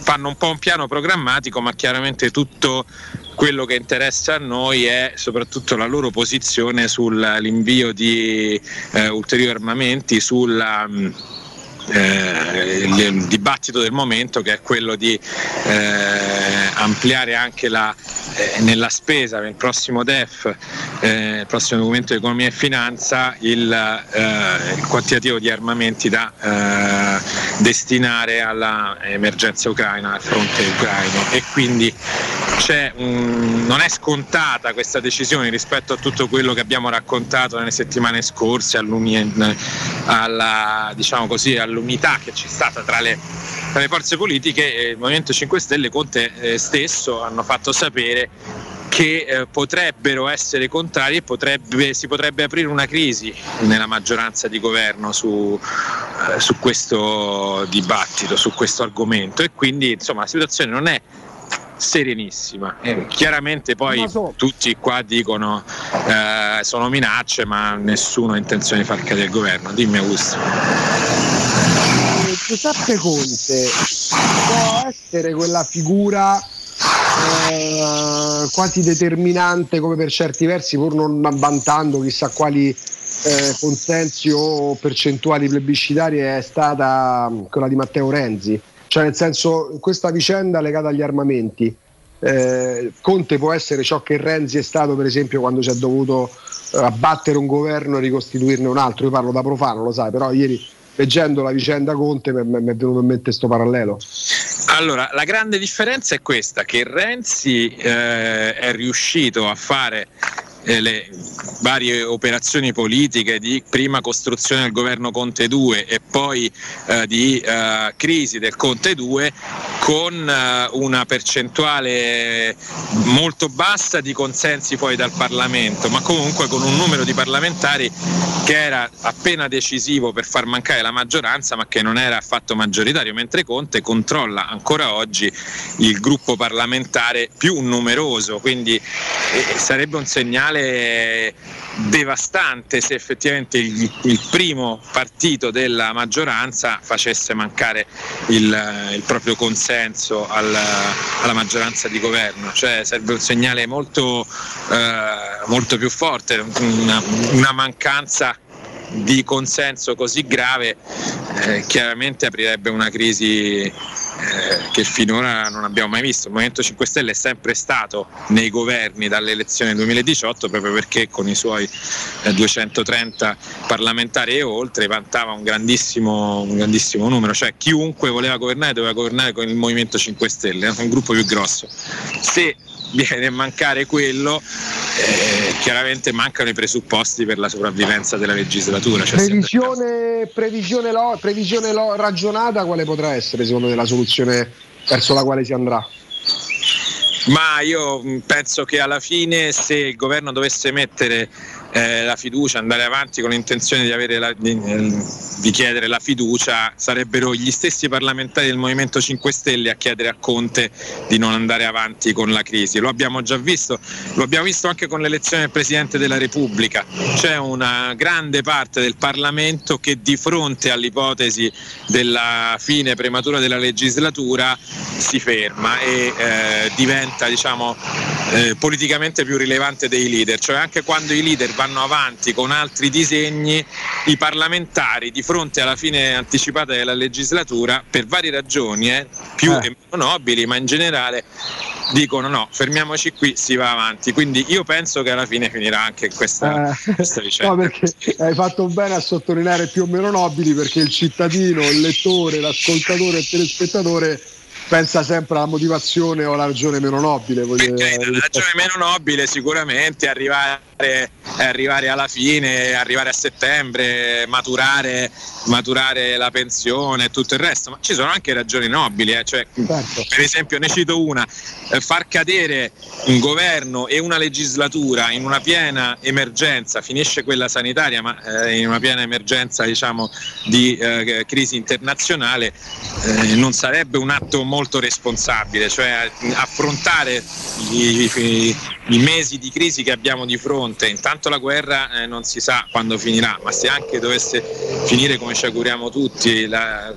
fanno un po' un piano programmatico, ma chiaramente tutto quello che interessa a noi è soprattutto la loro posizione sull'invio di ulteriori armamenti, sulla il dibattito del momento, che è quello di ampliare anche nella spesa, nel prossimo DEF, il prossimo documento di economia e finanza, il quantitativo di armamenti da destinare all'emergenza ucraina, al fronte ucraino. E quindi non è scontata questa decisione rispetto a tutto quello che abbiamo raccontato nelle settimane scorse, all'unità che c'è stata tra le forze politiche. Il Movimento 5 Stelle e Conte stesso hanno fatto sapere che potrebbero essere contrari e si potrebbe aprire una crisi nella maggioranza di governo su questo dibattito, su questo argomento, e quindi insomma la situazione non è serenissima. Chiaramente poi tutti qua dicono sono minacce, ma nessuno ha intenzione di far cadere il governo. Dimmi, Augusto. Giuseppe Conte può essere quella figura quasi determinante, come per certi versi, pur non vantando chissà quali consensi o percentuali plebiscitarie, è stata quella di Matteo Renzi. Cioè, nel senso, questa vicenda legata agli armamenti, Conte può essere ciò che Renzi è stato, per esempio, quando ci ha dovuto abbattere un governo e ricostituirne un altro. Io parlo da profano, lo sai, però ieri leggendo la vicenda Conte mi è venuto in mente sto parallelo. Allora, la grande differenza è questa, che Renzi è riuscito a fare le varie operazioni politiche di prima costruzione del governo Conte 2 e poi di crisi del Conte 2 con una percentuale molto bassa di consensi poi dal Parlamento, ma comunque con un numero di parlamentari che era appena decisivo per far mancare la maggioranza, ma che non era affatto maggioritario, mentre Conte controlla ancora oggi il gruppo parlamentare più numeroso, quindi sarebbe un segnale devastante se effettivamente il primo partito della maggioranza facesse mancare il proprio consenso alla maggioranza di governo. Cioè, serve un segnale molto molto più forte, una mancanza di consenso così grave chiaramente aprirebbe una crisi che finora non abbiamo mai visto. Il Movimento 5 Stelle è sempre stato nei governi dalle elezioni 2018 proprio perché con i suoi 230 parlamentari e oltre vantava un grandissimo numero, cioè chiunque voleva governare doveva governare con il Movimento 5 Stelle, è un gruppo più grosso. Se viene a mancare quello, chiaramente mancano i presupposti per la sopravvivenza della legislatura. Cioè previsione ragionata, quale potrà essere secondo te la soluzione verso la quale si andrà? Ma io penso che alla fine, se il governo dovesse mettere la fiducia, andare avanti con l'intenzione di avere di chiedere la fiducia, sarebbero gli stessi parlamentari del Movimento 5 Stelle a chiedere a Conte di non andare avanti con la crisi. Lo abbiamo già visto, lo abbiamo visto anche con l'elezione del Presidente della Repubblica. C'è una grande parte del Parlamento che di fronte all'ipotesi della fine prematura della legislatura si ferma e diventa politicamente più rilevante dei leader, cioè anche quando i leader vanno avanti con altri disegni, i parlamentari di fronte alla fine anticipata della legislatura, per varie ragioni, più e meno nobili, ma in generale dicono no, fermiamoci qui, si va avanti. Quindi io penso che alla fine finirà anche questa vicenda. No, perché hai fatto bene a sottolineare più o meno nobili, perché il cittadino, il lettore, l'ascoltatore e il telespettatore pensa sempre alla motivazione o alla ragione meno nobile. La ragione meno nobile sicuramente è arrivare alla fine, arrivare a settembre, maturare la pensione e tutto il resto, ma ci sono anche ragioni nobili, cioè, certo. Per esempio ne cito una: far cadere un governo e una legislatura in una piena emergenza, finisce quella sanitaria, ma in una piena emergenza di crisi internazionale, non sarebbe un atto molto responsabile, cioè affrontare i mesi di crisi che abbiamo di fronte. Intanto la guerra non si sa quando finirà, ma se anche dovesse finire come ci auguriamo tutti,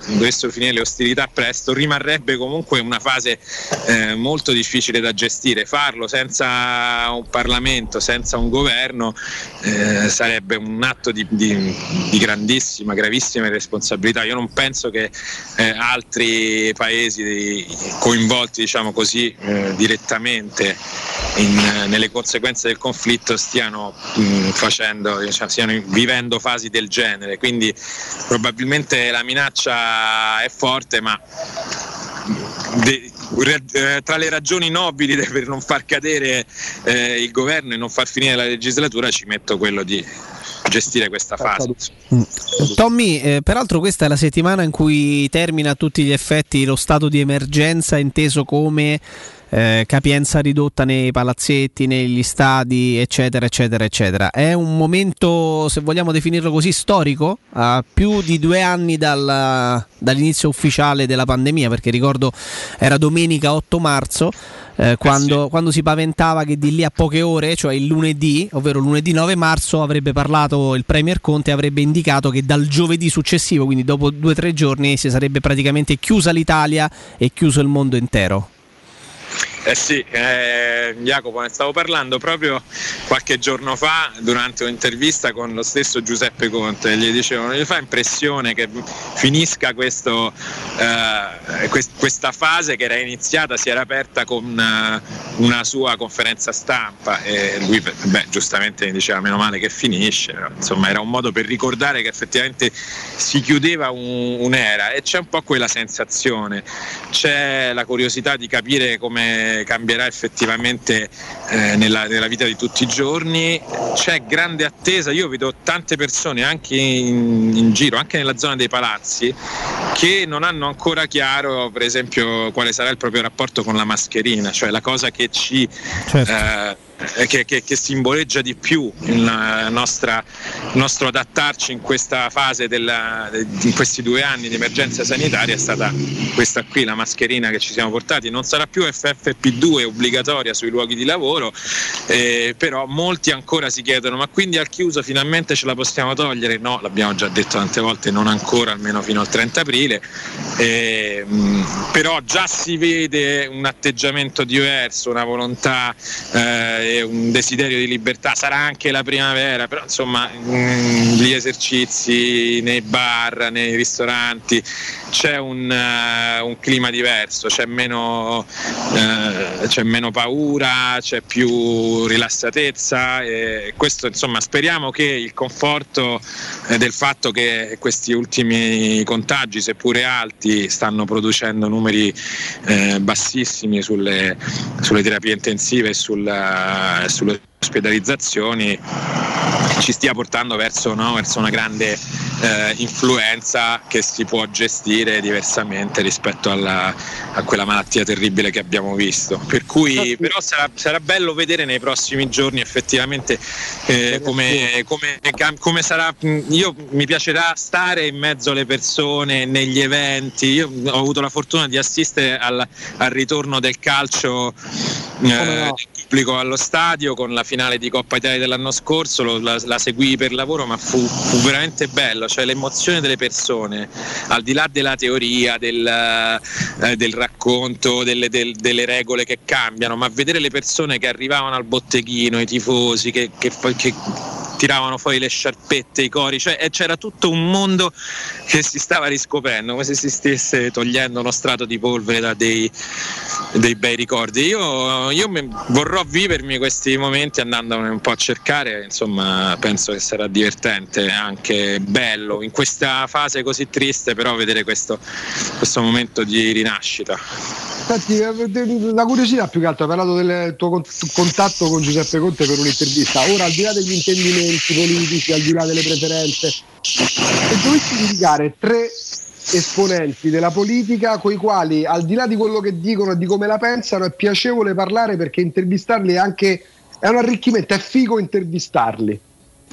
dovessero finire le ostilità presto, rimarrebbe comunque una fase molto difficile da gestire. Farlo senza un Parlamento, senza un governo, sarebbe un atto di grandissima, gravissima irresponsabilità. Io non penso che altri paesi coinvolti così direttamente nelle conseguenze del conflitto stiano vivendo fasi del genere, quindi probabilmente la minaccia è forte, ma tra le ragioni nobili per non far cadere il governo e non far finire la legislatura ci metto quello di gestire questa fase. Tommy, peraltro questa è la settimana in cui termina a tutti gli effetti lo stato di emergenza inteso come capienza ridotta nei palazzetti, negli stadi, eccetera eccetera eccetera. È un momento, se vogliamo definirlo così, storico, a più di 2 anni dall'inizio ufficiale della pandemia, perché ricordo era domenica 8 marzo quando si paventava che di lì a poche ore, cioè il lunedì, ovvero lunedì 9 marzo, avrebbe parlato il Premier Conte e avrebbe indicato che dal giovedì successivo, quindi dopo 2-3 giorni, si sarebbe praticamente chiusa l'Italia e chiuso il mondo intero. Jacopo, ne stavo parlando proprio qualche giorno fa durante un'intervista con lo stesso Giuseppe Conte. Gli dicevano: gli fa impressione che finisca questa fase che era iniziata, si era aperta con una sua conferenza stampa, e lui giustamente diceva meno male che finisce, però, insomma, era un modo per ricordare che effettivamente si chiudeva un'era, e c'è un po' quella sensazione, c'è la curiosità di capire come cambierà effettivamente nella vita di tutti i giorni. C'è grande attesa, io vedo tante persone anche in giro, anche nella zona dei palazzi, che non hanno ancora chiaro per esempio quale sarà il proprio rapporto con la mascherina, cioè la cosa che ci che simboleggia di più il nostro adattarci in questa fase in questi 2 anni di emergenza sanitaria è stata questa qui, la mascherina che ci siamo portati. Non sarà più FFP2 obbligatoria sui luoghi di lavoro, però molti ancora si chiedono: ma quindi al chiuso finalmente ce la possiamo togliere? No, l'abbiamo già detto tante volte, non ancora, almeno fino al 30 aprile, però già si vede un atteggiamento diverso, una volontà è un desiderio di libertà, sarà anche la primavera, però insomma gli esercizi nei bar, nei ristoranti c'è un clima diverso, c'è meno paura, c'è più rilassatezza, e questo insomma speriamo che il conforto del fatto che questi ultimi contagi, seppure alti, stanno producendo numeri bassissimi sulle terapie intensive e sulle ospedalizzazioni, ci stia portando verso una grande influenza che si può gestire diversamente rispetto a quella malattia terribile che abbiamo visto. Per cui però sarà bello vedere nei prossimi giorni effettivamente come sarà. Io mi piacerà stare in mezzo alle persone, negli eventi. Io ho avuto la fortuna di assistere al ritorno del calcio del pubblico allo stadio con la finale di Coppa Italia dell'anno scorso, la seguii per lavoro, ma fu veramente bello, cioè l'emozione delle persone, al di là della teoria, del racconto, delle regole che cambiano, ma vedere le persone che arrivavano al botteghino, i tifosi che tiravano fuori le sciarpette, i cori, cioè c'era tutto un mondo che si stava riscoprendo, come se si stesse togliendo uno strato di polvere da dei bei ricordi. Io vorrò vivermi questi momenti andandone un po' a cercare, insomma penso che sarà divertente, anche bello in questa fase così triste, però vedere questo momento di rinascita. Senti, la curiosità più che altro, hai parlato del tuo contatto con Giuseppe Conte per un'intervista, ora al di là degli intendimenti politici, al di là delle preferenze, se dovessi indicare tre esponenti della politica coi quali, al di là di quello che dicono e di come la pensano, è piacevole parlare perché intervistarli è un arricchimento, è figo intervistarli.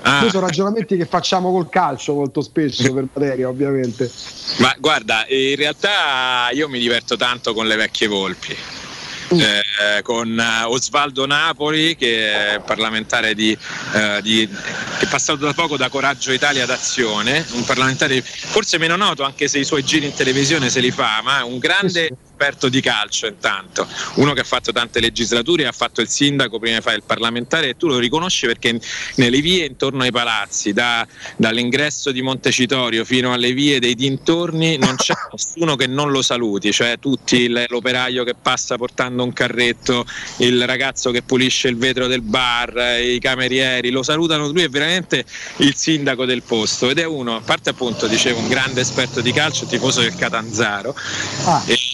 Noi sono ragionamenti che facciamo col calcio molto spesso per materia, ovviamente. Ma guarda, in realtà io mi diverto tanto con le vecchie volpi. Con Osvaldo Napoli, che è parlamentare che è passato da poco da Coraggio Italia d'Azione, un parlamentare forse meno noto, anche se i suoi giri in televisione se li fa, ma è un grande esperto di calcio, intanto uno che ha fatto tante legislature, ha fatto il sindaco, prima di fare il parlamentare, e tu lo riconosci perché nelle vie intorno ai palazzi, dall'ingresso di Montecitorio fino alle vie dei dintorni, non c'è nessuno che non lo saluti, cioè tutti, l'operaio che passa portando un carretto, il ragazzo che pulisce il vetro del bar, i camerieri lo salutano, lui è veramente il sindaco del posto, ed è uno, a parte appunto dicevo, un grande esperto di calcio, tifoso del Catanzaro,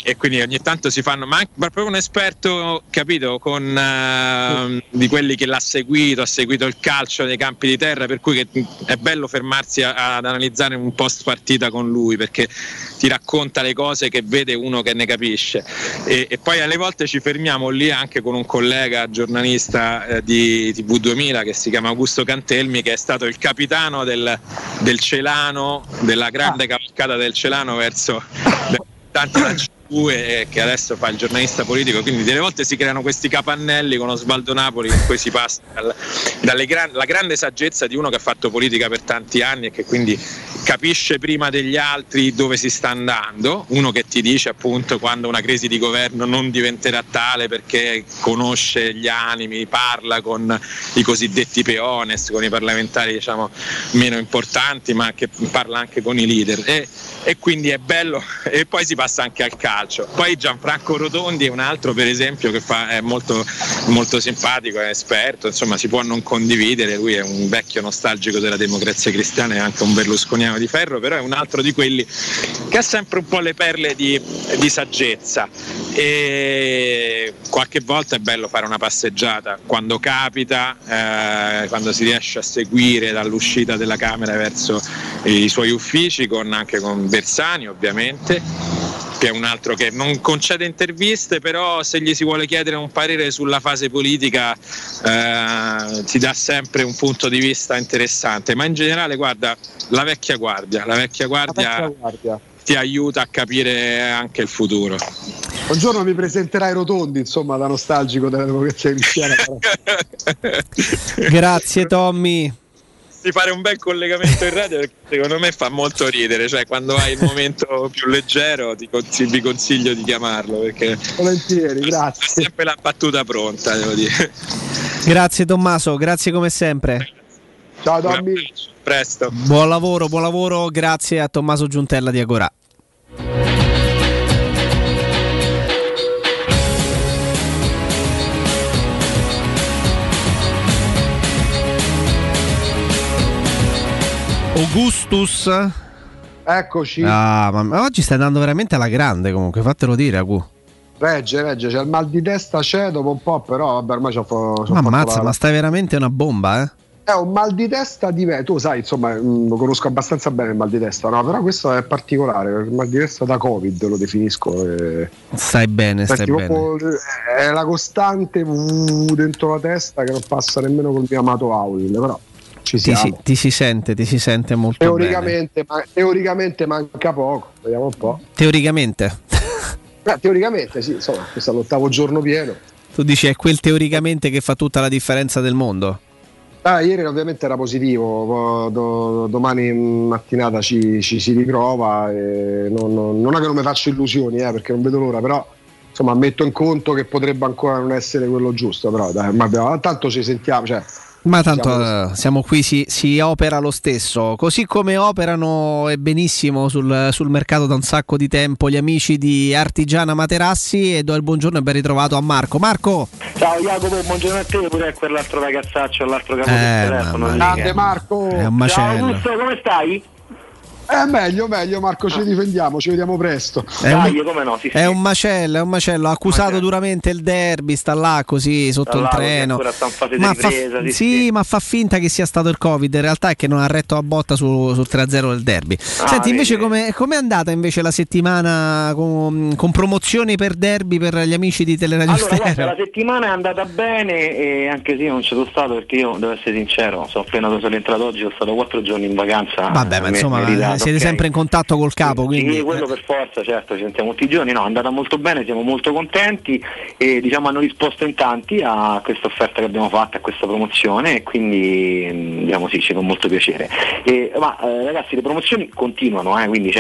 e quindi ogni tanto si fanno, ma proprio un esperto, capito, con di quelli che l'ha seguito, ha seguito il calcio dei campi di terra, per cui è bello fermarsi ad analizzare un post partita con lui, perché ti racconta le cose che vede uno che ne capisce, e poi alle volte ci fermiamo lì anche con un collega giornalista di TV2000 che si chiama Augusto Cantelmi, che è stato il capitano del Celano, della grande cavalcata del Celano verso che adesso fa il giornalista politico, quindi delle volte si creano questi capannelli con Osvaldo Napoli in cui si passa la grande saggezza di uno che ha fatto politica per tanti anni e che quindi capisce prima degli altri dove si sta andando, uno che ti dice appunto quando una crisi di governo non diventerà tale perché conosce gli animi, parla con i cosiddetti peones, con i parlamentari diciamo meno importanti, ma che parla anche con i leader, e quindi è bello. E poi si passa anche al calcio. Poi Gianfranco Rotondi è un altro, per esempio, che è molto, molto simpatico, è esperto, insomma si può non condividere, lui è un vecchio nostalgico della Democrazia Cristiana e anche un berlusconiano di ferro, però è un altro di quelli che ha sempre un po' le perle di saggezza, e qualche volta è bello fare una passeggiata quando capita, quando si riesce a seguire dall'uscita della Camera verso i suoi uffici, anche con Bersani ovviamente, che è un altro che non concede interviste, però se gli si vuole chiedere un parere sulla fase politica ti dà sempre un punto di vista interessante, ma in generale guarda, la vecchia guardia ti aiuta a capire anche il futuro. Un giorno mi presenterai Rotondi, insomma, da nostalgico della Democrazia Cristiana. Grazie Tommy. Di fare un bel collegamento in radio, perché secondo me fa molto ridere, cioè quando hai il momento più leggero vi consiglio di chiamarlo, perché volentieri, grazie, sempre la battuta pronta, devo dire. Grazie Tommaso, grazie come sempre. Ciao Tommy. Presto. Buon lavoro, grazie a Tommaso Giuntella di Agorà. Augustus, eccoci. Ah, ma oggi stai andando veramente alla grande, comunque, fatelo dire, Agu. Regge, c'è il mal di testa, c'è dopo un po', però vabbè, ormai ci ho fatto. Ammazza, ma stai veramente una bomba, eh? È un mal di testa diverso, tu sai, insomma, lo conosco abbastanza bene il mal di testa, no? Però questo è particolare, il mal di testa da Covid lo definisco. Stai bene, stai bene. È la costante dentro la testa che non passa nemmeno col mio amato Audi, però. Ti si sente molto teoricamente, bene. Teoricamente manca poco, vediamo un po'. Teoricamente sì, insomma, questo è l'ottavo giorno pieno. Tu dici è quel teoricamente che fa tutta la differenza del mondo? Ieri ovviamente era positivo, domani mattinata ci si riprova, e non è che non mi faccio illusioni, perché non vedo l'ora, però insomma metto in conto che potrebbe ancora non essere quello giusto, però dai, ma tanto ci sentiamo, cioè. Ma tanto siamo qui, si opera lo stesso, così come operano e benissimo sul mercato da un sacco di tempo gli amici di Artigiana Materassi, e do il buongiorno e ben ritrovato a Marco. Marco! Ciao Jacopo, buongiorno a te e pure a quell'altro ragazzaccio all'altro capo del telefono. Grande Marco! È un macello. Ciao Augusto, come stai? Meglio Marco, ci difendiamo, ci vediamo presto. È un macello, accusato duramente il derby, sta là così sotto il treno. Ma fa finta che sia stato il Covid, in realtà è che non ha retto a botta sul 3-0 del derby. Senti, invece com'è andata invece la settimana con promozioni per derby per gli amici di Teleradio Stereo? Allora, guarda, la settimana è andata bene, e anche se io non ci sono stato, perché io devo essere sincero, sono appena rientrato oggi, sono stato 4 giorni in vacanza. Vabbè, ma insomma siete sempre in contatto col capo, quindi sì, quello per forza, certo, ci sentiamo tutti i giorni. No, è andata molto bene, siamo molto contenti e diciamo hanno risposto in tanti a questa offerta che abbiamo fatto, a questa promozione, e quindi diciamo sì, ci fa molto piacere. Ma ragazzi, le promozioni continuano, quindi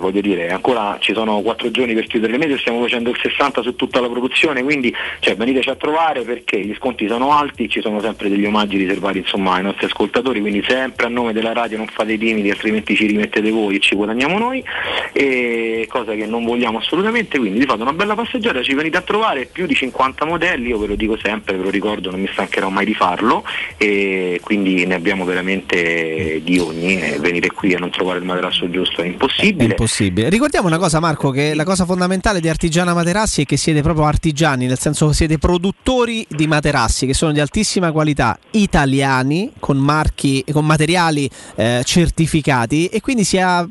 voglio dire, ancora ci sono 4 giorni per chiudere le mese, stiamo facendo il 60 su tutta la produzione, quindi veniteci a trovare, perché gli sconti sono alti, ci sono sempre degli omaggi riservati insomma ai nostri ascoltatori, quindi sempre a nome della radio non fate i timidi, altrimenti ci rimettete voi e ci guadagniamo noi, e cosa che non vogliamo assolutamente. Quindi vi fate una bella passeggiata, ci venite a trovare, più di 50 modelli, io ve lo dico sempre, ve lo ricordo, non mi stancherò mai di farlo, e quindi ne abbiamo veramente di ogni, e venire qui a non trovare il materasso giusto è impossibile. Ricordiamo una cosa, Marco, che la cosa fondamentale di Artigiana Materassi è che siete proprio artigiani, nel senso che siete produttori di materassi che sono di altissima qualità, italiani, con marchi, con materiali certificati, e quindi si ha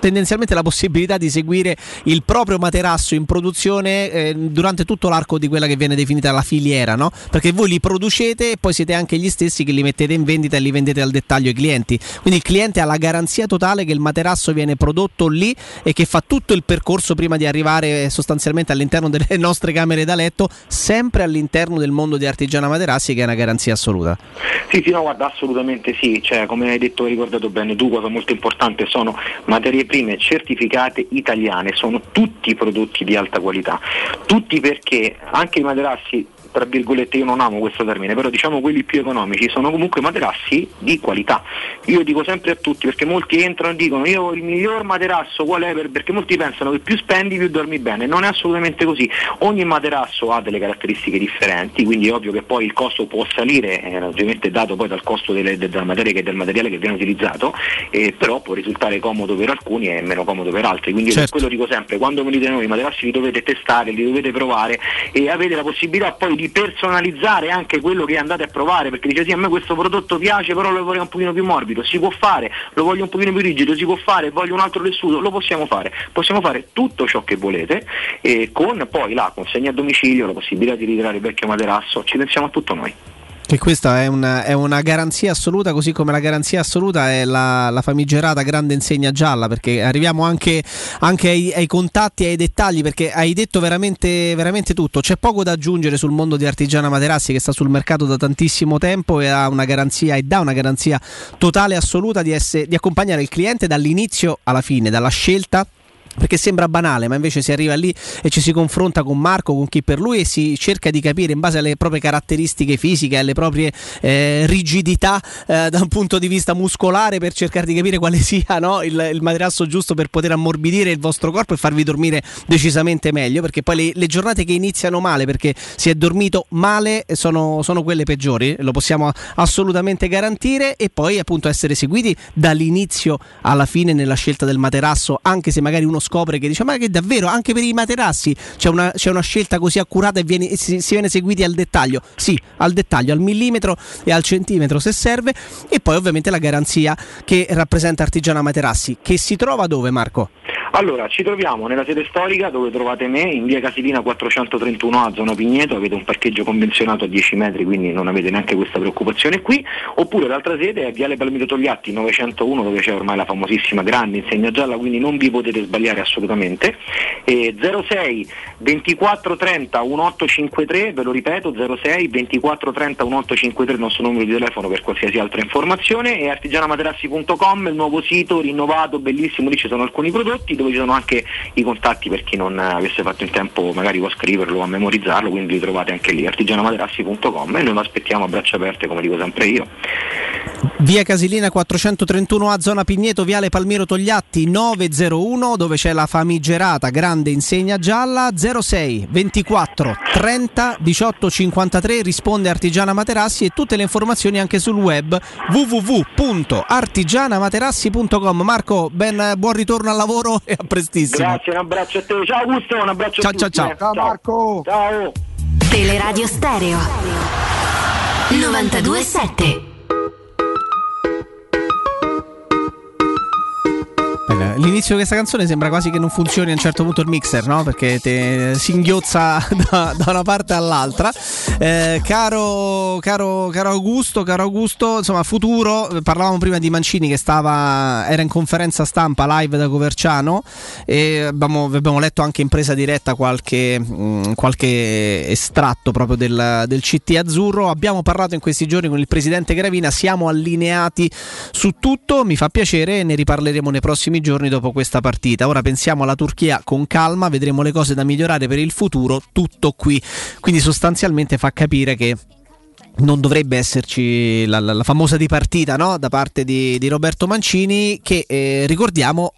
tendenzialmente la possibilità di seguire il proprio materasso in produzione durante tutto l'arco di quella che viene definita la filiera, no? Perché voi li producete e poi siete anche gli stessi che li mettete in vendita e li vendete al dettaglio ai clienti, quindi il cliente ha la garanzia totale che il materasso viene prodotto lì e che fa tutto il percorso prima di arrivare sostanzialmente all'interno delle nostre camere da letto, sempre all'interno del mondo di Artigiana Materassi, che è una garanzia assoluta. Sì, no, guarda, assolutamente sì, come hai detto, hai ricordato bene tu, cosa molto importante, sono materie prime certificate italiane, sono tutti prodotti di alta qualità, tutti, perché anche i materassi, tra virgolette, io non amo questo termine, però diciamo quelli più economici, sono comunque materassi di qualità. Io dico sempre a tutti, perché molti entrano e dicono io il miglior materasso qual è, perché molti pensano che più spendi più dormi bene, non è assolutamente così, ogni materasso ha delle caratteristiche differenti, quindi è ovvio che poi il costo può salire, ovviamente dato poi dal costo del materiale che viene utilizzato, però può risultare comodo per alcuni e meno comodo per altri, quindi io per quello dico sempre, quando venite noi i materassi li dovete testare, li dovete provare, e avete la possibilità poi di personalizzare anche quello che andate a provare, perché dice sì, a me questo prodotto piace, però lo voglio un pochino più morbido, si può fare, lo voglio un pochino più rigido, si può fare, voglio un altro tessuto, lo possiamo fare tutto ciò che volete, e con poi la consegna a domicilio, la possibilità di ritirare il vecchio materasso, ci pensiamo a tutto noi. Che questa è una garanzia assoluta, così come la garanzia assoluta è la famigerata grande insegna gialla, perché arriviamo anche ai contatti e ai dettagli, perché hai detto veramente, veramente tutto. C'è poco da aggiungere sul mondo di Artigiana Materassi, che sta sul mercato da tantissimo tempo e ha una garanzia, e dà una garanzia totale e assoluta di accompagnare il cliente dall'inizio alla fine, dalla scelta perché sembra banale, ma invece si arriva lì e ci si confronta con Marco, con chi per lui, e si cerca di capire in base alle proprie caratteristiche fisiche, alle proprie rigidità da un punto di vista muscolare, per cercare di capire quale sia, no, il materasso giusto per poter ammorbidire il vostro corpo e farvi dormire decisamente meglio, perché poi le giornate che iniziano male perché si è dormito male sono quelle peggiori, lo possiamo assolutamente garantire. E poi appunto essere seguiti dall'inizio alla fine nella scelta del materasso, anche se magari uno scopre che dice ma che davvero anche per i materassi c'è una scelta così accurata e si viene seguiti al dettaglio, sì, al dettaglio, al millimetro e al centimetro se serve. E poi ovviamente la garanzia che rappresenta Artigiana Materassi, che si trova dove, Marco? Allora, ci troviamo nella sede storica dove trovate me, in via Casilina 431A, zona Pigneto. Avete un parcheggio convenzionato a 10 metri, quindi non avete neanche questa preoccupazione qui. Oppure l'altra sede è viale Palmiro Togliatti 901, dove c'è ormai la famosissima grande insegna gialla, quindi non vi potete sbagliare assolutamente. 06 24 30 1853, ve lo ripeto, 06 24 30 1853 il nostro numero di telefono per qualsiasi altra informazione, e artigianamaterassi.com, il nuovo sito rinnovato, bellissimo, lì ci sono alcuni prodotti dove ci sono anche i contatti per chi non avesse fatto in tempo magari a scriverlo o a memorizzarlo, quindi li trovate anche lì, artigianamaterassi.com, e noi lo aspettiamo a braccia aperte, come dico sempre io. Via Casilina 431A, zona Pigneto, viale Palmiro Togliatti 901, dove c'è la famigerata grande insegna gialla. 06 24 30 18 53 risponde Artigiana Materassi, e tutte le informazioni anche sul web www.artigianamaterassi.com. Marco, buon ritorno al lavoro e a prestissimo. Grazie, un abbraccio a te. Ciao Augusto, un abbraccio a tutti. Ciao, ciao Marco. Ciao. Teleradio Stereo 92.7. L'inizio di questa canzone sembra quasi che non funzioni a un certo punto il mixer, no? Perché te singhiozza da una parte all'altra. Caro Augusto, insomma, futuro. Parlavamo prima di Mancini che era in conferenza stampa live da Coverciano, e abbiamo letto anche in presa diretta qualche estratto proprio del CT azzurro. Abbiamo parlato in questi giorni con il presidente Gravina, siamo allineati su tutto, mi fa piacere, ne riparleremo nei prossimi giorni dopo questa partita. Ora pensiamo alla Turchia con calma, vedremo le cose da migliorare per il futuro, tutto qui. Quindi sostanzialmente fa capire che non dovrebbe esserci la famosa dipartita, no? Da parte di Roberto Mancini, che ricordiamo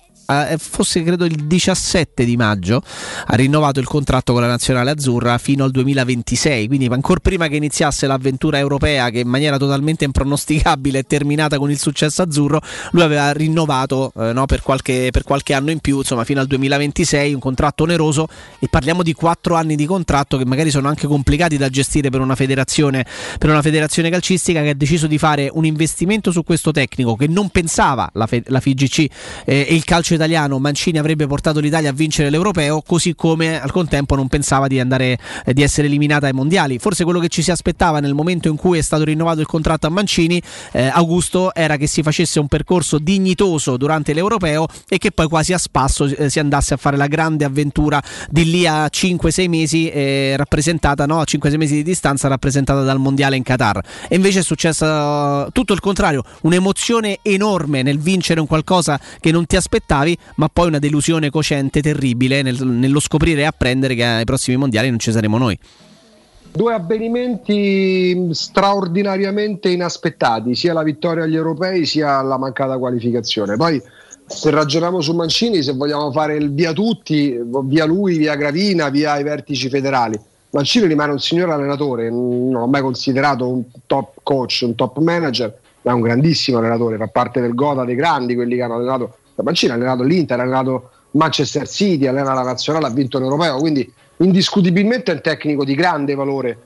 fosse credo il 17 di maggio ha rinnovato il contratto con la nazionale azzurra fino al 2026, quindi ancora prima che iniziasse l'avventura europea, che in maniera totalmente impronosticabile è terminata con il successo azzurro. Lui aveva rinnovato per qualche anno in più, insomma fino al 2026, un contratto oneroso, e parliamo di 4 anni di contratto che magari sono anche complicati da gestire per una federazione calcistica che ha deciso di fare un investimento su questo tecnico che non pensava la FIGC e il calcio italiano Mancini avrebbe portato l'Italia a vincere l'europeo, così come al contempo non pensava di essere eliminata ai mondiali. Forse quello che ci si aspettava nel momento in cui è stato rinnovato il contratto a Mancini, Augusto, era che si facesse un percorso dignitoso durante l'europeo e che poi quasi a spasso si andasse a fare la grande avventura di lì a 5-6 mesi a 5-6 mesi di distanza, rappresentata dal mondiale in Qatar. E invece è successo tutto il contrario, un'emozione enorme nel vincere un qualcosa che non ti aspettavi, ma poi una delusione cocente terribile nello scoprire e apprendere che ai prossimi mondiali non ci saremo noi. Due avvenimenti straordinariamente inaspettati, sia la vittoria agli europei sia la mancata qualificazione. Poi, se ragioniamo su Mancini, se vogliamo fare il via tutti, via lui, via Gravina, via i vertici federali, Mancini rimane un signor allenatore, non l'ho mai considerato un top coach, un top manager, ma è un grandissimo allenatore, fa parte del Gotha dei grandi, quelli che hanno allenato Mancini, ha allenato l'Inter, ha allenato Manchester City, allena la nazionale, ha vinto l'europeo, quindi indiscutibilmente è un tecnico di grande valore.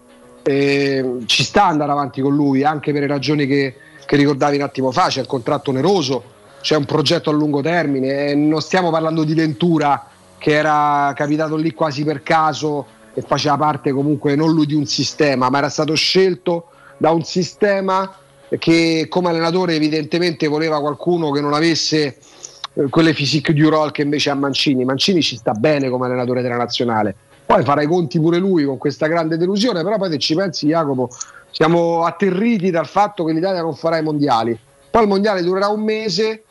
Ci sta andare avanti con lui anche per le ragioni che ricordavi un attimo fa. C'è il contratto oneroso, c'è un progetto a lungo termine, non stiamo parlando di Ventura che era capitato lì quasi per caso e faceva parte comunque non lui di un sistema, ma era stato scelto da un sistema che come allenatore evidentemente voleva qualcuno che non avesse quelle fisiche di Urol che invece ha Mancini ci sta bene come allenatore della nazionale. Poi farà i conti pure lui con questa grande delusione, però poi se ci pensi, Jacopo, siamo atterriti dal fatto che l'Italia non farà i mondiali, poi il mondiale durerà un mese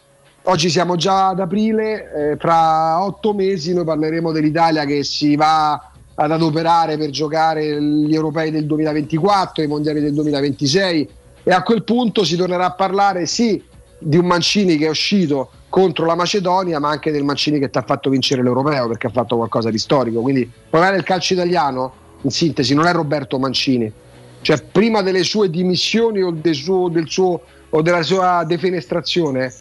Oggi siamo già ad aprile, fra 8 mesi noi parleremo dell'Italia che si va ad adoperare per giocare gli europei del 2024, i mondiali del 2026, e a quel punto si tornerà a parlare sì di un Mancini che è uscito contro la Macedonia, ma anche del Mancini che ti ha fatto vincere l'europeo, perché ha fatto qualcosa di storico. Quindi parlare del calcio italiano, in sintesi, non è Roberto Mancini, cioè prima delle sue dimissioni o della sua defenestrazione,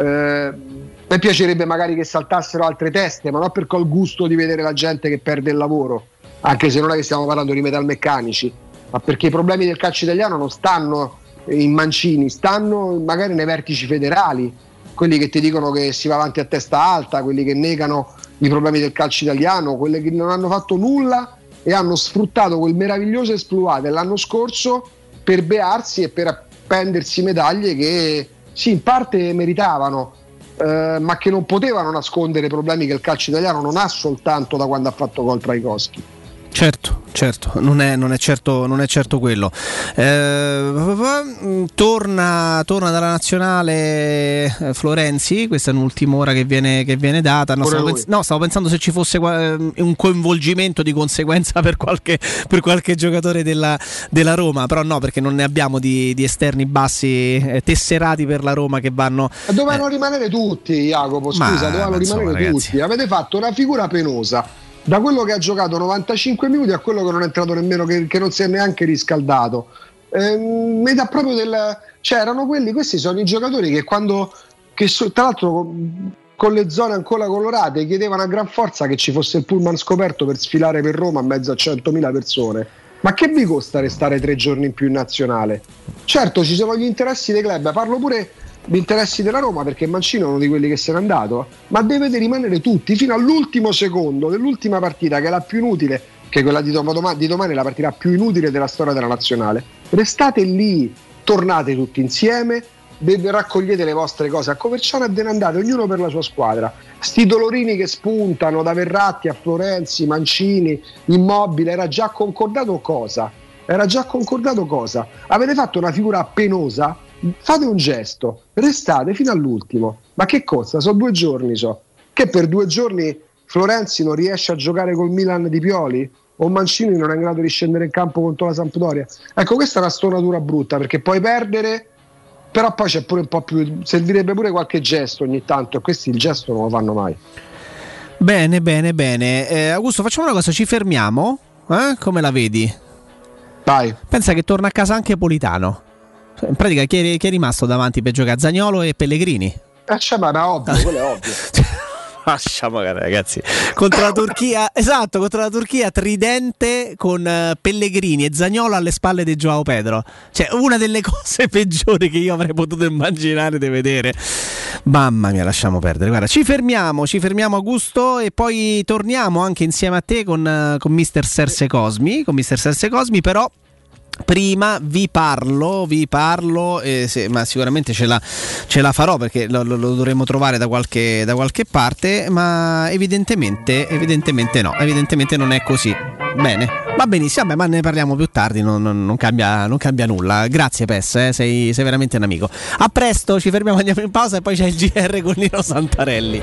mi piacerebbe magari che saltassero altre teste, ma non perché ho il gusto di vedere la gente che perde il lavoro, anche se non è che stiamo parlando di metalmeccanici, ma perché i problemi del calcio italiano non stanno in Mancini, stanno magari nei vertici federali, quelli che ti dicono che si va avanti a testa alta, quelli che negano i problemi del calcio italiano, quelli che non hanno fatto nulla e hanno sfruttato quel meraviglioso esploit dell'anno scorso per bearsi e per appendersi medaglie che sì, in parte meritavano, ma che non potevano nascondere problemi che il calcio italiano non ha soltanto da quando ha fatto gol Traikowski. Certo, non è certo quello. Torna dalla nazionale Florenzi, questa è un'ultima ora che viene data. Stavo pensando se ci fosse un coinvolgimento di conseguenza per qualche giocatore della Roma, però no, perché non ne abbiamo di esterni bassi tesserati per la Roma che vanno. Dovevano rimanere tutti, Jacopo, scusa, ragazzi. Tutti. Avete fatto una figura penosa. Da quello che ha giocato 95 minuti a quello che non è entrato nemmeno, che non si è neanche riscaldato, metà proprio del. Cioè, erano quelli. Questi sono i giocatori che tra l'altro con le zone ancora colorate chiedevano a gran forza che ci fosse il pullman scoperto per sfilare per Roma a mezzo a 100.000 persone. Ma che vi costa restare 3 giorni in più in nazionale? Certo, ci sono gli interessi dei club, parlo pure di interessi della Roma, perché Mancino è uno di quelli che se n'è andato, ma dovete rimanere tutti fino all'ultimo secondo dell'ultima partita, che è la più inutile, che è quella di domani è la partita più inutile della storia della nazionale. Restate lì, tornate tutti insieme, raccogliete le vostre cose a Coverciano e ve ne andate ognuno per la sua squadra. Sti dolorini che spuntano da Verratti a Florenzi, Mancini, Immobile, era già concordato cosa? Avete fatto una figura penosa. Fate un gesto, restate fino all'ultimo. Ma che costa? Sono 2 giorni. So che per 2 giorni Florenzi non riesce a giocare col Milan di Pioli, o Mancini non è in grado di scendere in campo contro la Sampdoria. Ecco, questa è una stonatura brutta, perché puoi perdere, però poi c'è pure un po' più, servirebbe pure qualche gesto ogni tanto, e questi il gesto non lo fanno mai. Bene, Augusto, facciamo una cosa, ci fermiamo? Come la vedi? Vai. Pensa che torna a casa anche Politano. In pratica chi è rimasto davanti per giocare? Zaniolo e Pellegrini. Quello è ovvio. Lasciamo, ragazzi, contro la Turchia, esatto, contro la Turchia tridente con Pellegrini e Zaniolo alle spalle di João Pedro. Cioè, una delle cose peggiori che io avrei potuto immaginare di vedere. Mamma mia, lasciamo perdere. Guarda, ci fermiamo Augusto, e poi torniamo anche insieme a te con Mister Serse Cosmi, però prima vi parlo, ma sicuramente ce la farò, perché lo dovremo trovare da qualche parte, ma evidentemente non è così. Bene, va benissimo, ma ne parliamo più tardi, non cambia nulla. Grazie Pes, sei veramente un amico. A presto, ci fermiamo, andiamo in pausa e poi c'è il GR con Nino Santarelli.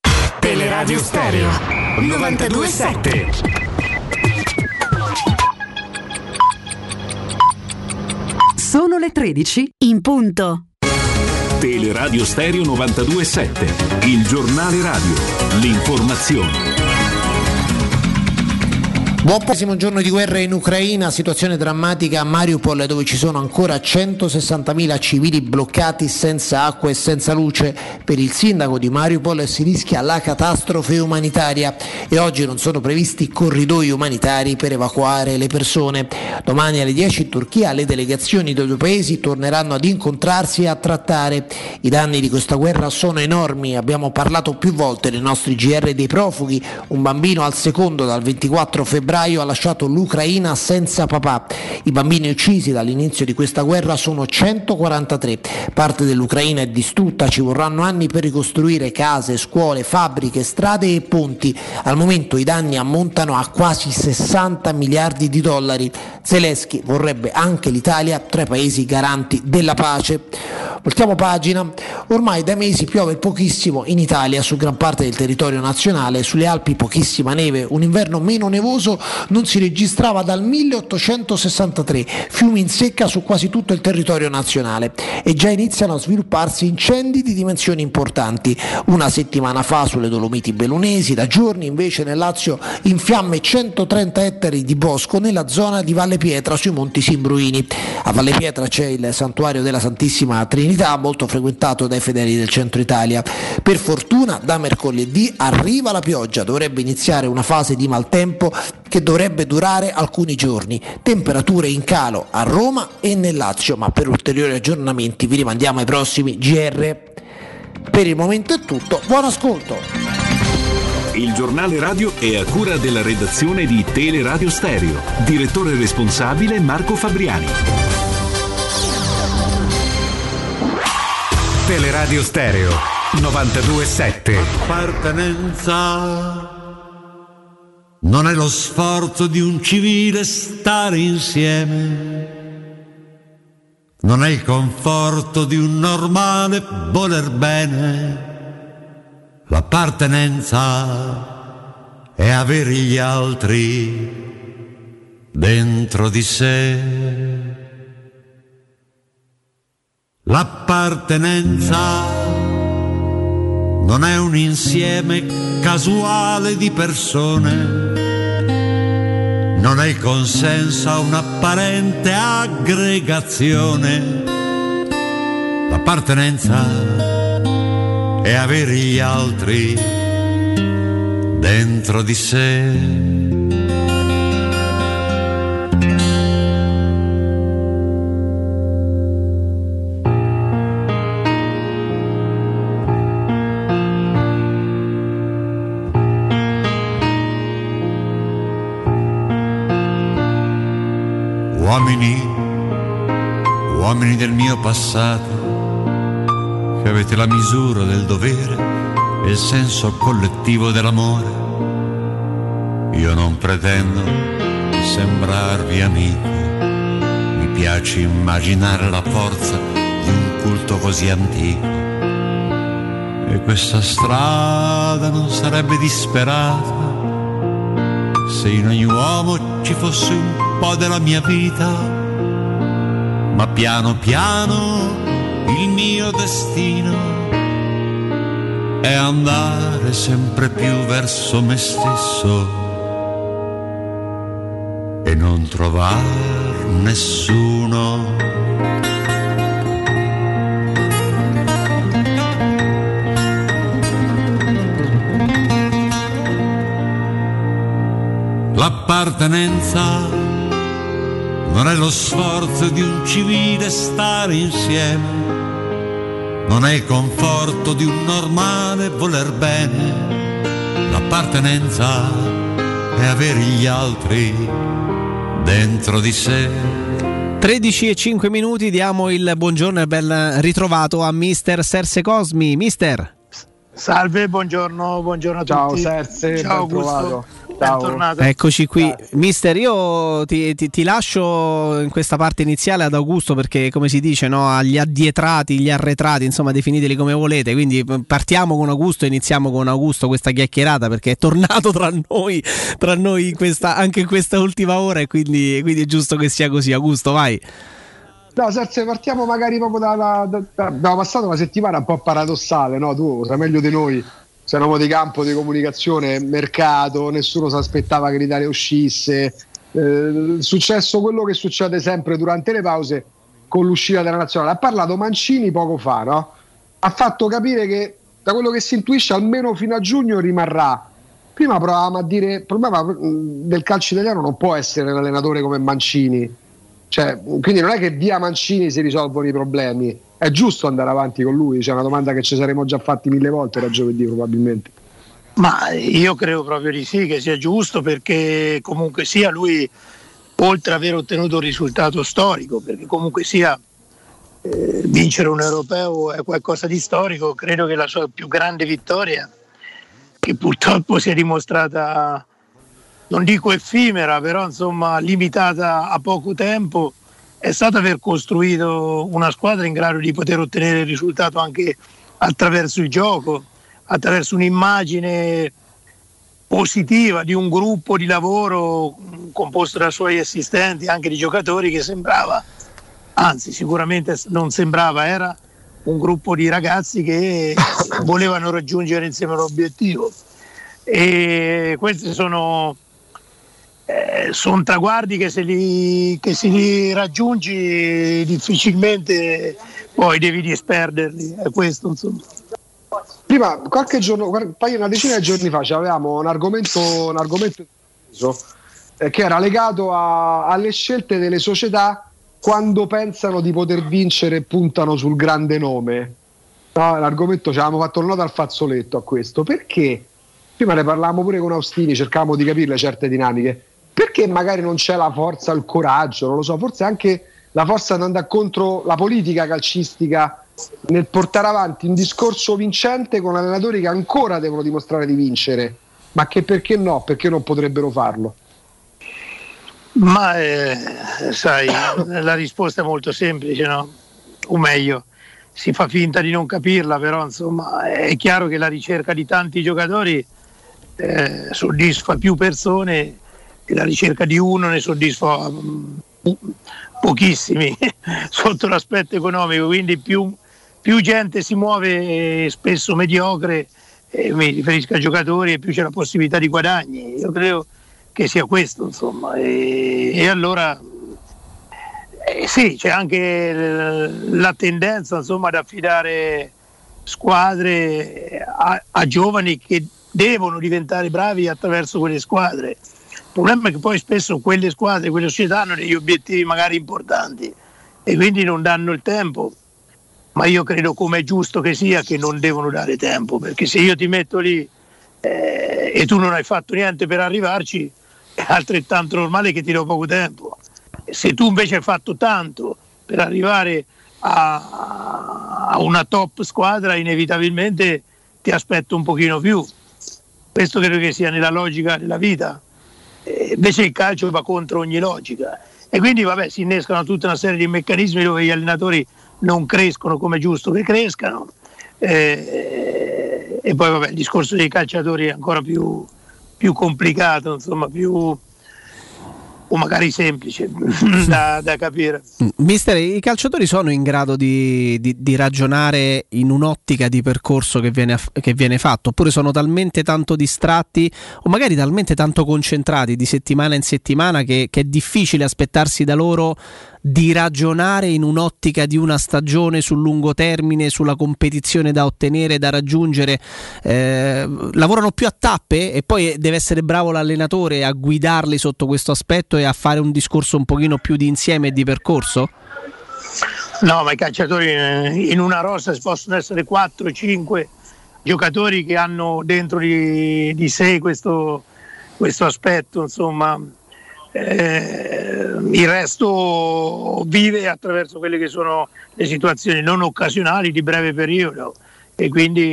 Teleradio Stereo 92.7. Sono le 13 in punto. Teleradio Stereo 92.7, il giornale radio, l'informazione. Buon prossimo giorno di guerra in Ucraina, situazione drammatica a Mariupol, dove ci sono ancora 160.000 civili bloccati senza acqua e senza luce. Per il sindaco di Mariupol si rischia la catastrofe umanitaria e oggi non sono previsti corridoi umanitari per evacuare le persone. Domani alle 10 in Turchia le delegazioni dei due paesi torneranno ad incontrarsi e a trattare. I danni di questa guerra sono enormi, abbiamo parlato più volte nei nostri GR dei profughi, un bambino al secondo dal 24 febbraio ha lasciato l'Ucraina senza papà. I bambini uccisi dall'inizio di questa guerra sono 143. Parte dell'Ucraina è distrutta, ci vorranno anni per ricostruire case, scuole, fabbriche, strade e ponti. Al momento i danni ammontano a quasi 60 miliardi di dollari. Zelensky vorrebbe anche l'Italia tra i paesi garanti della pace. Voltiamo pagina. Ormai da mesi piove pochissimo in Italia, su gran parte del territorio nazionale, sulle Alpi pochissima neve, un inverno meno nevoso non si registrava dal 1863, fiumi in secca su quasi tutto il territorio nazionale e già iniziano a svilupparsi incendi di dimensioni importanti. Una settimana fa sulle Dolomiti bellunesi, da giorni invece nel Lazio in fiamme 130 ettari di bosco nella zona di Valle Pietra sui Monti Simbruini. A Valle Pietra c'è il santuario della Santissima Trinità vicinità, molto frequentato dai fedeli del centro Italia. Per fortuna da mercoledì arriva la pioggia, dovrebbe iniziare una fase di maltempo che dovrebbe durare alcuni giorni, temperature in calo a Roma e nel Lazio, ma per ulteriori aggiornamenti vi rimandiamo ai prossimi GR. Per il momento è tutto, buon ascolto. Il giornale radio è a cura della redazione di Teleradio Stereo, direttore responsabile Marco Fabriani. Teleradio Stereo 92.7. Appartenenza non è lo sforzo di un civile stare insieme, non è il conforto di un normale voler bene. L'appartenenza è avere gli altri dentro di sé. L'appartenenza non è un insieme casuale di persone, non è il consenso a un'apparente aggregazione. L'appartenenza è avere gli altri dentro di sé. Uomini del mio passato, che avete la misura del dovere e il senso collettivo dell'amore, io non pretendo di sembrarvi amico, mi piace immaginare la forza di un culto così antico, e questa strada non sarebbe disperata se in ogni uomo ci fosse un po' della mia vita, ma piano piano il mio destino è andare sempre più verso me stesso e non trovar nessuno. L'appartenenza non è lo sforzo di un civile stare insieme, non è il conforto di un normale voler bene. L'appartenenza è avere gli altri dentro di sé. 13:05, diamo il buongiorno e ben ritrovato a mister Serse Cosmi. Mister, salve, buongiorno a tutti. Ciao Serse, ciao, ben trovato. Eccoci qui. Grazie. Mister, io ti lascio in questa parte iniziale ad Augusto, perché come si dice, no, agli addietrati, gli arretrati, insomma definiteli come volete, quindi partiamo con Augusto e iniziamo con Augusto questa chiacchierata, perché è tornato tra noi anche in questa ultima ora, e quindi è giusto che sia così. Augusto, vai. No, Serse, partiamo magari proprio abbiamo passato una settimana un po' paradossale, no? Tu sai meglio di noi, se eravamo di campo di comunicazione, mercato, nessuno si aspettava che l'Italia uscisse, successo quello che succede sempre durante le pause con l'uscita della nazionale. Ha parlato Mancini poco fa, no? Ha fatto capire che da quello che si intuisce almeno fino a giugno rimarrà. Prima provavamo a dire il problema del calcio italiano non può essere un allenatore come Mancini, cioè, quindi non è che via Mancini si risolvono i problemi. È giusto andare avanti con lui? C'è una domanda che ci saremmo già fatti mille volte da giovedì probabilmente. Ma io credo proprio di sì, che sia giusto, perché comunque sia lui, oltre ad aver ottenuto un risultato storico, perché comunque sia vincere un europeo è qualcosa di storico, credo che la sua più grande vittoria, che purtroppo si è dimostrata, non dico effimera, però insomma limitata a poco tempo, è stato aver costruito una squadra in grado di poter ottenere il risultato anche attraverso il gioco, attraverso un'immagine positiva di un gruppo di lavoro composto da suoi assistenti, anche di giocatori, che sembrava, anzi sicuramente non sembrava, era un gruppo di ragazzi che volevano raggiungere insieme l'obiettivo. E queste sono sono traguardi che se li raggiungi difficilmente poi devi disperderli, è questo insomma. Prima, qualche giorno, una decina di giorni fa, avevamo un argomento che era legato alle scelte delle società quando pensano di poter vincere e puntano sul grande nome. No, l'argomento ci avevamo fatto nota al fazzoletto a questo, perché prima ne parlavamo pure con Austini, cercavamo di capire certe dinamiche, perché magari non c'è la forza, il coraggio, non lo so, forse anche la forza di andare contro la politica calcistica nel portare avanti un discorso vincente con allenatori che ancora devono dimostrare di vincere, ma che perché no, perché non potrebbero farlo? Ma sai, la risposta è molto semplice, no? O meglio, si fa finta di non capirla, però insomma è chiaro che la ricerca di tanti giocatori soddisfa più persone e la ricerca di uno ne soddisfa pochissimi sotto l'aspetto economico, quindi più gente si muove, spesso mediocre, mi riferisco a giocatori, e più c'è la possibilità di guadagni. Io credo che sia questo insomma, e allora sì, c'è anche la tendenza insomma ad affidare squadre a giovani che devono diventare bravi attraverso quelle squadre. Il problema è che poi spesso quelle squadre, quelle società hanno degli obiettivi magari importanti e quindi non danno il tempo, ma io credo, come è giusto che sia, che non devono dare tempo, perché se io ti metto lì e tu non hai fatto niente per arrivarci, è altrettanto normale che ti do poco tempo. Se tu invece hai fatto tanto per arrivare a una top squadra, inevitabilmente ti aspetto un pochino più. Questo credo che sia nella logica della vita. Invece il calcio va contro ogni logica e quindi si innescano tutta una serie di meccanismi dove gli allenatori non crescono come è giusto che crescano, e poi il discorso dei calciatori è ancora più complicato, insomma, più o magari semplice da capire. Mister, i calciatori sono in grado di ragionare in un'ottica di percorso che viene fatto, oppure sono talmente tanto distratti o magari talmente tanto concentrati di settimana in settimana che è difficile aspettarsi da loro di ragionare in un'ottica di una stagione sul lungo termine, sulla competizione da ottenere, da raggiungere? Lavorano più a tappe e poi deve essere bravo l'allenatore a guidarli sotto questo aspetto e a fare un discorso un pochino più di insieme e di percorso? No, ma i calciatori in una rosa possono essere 4-5 giocatori che hanno dentro di sé questo aspetto, insomma. Il resto vive attraverso quelle che sono le situazioni non occasionali di breve periodo, e quindi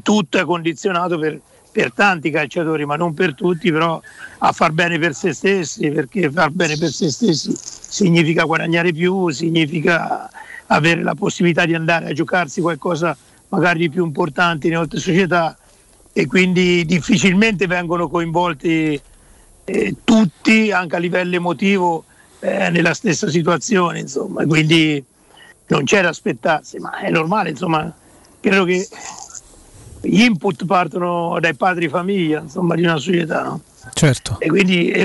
tutto è condizionato per tanti calciatori, ma non per tutti, però a far bene per se stessi, perché far bene per se stessi significa guadagnare più, significa avere la possibilità di andare a giocarsi qualcosa magari di più importante in altre società, e quindi difficilmente vengono coinvolti tutti, anche a livello emotivo, nella stessa situazione, insomma. Quindi non c'è da aspettarsi, ma è normale, insomma. Credo che gli input partano dai padri famiglia, insomma, di una società, no? Certo. E quindi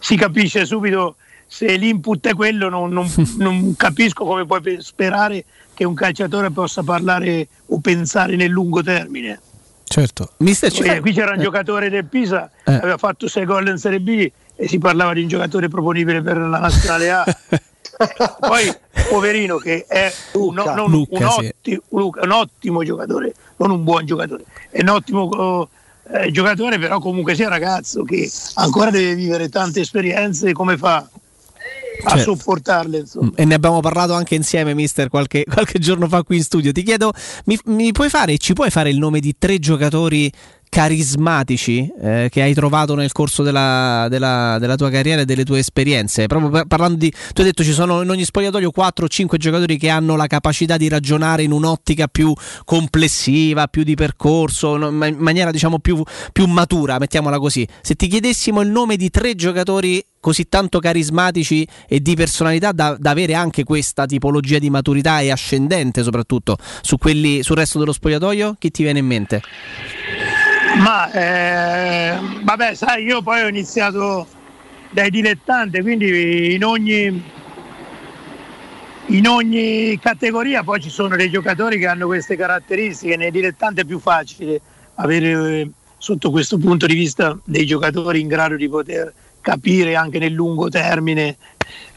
si capisce subito, se l'input è quello, non capisco come puoi sperare che un calciatore possa parlare o pensare nel lungo termine. Certo. Qui c'era un giocatore del Pisa, aveva fatto 6 gol in Serie B e si parlava di un giocatore proponibile per la nazionale A. Poi poverino, che è un ottimo giocatore, non un buon giocatore, è un ottimo giocatore, però comunque sia ragazzo che ancora deve vivere tante esperienze, come fa a sopportarle, insomma. E ne abbiamo parlato anche insieme, mister, qualche giorno fa qui in studio. Ti chiedo, ci puoi fare il nome di 3 giocatori carismatici che hai trovato nel corso della tua carriera e delle tue esperienze? Proprio parlando di, tu hai detto ci sono in ogni spogliatoio 4 o 5 giocatori che hanno la capacità di ragionare in un'ottica più complessiva, più di percorso, in maniera diciamo più matura, mettiamola così. Se ti chiedessimo il nome di 3 giocatori così tanto carismatici e di personalità da avere anche questa tipologia di maturità e ascendente soprattutto sul resto dello spogliatoio, chi ti viene in mente? Ma vabbè, sai, io poi ho iniziato dai dilettanti, quindi in ogni categoria poi ci sono dei giocatori che hanno queste caratteristiche. Nei dilettanti è più facile avere sotto questo punto di vista dei giocatori in grado di poter capire anche nel lungo termine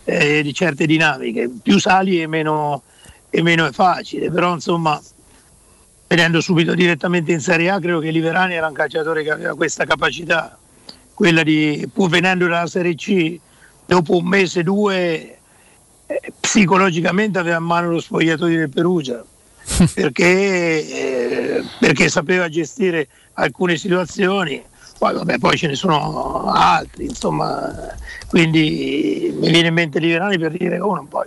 di certe dinamiche. Più sali e meno è facile, però insomma, vedendo subito direttamente in Serie A, credo che Liverani era un calciatore che aveva questa capacità, quella di, pur venendo dalla Serie C, dopo un mese, due, psicologicamente aveva in mano lo spogliatoio del Perugia, perché sapeva gestire alcune situazioni. Poi, vabbè, poi ce ne sono altri, insomma, quindi mi viene in mente Liverani per dire uno. Poi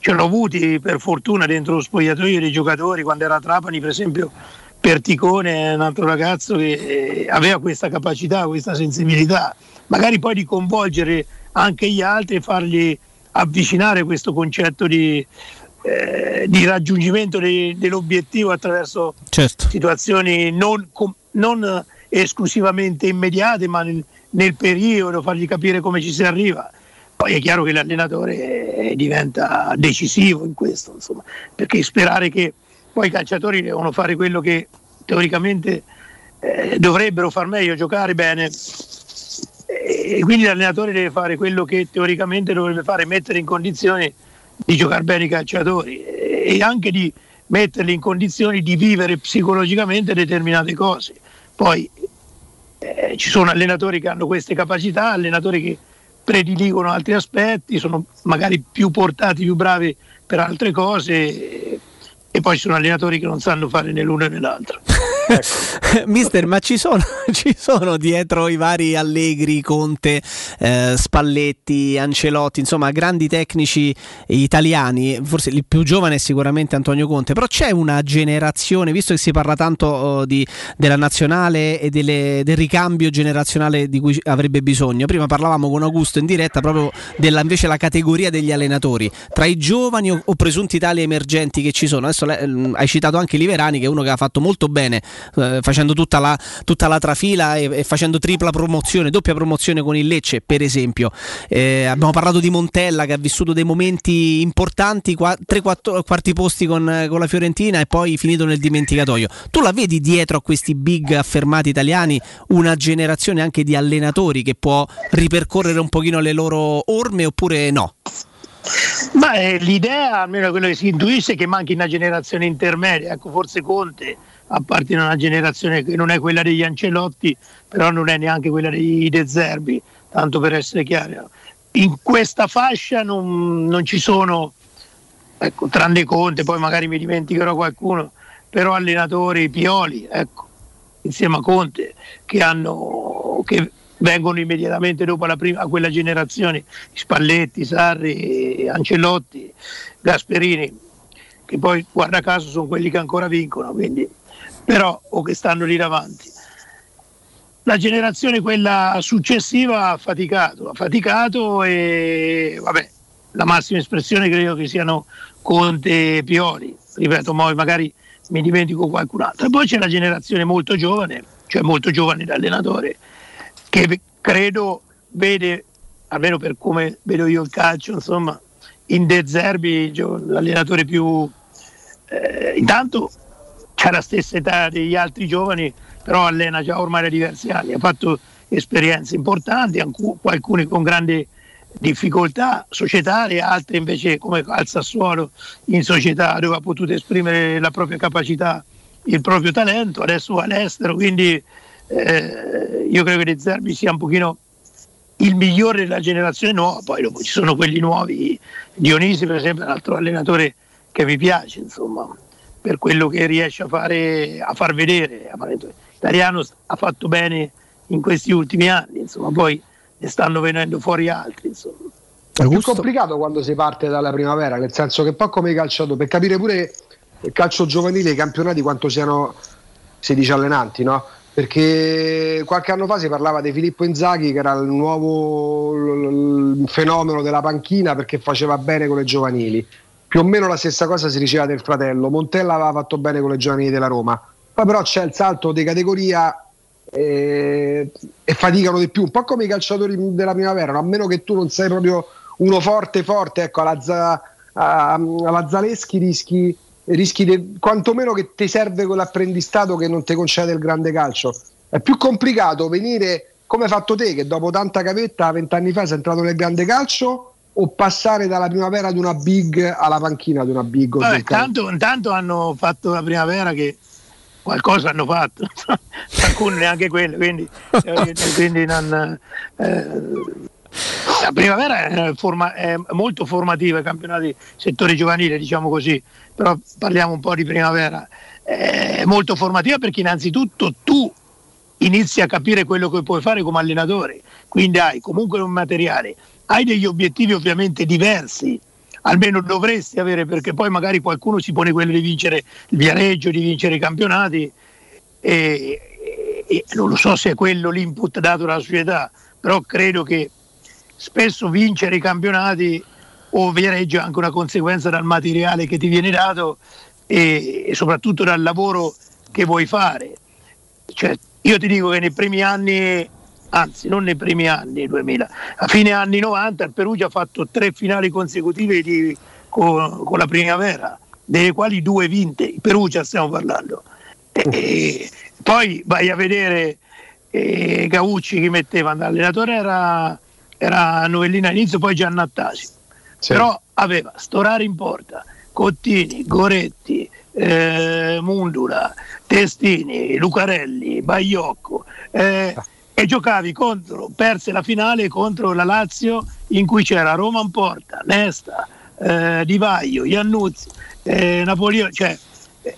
ce l'ho avuti per fortuna dentro lo spogliatoio dei giocatori. Quando era a Trapani, per esempio, Perticone è un altro ragazzo che aveva questa capacità, questa sensibilità, magari poi di coinvolgere anche gli altri e fargli avvicinare questo concetto di raggiungimento dell'obiettivo attraverso, certo, situazioni non esclusivamente immediate, ma nel periodo, fargli capire come ci si arriva. Poi è chiaro che l'allenatore diventa decisivo in questo, insomma, perché sperare che poi i calciatori devono fare quello che teoricamente dovrebbero far meglio, giocare bene, e quindi l'allenatore deve fare quello che teoricamente dovrebbe fare, mettere in condizioni di giocare bene i calciatori e anche di metterli in condizioni di vivere psicologicamente determinate cose. Poi ci sono allenatori che hanno queste capacità, allenatori che prediligono altri aspetti, sono magari più portati, più bravi per altre cose, e poi ci sono allenatori che non sanno fare né l'uno né l'altro. Mister, ma ci sono dietro i vari Allegri, Conte, Spalletti, Ancelotti, insomma grandi tecnici italiani, forse il più giovane è sicuramente Antonio Conte, però c'è una generazione, visto che si parla tanto della nazionale e del ricambio generazionale di cui avrebbe bisogno. Prima parlavamo con Augusto in diretta proprio della, invece, la categoria degli allenatori, tra i giovani o presunti tali emergenti che ci sono. Adesso hai citato anche Liverani, che è uno che ha fatto molto bene, facendo tutta la trafila e facendo doppia promozione con il Lecce, per esempio. Abbiamo parlato di Montella, che ha vissuto dei momenti importanti, 3-4 quarti posti con la Fiorentina e poi finito nel dimenticatoio. Tu la vedi dietro a questi big affermati italiani una generazione anche di allenatori che può ripercorrere un pochino le loro orme, oppure no? Ma l'idea, almeno quello che si intuisce, è che manchi una generazione intermedia. Ecco, forse Conte appartiene a una generazione che non è quella degli Ancelotti, però non è neanche quella dei De Zerbi, tanto per essere chiaro. In questa fascia non ci sono, ecco, tranne Conte, poi magari mi dimenticherò qualcuno, però allenatori, Pioli, ecco, insieme a Conte, che vengono immediatamente dopo a quella generazione, Spalletti, Sarri, Ancelotti, Gasperini, che poi guarda caso sono quelli che ancora vincono, quindi, però, o che stanno lì davanti. La generazione quella successiva ha faticato e vabbè, la massima espressione credo che siano Conte e Pioli, ripeto, magari mi dimentico qualcun altro. E poi c'è la generazione molto giovane, cioè molto giovane da allenatore, che credo vede, almeno per come vedo io il calcio, insomma, in De Zerbi l'allenatore più intanto c'ha la stessa età degli altri giovani, però allena già ormai da diversi anni, ha fatto esperienze importanti, alcune con grande difficoltà societarie, altre invece come al Sassuolo in società, dove ha potuto esprimere la propria capacità, il proprio talento. Adesso va all'estero, quindi io credo che De Zerbi sia un pochino il migliore della generazione nuova. Poi dopo ci sono quelli nuovi, Dionisi per esempio è un altro allenatore che mi piace, insomma, per quello che riesce a fare, a far vedere. L'italiano ha fatto bene in questi ultimi anni, insomma, poi ne stanno venendo fuori altri, insomma. È più complicato quando si parte dalla primavera, nel senso che poi come calciato, per capire pure il calcio giovanile, i campionati quanto siano, si dice, allenanti, no? Perché qualche anno fa si parlava di Filippo Inzaghi, che era il nuovo fenomeno della panchina perché faceva bene con le giovanili. Più o meno la stessa cosa si diceva del fratello. Montella aveva fatto bene con le giovanili della Roma. Poi però c'è il salto di categoria e faticano di più, un po' come i calciatori della primavera, a meno che tu non sei proprio uno forte forte, ecco, alla Zaleschi rischi quantomeno che ti serve quell'apprendistato che non ti concede il grande calcio. È più complicato venire come hai fatto te, che dopo tanta gavetta 20 anni fa sei entrato nel grande calcio, o passare dalla primavera di una big alla panchina di una big. Vabbè, tanto hanno fatto la primavera che qualcosa hanno fatto, alcuni neanche quello, quindi non, la primavera è molto formativa, i campionati settore giovanile, diciamo così, però parliamo un po' di primavera, è molto formativa perché innanzitutto tu inizi a capire quello che puoi fare come allenatore, quindi hai comunque un materiale, hai degli obiettivi ovviamente diversi, almeno dovresti avere, perché poi magari qualcuno si pone quello di vincere il Viareggio, di vincere i campionati e non lo so se è quello l'input dato dalla società, però credo che spesso vincere i campionati o Viareggio è anche una conseguenza dal materiale che ti viene dato e soprattutto dal lavoro che vuoi fare. Cioè, io ti dico che nei primi anni, anzi non nei primi anni 2000, a fine anni 90 il Perugia ha fatto 3 finali consecutive con la primavera, delle quali 2 vinte, il Perugia stiamo parlando, e poi vai a vedere Gaucci chi metteva, l'allenatore era Novellina all'inizio, poi Giannattasi, sì. Però aveva Storari in porta, Cottini, Goretti, Mundula, Testini, Lucarelli, Baiocco, e giocavi contro, perse la finale contro la Lazio in cui c'era Roma in porta, Nesta, Di Vaio, Iannuzzi, Napoleone, cioè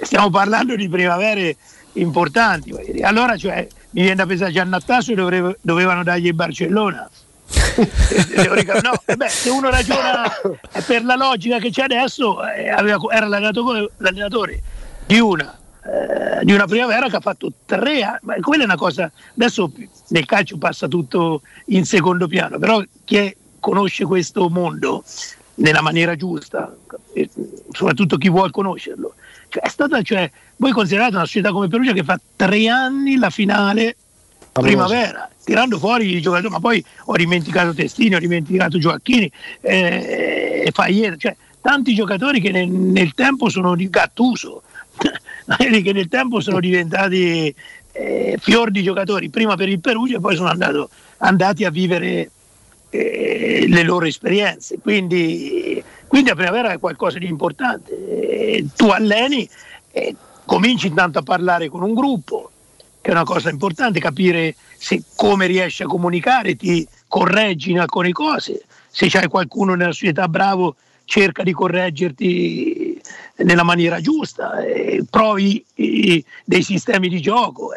stiamo parlando di primavere importanti. Allora cioè, mi viene da pensare Giannattasi dovevano dargli il Barcellona. No, se uno ragiona per la logica che c'è adesso, era l'allenatore di una primavera che ha fatto 3 anni, ma quella è una cosa, adesso nel calcio passa tutto in secondo piano, però chi conosce questo mondo nella maniera giusta, soprattutto chi vuol conoscerlo, è stata, cioè, voi considerate una società come Perugia che fa 3 anni la finale primavera, tirando fuori i giocatori, ma poi ho dimenticato Testini, ho dimenticato Gioacchini, Faier, cioè tanti giocatori che nel tempo sono di Gattuso che nel tempo sono diventati fior di giocatori, prima per il Perugia e poi sono andati a vivere le loro esperienze, quindi la primavera è qualcosa di importante, tu alleni e cominci intanto a parlare con un gruppo, che è una cosa importante, capire se come riesci a comunicare, ti correggi in alcune cose, se c'hai qualcuno nella società bravo cerca di correggerti nella maniera giusta, provi dei sistemi di gioco,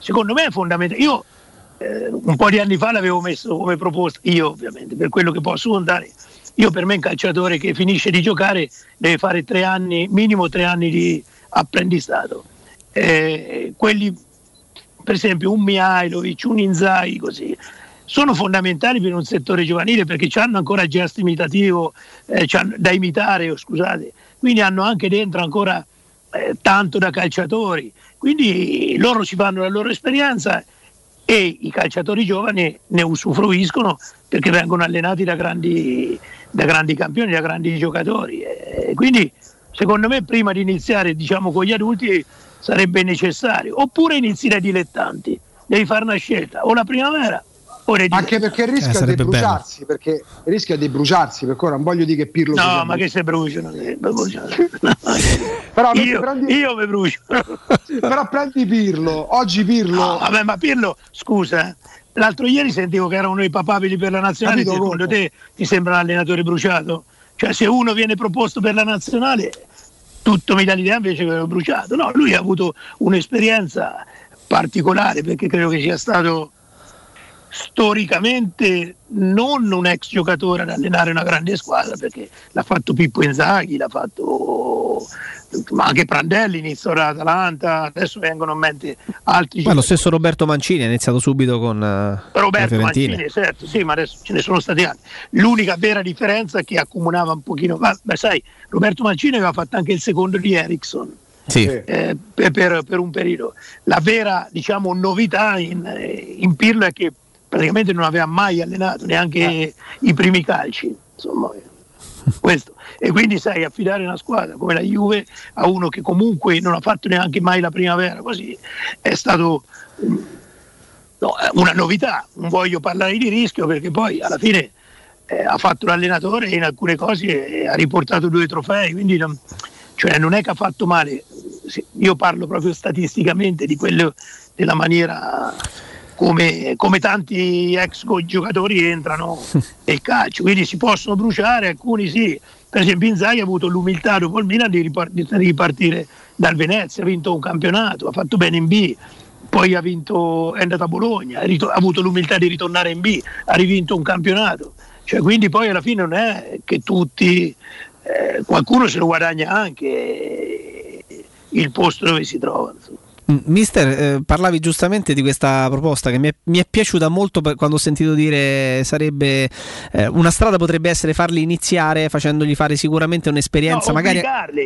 secondo me è fondamentale. Io un po' di anni fa l'avevo messo come proposta, io ovviamente per quello che posso andare, io per me un calciatore che finisce di giocare deve fare 3 anni, minimo 3 anni di apprendistato, quelli per esempio un Mihajlović, un Inzaghi, così, sono fondamentali per un settore giovanile perché hanno ancora gesto imitativo da imitare, scusate, quindi hanno anche dentro ancora tanto da calciatori, quindi loro ci fanno la loro esperienza e i calciatori giovani ne usufruiscono perché vengono allenati da grandi campioni, da grandi giocatori, quindi secondo me prima di iniziare, diciamo, con gli adulti sarebbe necessario, oppure inizi dai dilettanti, devi fare una scelta, o la primavera o le dilettanti. Anche perché rischia di bruciarsi, perché ora non voglio dire che Pirlo. No, ma che se bruciano, però io mi brucio. Però prendi Pirlo, oggi Pirlo. No, vabbè, ma Pirlo, scusa, l'altro ieri sentivo che erano i papabili per la nazionale, secondo te ti sembra un allenatore bruciato? Cioè se uno viene proposto per la nazionale, tutto mi dà l'idea invece che avevo bruciato. No, lui ha avuto un'esperienza particolare perché credo che sia stato storicamente non un ex giocatore ad allenare una grande squadra, perché l'ha fatto Pippo Inzaghi, l'ha fatto, ma anche Prandelli iniziò dall'Atalanta, adesso vengono in mente altri. Ma lo stesso Roberto Mancini ha iniziato subito con Roberto Mancini, certo, sì, ma adesso ce ne sono stati altri. L'unica vera differenza che accomunava un pochino, ma sai, Roberto Mancini aveva fatto anche il secondo di Eriksson, sì. Per un periodo. La vera, diciamo, novità in Pirlo è che praticamente non aveva mai allenato neanche i primi calci, insomma, questo. E quindi sai, affidare una squadra come la Juve a uno che comunque non ha fatto neanche mai la primavera, così è stato una novità. Non voglio parlare di rischio, perché poi alla fine ha fatto l'allenatore e in alcune cose ha riportato 2 trofei, quindi non è che ha fatto male. Io parlo proprio statisticamente di quello, della maniera come tanti ex giocatori entrano nel calcio, quindi si possono bruciare, alcuni sì. Per esempio Inzaghi ha avuto l'umiltà dopo il Milan di ripartire dal Venezia, ha vinto un campionato, ha fatto bene in B, poi è andato a Bologna, ha avuto l'umiltà di ritornare in B, ha rivinto un campionato, quindi poi alla fine non è che tutti, qualcuno se lo guadagna anche il posto dove si trova, insomma. Mister, parlavi giustamente di questa proposta che mi è piaciuta molto, quando ho sentito dire sarebbe una strada potrebbe essere farli iniziare, facendogli fare sicuramente un'esperienza, magari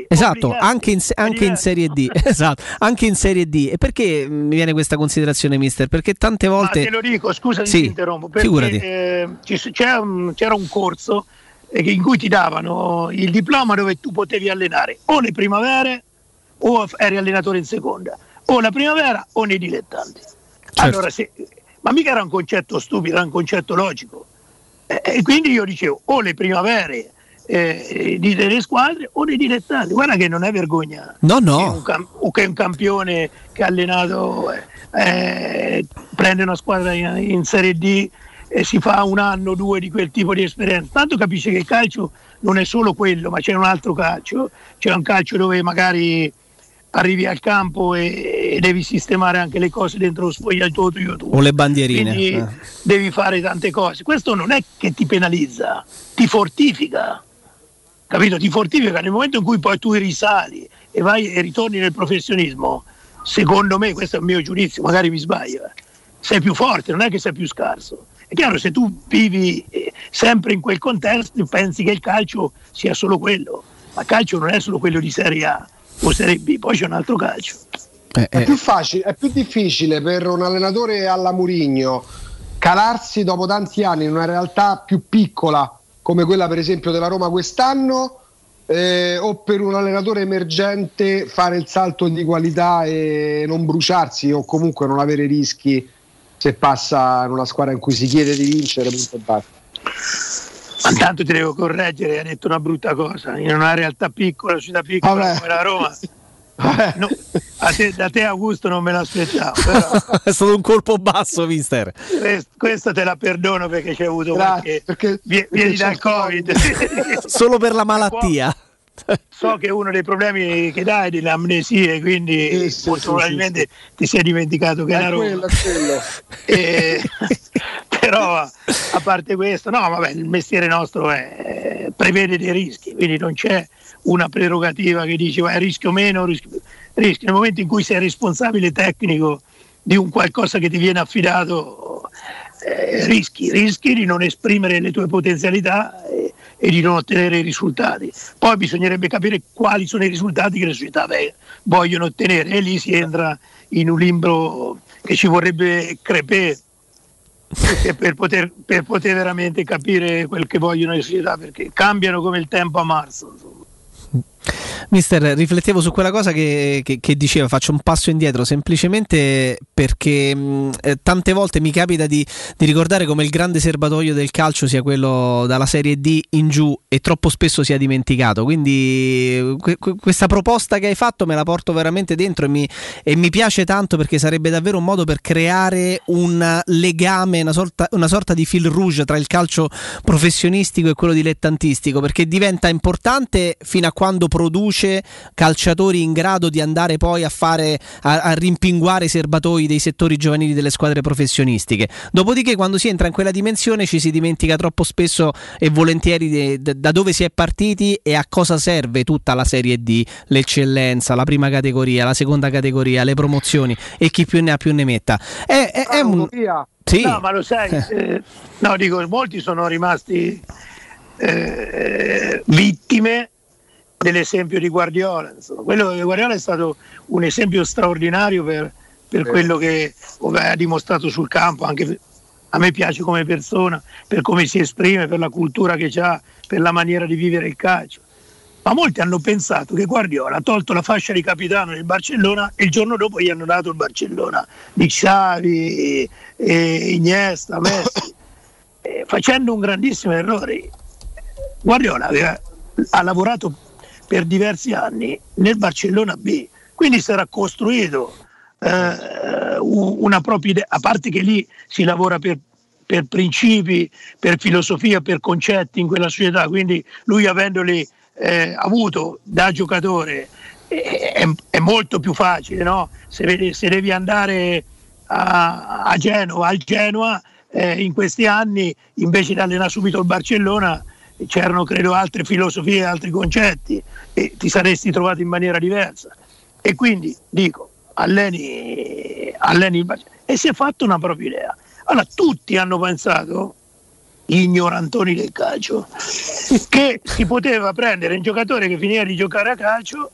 esatto, anche in Serie D, esatto, anche in Serie D. E perché mi viene questa considerazione, mister? Perché tante volte te lo dico, scusa se ti interrompo, perché c'era un corso in cui ti davano il diploma dove tu potevi allenare o le primavere o eri allenatore in seconda, o la primavera o nei dilettanti, certo. Allora, ma mica era un concetto stupido, era un concetto logico, e quindi io dicevo o le primavere delle squadre o nei dilettanti. Guarda che non è vergogna, no. Che un campione che ha allenato prende una squadra in Serie D e si fa 1 anno o 2 di quel tipo di esperienza, tanto capisce che il calcio non è solo quello, ma c'è un altro calcio, c'è un calcio dove magari arrivi al campo e devi sistemare anche le cose dentro lo spogliatoio o le bandierine, quindi devi fare tante cose. Questo non è che ti penalizza, ti fortifica, capito? Ti fortifica nel momento in cui poi tu risali e vai e ritorni nel professionismo. Secondo me, questo è il mio giudizio, magari mi sbaglio, sei più forte, non è che sei più scarso. È chiaro, se tu vivi sempre in quel contesto pensi che il calcio sia solo quello, ma il calcio non è solo quello di Serie A o Serie B, poi c'è un altro calcio. È più difficile per un allenatore alla Mourinho calarsi dopo tanti anni in una realtà più piccola come quella per esempio della Roma quest'anno, o per un allenatore emergente fare il salto di qualità e non bruciarsi, o comunque non avere rischi se passa in una squadra in cui si chiede di vincere, punto e basta. Ma tanto ti devo correggere, hai detto una brutta cosa, in una realtà piccola, città piccola come la Roma. No, da te Augusto non me l'aspettavo, però è stato un colpo basso, mister. Questa te la perdono perché c'è avuto qualche vieni dal Covid solo per la malattia. So che uno dei problemi che dai è delle amnesie, quindi probabilmente ti sei dimenticato che è la Roma. Quello. Però a parte questo, il mestiere nostro prevede dei rischi, quindi non c'è una prerogativa che dice rischio meno, rischio. Nel momento in cui sei responsabile tecnico di un qualcosa che ti viene affidato, rischi di non esprimere le tue potenzialità e di non ottenere i risultati. Poi bisognerebbe capire quali sono i risultati che le società vogliono ottenere, e lì si entra in un libro che ci vorrebbe crepè per poter veramente capire quel che vogliono le società, perché cambiano come il tempo a marzo, insomma. Mister, riflettevo su quella cosa che diceva, faccio un passo indietro semplicemente perché tante volte mi capita di ricordare come il grande serbatoio del calcio sia quello dalla Serie D in giù, e troppo spesso sia dimenticato, quindi questa proposta che hai fatto me la porto veramente dentro e mi piace tanto, perché sarebbe davvero un modo per creare un legame, una sorta di fil rouge tra il calcio professionistico e quello dilettantistico, perché diventa importante fino a quando produce calciatori in grado di andare poi a rimpinguare i serbatoi dei settori giovanili delle squadre professionistiche. Dopodiché, quando si entra in quella dimensione, ci si dimentica troppo spesso e volentieri da dove si è partiti e a cosa serve tutta la Serie D, l'eccellenza, la prima categoria, la seconda categoria, le promozioni e chi più ne ha più ne metta. È un'utopia. Sì. No, ma lo sai, molti sono rimasti vittime dell'esempio di Guardiola, insomma. Quello di Guardiola è stato un esempio straordinario per quello che ha dimostrato sul campo, anche a me piace come persona, per come si esprime, per la cultura che ha, per la maniera di vivere il calcio. Ma molti hanno pensato che Guardiola ha tolto la fascia di capitano del Barcellona e il giorno dopo gli hanno dato il Barcellona di Xavi, Iniesta, Messi, facendo un grandissimo errore. Guardiola ha lavorato per diversi anni nel Barcellona B, quindi si era costruito una propria idea, a parte che lì si lavora per principi, per filosofia, per concetti in quella società, quindi lui avendoli avuto da giocatore è molto più facile, no? Se devi andare a Genova, al Genoa, in questi anni invece di allenare subito il Barcellona c'erano credo altre filosofie, altri concetti, e ti saresti trovato in maniera diversa. E quindi dico, alleni il Barcellona, e si è fatto una propria idea. Allora tutti hanno pensato, ignorantoni del calcio, che si poteva prendere un giocatore che finiva di giocare a calcio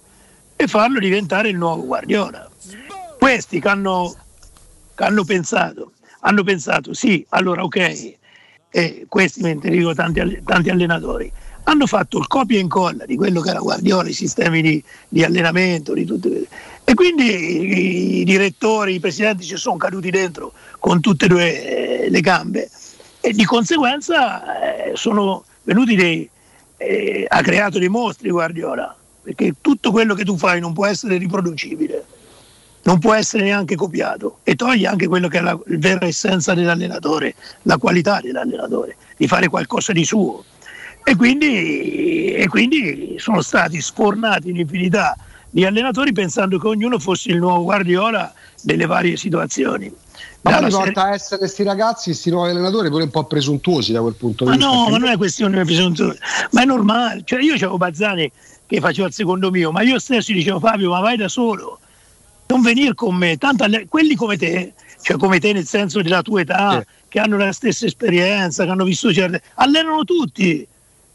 e farlo diventare il nuovo Guardiola. Questi che hanno pensato sì, allora ok, questi, mentre dico tanti allenatori, hanno fatto il copia e incolla di quello che era Guardiola, i sistemi di allenamento, di tutto, e quindi i direttori, i presidenti ci sono caduti dentro con tutte e due le gambe. E di conseguenza sono venuti ha creato dei mostri Guardiola, perché tutto quello che tu fai non può essere riproducibile, non può essere neanche copiato, e toglie anche quello che è la vera essenza dell'allenatore, la qualità dell'allenatore, di fare qualcosa di suo. E quindi sono stati sfornati in infinità di allenatori pensando che ognuno fosse il nuovo Guardiola delle varie situazioni. Ma poi porta a essere questi ragazzi, questi nuovi allenatori, pure un po' presuntuosi da quel punto di vista. No, ma non è questione di presuntuosi, ma è normale. Cioè, io c'avevo Bazzani che facevo al secondo mio, ma io stesso gli dicevo: Fabio, ma vai da solo, non venire con me. Tanto quelli come te nel senso della tua età, che hanno la stessa esperienza, che hanno vissuto certe, allenano tutti.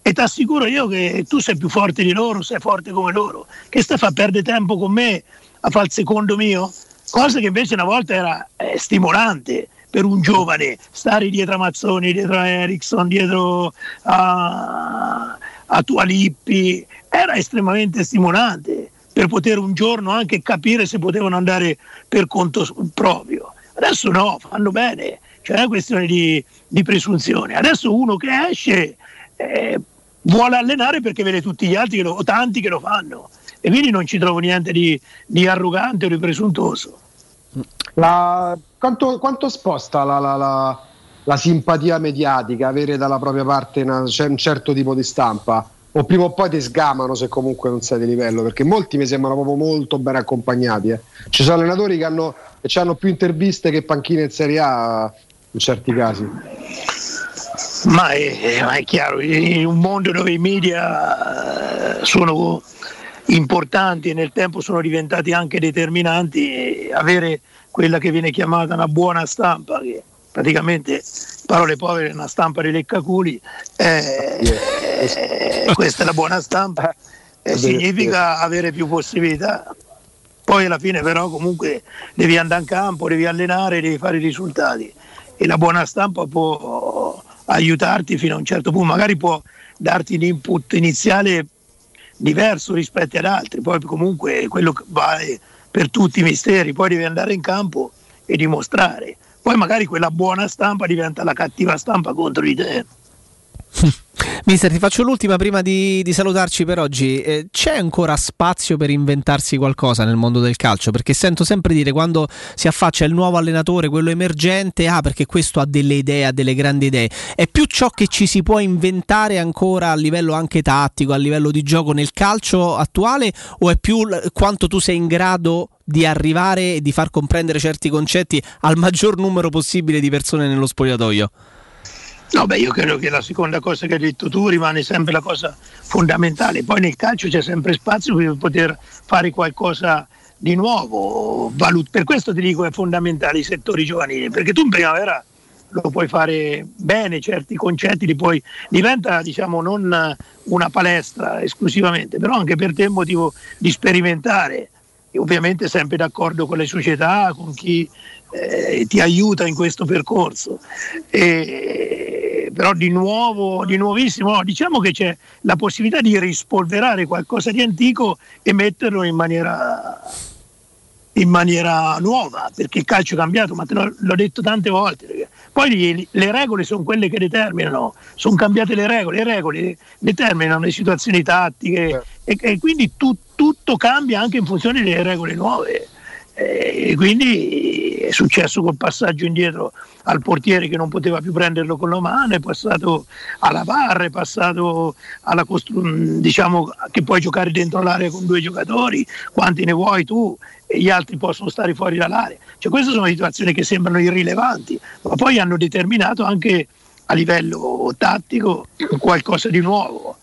E ti assicuro io che tu sei più forte di loro, sei forte come loro. Che stai a far perdere tempo con me a fare il secondo mio? Cosa che invece una volta era stimolante per un giovane, stare dietro a Mazzoni, dietro a Eriksson, dietro a Tualippi, era estremamente stimolante per poter un giorno anche capire se potevano andare per conto proprio. Adesso no, fanno bene, cioè è una questione di presunzione. Adesso uno che esce vuole allenare perché vede tutti gli altri o tanti che lo fanno. E quindi non ci trovo niente di arrogante o di presuntuoso. Quanto sposta la simpatia mediatica avere dalla propria parte un certo tipo di stampa? O prima o poi ti sgamano se comunque non sei di livello? Perché molti mi sembrano proprio molto ben accompagnati. Ci sono allenatori che hanno più interviste che panchine in Serie A in certi casi. Ma è chiaro, in un mondo dove i media sono importanti e nel tempo sono diventati anche determinanti, avere quella che viene chiamata una buona stampa, che praticamente, parole povere, è una stampa di leccaculi, questa è la buona stampa, significa avere più possibilità. Poi alla fine però comunque devi andare in campo, devi allenare, devi fare i risultati, e la buona stampa può aiutarti fino a un certo punto, magari può darti un input iniziale diverso rispetto ad altri, poi comunque quello vale per tutti i misteri, poi devi andare in campo e dimostrare, poi magari quella buona stampa diventa la cattiva stampa contro di te. Mister, ti faccio l'ultima prima di salutarci per oggi. C'è ancora spazio per inventarsi qualcosa nel mondo del calcio? Perché sento sempre dire, quando si affaccia il nuovo allenatore, quello emergente, perché questo ha delle idee, ha delle grandi idee. È più ciò che ci si può inventare ancora a livello anche tattico, a livello di gioco nel calcio attuale, o è più quanto tu sei in grado di arrivare e di far comprendere certi concetti al maggior numero possibile di persone nello spogliatoio? No, io credo che la seconda cosa che hai detto tu rimane sempre la cosa fondamentale. Poi nel calcio c'è sempre spazio per poter fare qualcosa di nuovo. Per questo ti dico, è fondamentale i settori giovanili, perché tu in primavera lo puoi fare bene, certi concetti li puoi, diventa diciamo non una palestra esclusivamente, però anche per te un motivo di sperimentare, e ovviamente sempre d'accordo con le società, con chi ti aiuta in questo percorso. Però di nuovo, di nuovissimo, diciamo che c'è la possibilità di rispolverare qualcosa di antico e metterlo in maniera nuova, perché il calcio è cambiato, ma te l'ho detto tante volte, perché poi le regole sono quelle che determinano, sono cambiate le regole determinano le situazioni tattiche, e quindi tutto cambia anche in funzione delle regole nuove, e quindi è successo col passaggio indietro al portiere che non poteva più prenderlo con la mano, è passato alla VAR, è passato alla diciamo che puoi giocare dentro l'area con due giocatori, quanti ne vuoi tu, e gli altri possono stare fuori dall'area. Cioè, queste sono situazioni che sembrano irrilevanti, ma poi hanno determinato anche a livello tattico qualcosa di nuovo.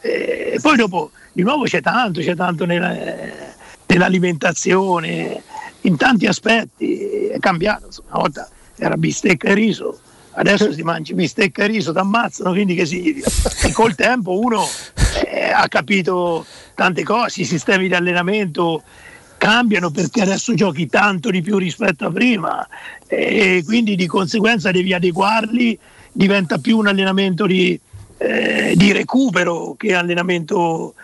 E poi dopo di nuovo c'è tanto nell'alimentazione, in tanti aspetti è cambiato. Una volta era bistecca e riso, adesso si mangi bistecca e riso, ti ammazzano, quindi che significa? E col tempo uno ha capito tante cose, i sistemi di allenamento cambiano perché adesso giochi tanto di più rispetto a prima, e quindi di conseguenza devi adeguarli, diventa più un allenamento di recupero che allenamento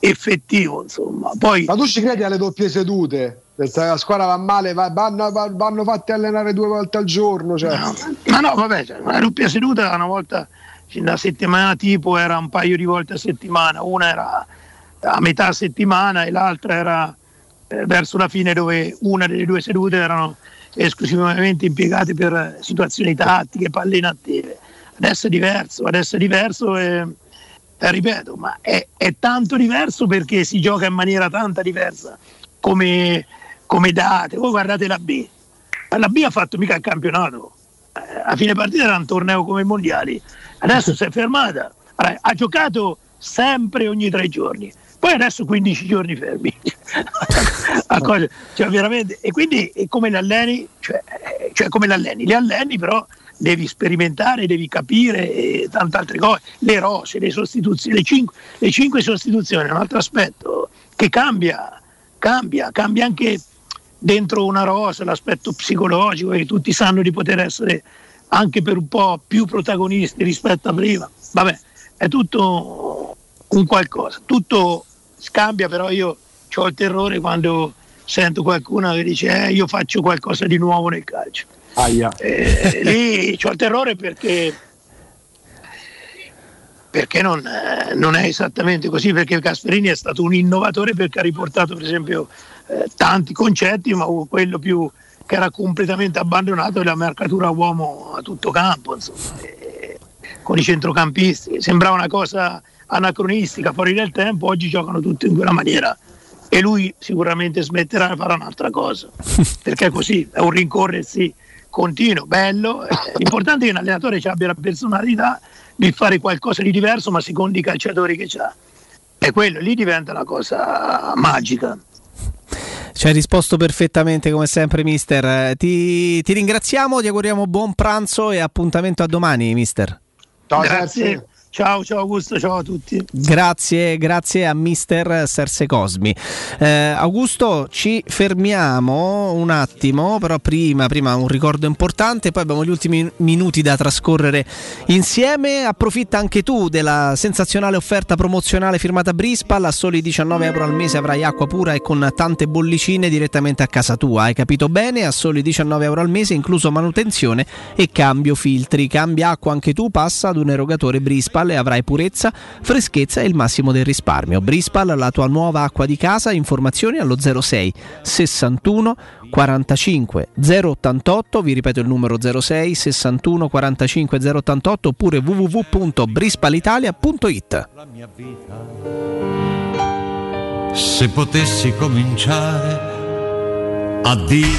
effettivo, insomma. Poi, ma tu ci credi alle doppie sedute? La squadra va male, vanno fatti allenare due volte al giorno, cioè. No, ma no, vabbè, cioè, la doppia seduta una volta, la settimana tipo era un paio di volte a settimana, una era a metà settimana e l'altra era verso la fine, dove una delle due sedute erano esclusivamente impiegate per situazioni tattiche, palle inattive. Adesso è diverso e ripeto, ma è tanto diverso perché si gioca in maniera tanta diversa come date. Voi guardate la B, la B ha fatto mica il campionato, a fine partita era un torneo come i mondiali, adesso si è fermata, allora, ha giocato sempre ogni 3 giorni, poi adesso 15 giorni fermi cioè, veramente. E quindi è come l'alleni, cioè come li alleni, però devi sperimentare, devi capire tante altre cose, le rose, le sostituzioni, le 5 sostituzioni è un altro aspetto che cambia anche dentro una rosa, l'aspetto psicologico, che tutti sanno di poter essere anche per un po' più protagonisti rispetto a prima. Vabbè, è tutto un qualcosa, tutto scambia, però io ho il terrore quando sento qualcuno che dice io faccio qualcosa di nuovo nel calcio. Aia. Lì c'ho il terrore perché non è esattamente così, perché Gasperini è stato un innovatore, perché ha riportato per esempio tanti concetti, ma quello più che era completamente abbandonato è la marcatura uomo a tutto campo, insomma, con i centrocampisti sembrava una cosa anacronistica, fuori del tempo, oggi giocano tutti in quella maniera e lui sicuramente smetterà e farà un'altra cosa perché così è un rincorrersi continuo, bello. L'importante è che un allenatore ci abbia la personalità di fare qualcosa di diverso, ma secondo i calciatori che c'ha, e quello lì diventa una cosa magica. Ci hai risposto perfettamente come sempre, mister. Ti ringraziamo, ti auguriamo buon pranzo e appuntamento a domani, mister. Ciao, grazie. Ciao Augusto, ciao a tutti. Grazie a mister Serse Cosmi. Augusto, ci fermiamo un attimo, però prima un ricordo importante, poi abbiamo gli ultimi minuti da trascorrere insieme. Approfitta anche tu della sensazionale offerta promozionale firmata Brispal, a soli €19 al mese avrai acqua pura e con tante bollicine direttamente a casa tua, hai capito bene, a soli €19 al mese, incluso manutenzione e cambio filtri. Cambia acqua anche tu, passa ad un erogatore Brispal e avrai purezza, freschezza e il massimo del risparmio. Brispal, la tua nuova acqua di casa. Informazioni allo 06 61 45 088, vi ripeto il numero 06 61 45 088 oppure www.brispalitalia.it. La mia vita, se potessi cominciare a dire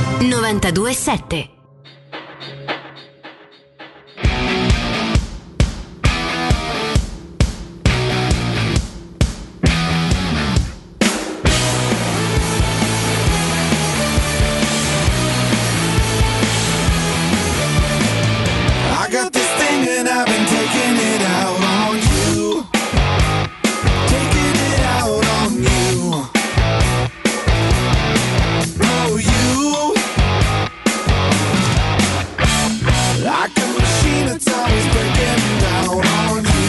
92.7. I got this thing and I've been taking it out on you. Taking it out on you. Like a machine, it's always breaking down on you.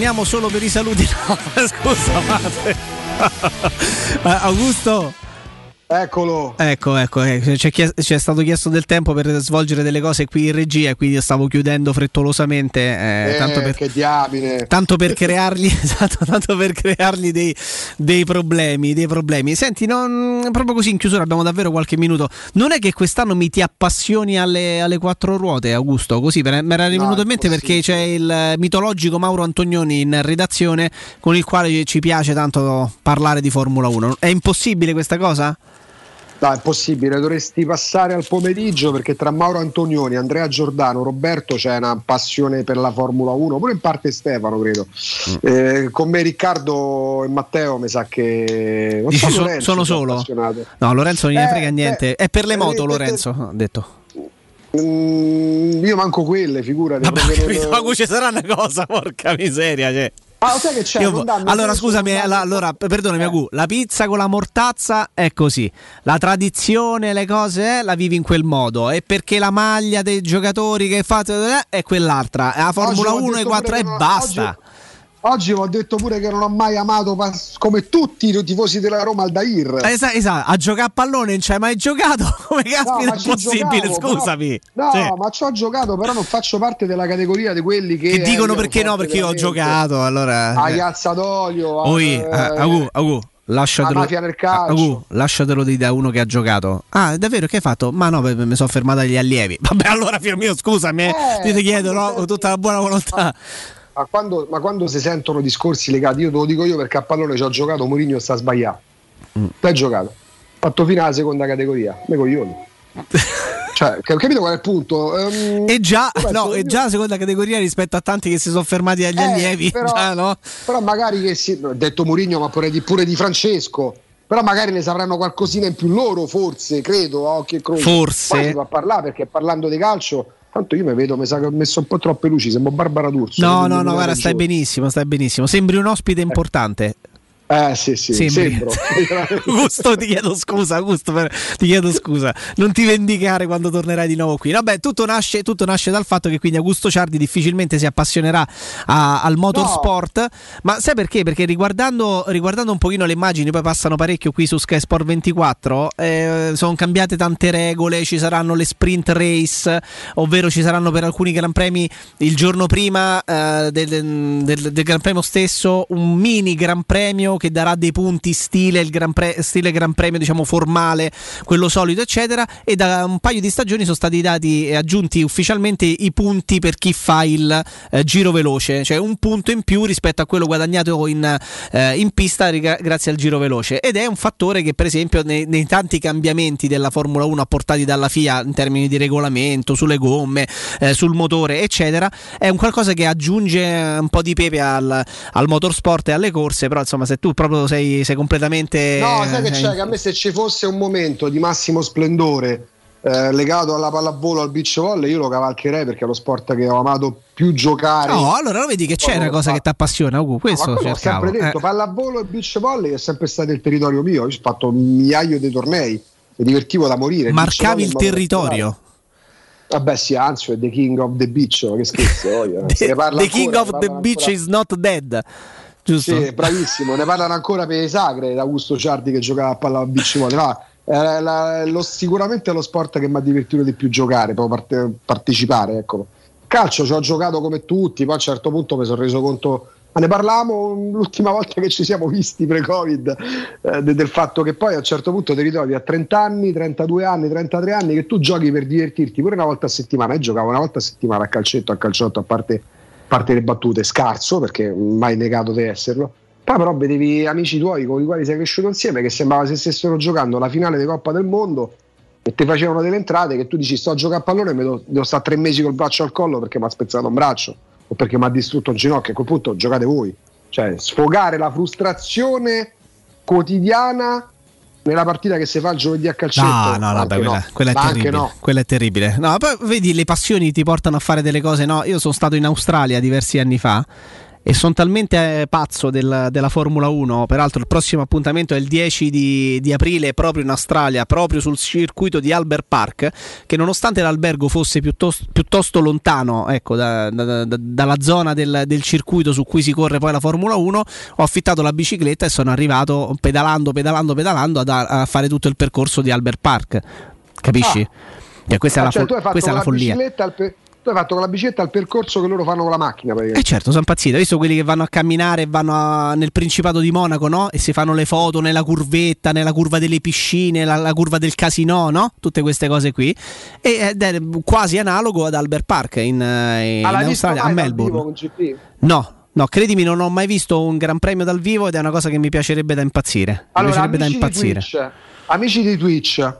torniamo solo per i saluti. No, scusa, Augusto. Eccolo. Ecco, ci è stato chiesto del tempo per svolgere delle cose qui in regia, quindi io stavo chiudendo frettolosamente, tanto per creargli dei problemi. Senti, proprio così in chiusura, abbiamo davvero qualche minuto. Non è che quest'anno mi ti appassioni alle quattro ruote, Augusto? Così mi era venuto in mente perché c'è il mitologico Mauro Antonioni in redazione, con il quale ci piace tanto parlare di Formula 1. È impossibile questa cosa? No, è possibile, dovresti passare al pomeriggio, perché tra Mauro Antonioni, Andrea Giordano, Roberto c'è una passione per la Formula 1, pure in parte Stefano, credo. Con me Riccardo e Matteo mi sa che non so, Lorenzo, sono solo. No, Lorenzo non gliene frega niente. È per le moto, Lorenzo ha detto. Io manco quelle, figurati. Ma ci sarà una cosa, porca miseria, cioè. Ah, sai che c'è? Allora scusami, perdonami, Agu, la pizza con la mortazza è così, la tradizione, le cose, la vivi in quel modo, e perché la maglia dei giocatori che fate è quell'altra, è la Formula 1 e 4 e basta. Oggi vi ho detto pure che non ho mai amato come tutti i tifosi della Roma Aldair. Esatto, a giocare a pallone non ci hai mai giocato? Come caspita, è possibile? Giocavo, scusami. Ma ci ho giocato, però non faccio parte della categoria di quelli che dicono perché no, perché io ho giocato. Allora, a Iazzadolio, lasciatelo da uno che ha giocato. Ah, davvero, che hai fatto? Ma no, mi sono fermato agli allievi. Vabbè, allora figlio mio, scusami, ti chiedo, no? Tutta la buona volontà. Ma quando si sentono discorsi legati, io te lo dico io perché a pallone ci ho giocato, Mourinho sta sbagliato. L'hai giocato, fatto fino alla seconda categoria, me coglioni. Cioè, capito qual è il punto? È già la seconda categoria rispetto a tanti che si sono fermati agli allievi. Però, no? Però magari che si. Ho detto Mourinho, ma pure di Francesco. Però magari ne sapranno qualcosina in più loro, forse, credo, a occhio e croce. Forse a parlare, perché parlando di calcio. Tanto io mi vedo, mi sa che ho messo un po' troppe luci, sembro Barbara D'Urso. No, guarda, stai benissimo. Sembri un ospite importante. Sì, sembro. Augusto, ti chiedo scusa. Non ti vendicare quando tornerai di nuovo qui. Vabbè, tutto nasce dal fatto che quindi Augusto Ciardi difficilmente si appassionerà al motorsport, no. Ma sai perché? Perché riguardando un pochino le immagini, poi passano parecchio qui su Sky Sport 24, sono cambiate tante regole, ci saranno le sprint race, ovvero ci saranno per alcuni Gran Premi il giorno prima del Gran Premio stesso un mini Gran Premio che darà dei punti stile Gran Premio, diciamo formale, quello solito eccetera, e da un paio di stagioni sono stati dati e aggiunti ufficialmente i punti per chi fa il giro veloce, cioè un punto in più rispetto a quello guadagnato in pista grazie al giro veloce, ed è un fattore che per esempio nei tanti cambiamenti della Formula 1 apportati dalla FIA in termini di regolamento, sulle gomme, sul motore eccetera, è un qualcosa che aggiunge un po' di pepe al motorsport e alle corse. Però insomma, se tu proprio sei completamente. No, sai che c'è? Che a me, se ci fosse un momento di massimo splendore legato alla pallavolo, al beach volley, io lo cavalcherei, perché è lo sport che ho amato più giocare. No, allora vedi che c'è una cosa che ti appassiona. Questo ho sempre detto: pallavolo e beach volley è sempre stato il territorio mio. Io ho fatto migliaio di tornei, mi divertivo da morire. Marcavi il territorio. Vabbè, sì, anzi, è The King of the Beach. Che scherzo, The King of the Beach is not dead. Giusto. Sì, bravissimo, ne parlano ancora per le sacre Augusto Ciardi che giocava a palla a beach volley. No, sicuramente è lo sport che mi ha divertito di più giocare, proprio partecipare, ecco. Calcio ci ho giocato come tutti, poi a un certo punto mi sono reso conto, ma ne parlavamo l'ultima volta che ci siamo visti pre-Covid, del fatto che poi a un certo punto ti ritrovi a 30 anni, 32 anni, 33 anni che tu giochi per divertirti pure una volta a settimana. Io giocavo una volta a settimana a calcetto, a calciotto, a parte le battute, scarso, perché mai negato di esserlo. Poi però vedevi amici tuoi con i quali sei cresciuto insieme che sembrava se stessero giocando la finale di Coppa del Mondo e ti facevano delle entrate che tu dici: sto a giocare a pallone e devo stare 3 mesi col braccio al collo perché mi ha spezzato un braccio o perché mi ha distrutto un ginocchio. A quel punto giocate voi, cioè sfogare la frustrazione quotidiana nella partita che si fa il giovedì a calcetto. Quella è terribile. No, poi vedi, le passioni ti portano a fare delle cose, no? Io sono stato in Australia diversi anni fa e sono talmente pazzo della Formula 1. Peraltro il prossimo appuntamento è il 10 di aprile proprio in Australia, proprio sul circuito di Albert Park, che nonostante l'albergo fosse piuttosto lontano, ecco, dalla zona del circuito su cui si corre poi la Formula 1, ho affittato la bicicletta e sono arrivato pedalando a fare tutto il percorso di Albert Park, capisci? Cioè, questa è la follia. Tu hai fatto con la bicicletta il percorso che loro fanno con la macchina. Certo, sono impazzito. Hai visto quelli che vanno a camminare e vanno nel Principato di Monaco, no? E si fanno le foto nella curvetta, nella curva delle piscine, la curva del casino, no? Tutte queste cose qui. Ed è quasi analogo ad Albert Park in Australia, a Melbourne. No, credimi, non ho mai visto un gran premio dal vivo ed è una cosa che mi piacerebbe da impazzire. Allora, amici di Twitch,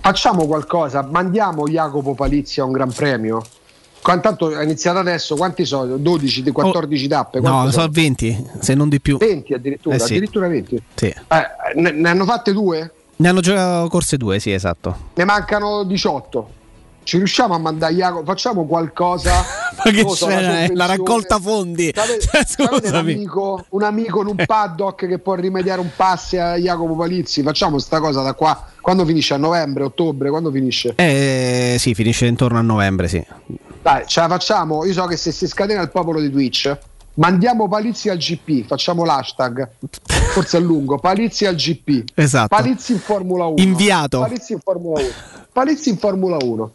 facciamo qualcosa, mandiamo Jacopo Palizzi a un gran premio. Tanto è iniziato adesso, quanti sono? 12, 14 tappe? No, sono 20, se non di più. 20 addirittura, sì. Addirittura 20? Sì. Ne hanno fatte 2? Ne hanno già corse 2, sì, esatto. Ne mancano 18. Ci riusciamo a mandare Jacopo? Facciamo qualcosa? Ma che c'è? La raccolta fondi. Sapete, un amico in un paddock che può rimediare un pass a Jacopo Palizzi. Facciamo sta cosa da qua. Quando finisce? A novembre, ottobre? Quando finisce? Sì, finisce intorno a novembre, sì. Dai, ce la facciamo. Io so che se si scatena il popolo di Twitch, mandiamo Palizzi al GP, facciamo l'hashtag, forse a lungo, Palizzi al GP. Esatto. Palizzi in Formula 1. Inviato. Palizzi in Formula 1.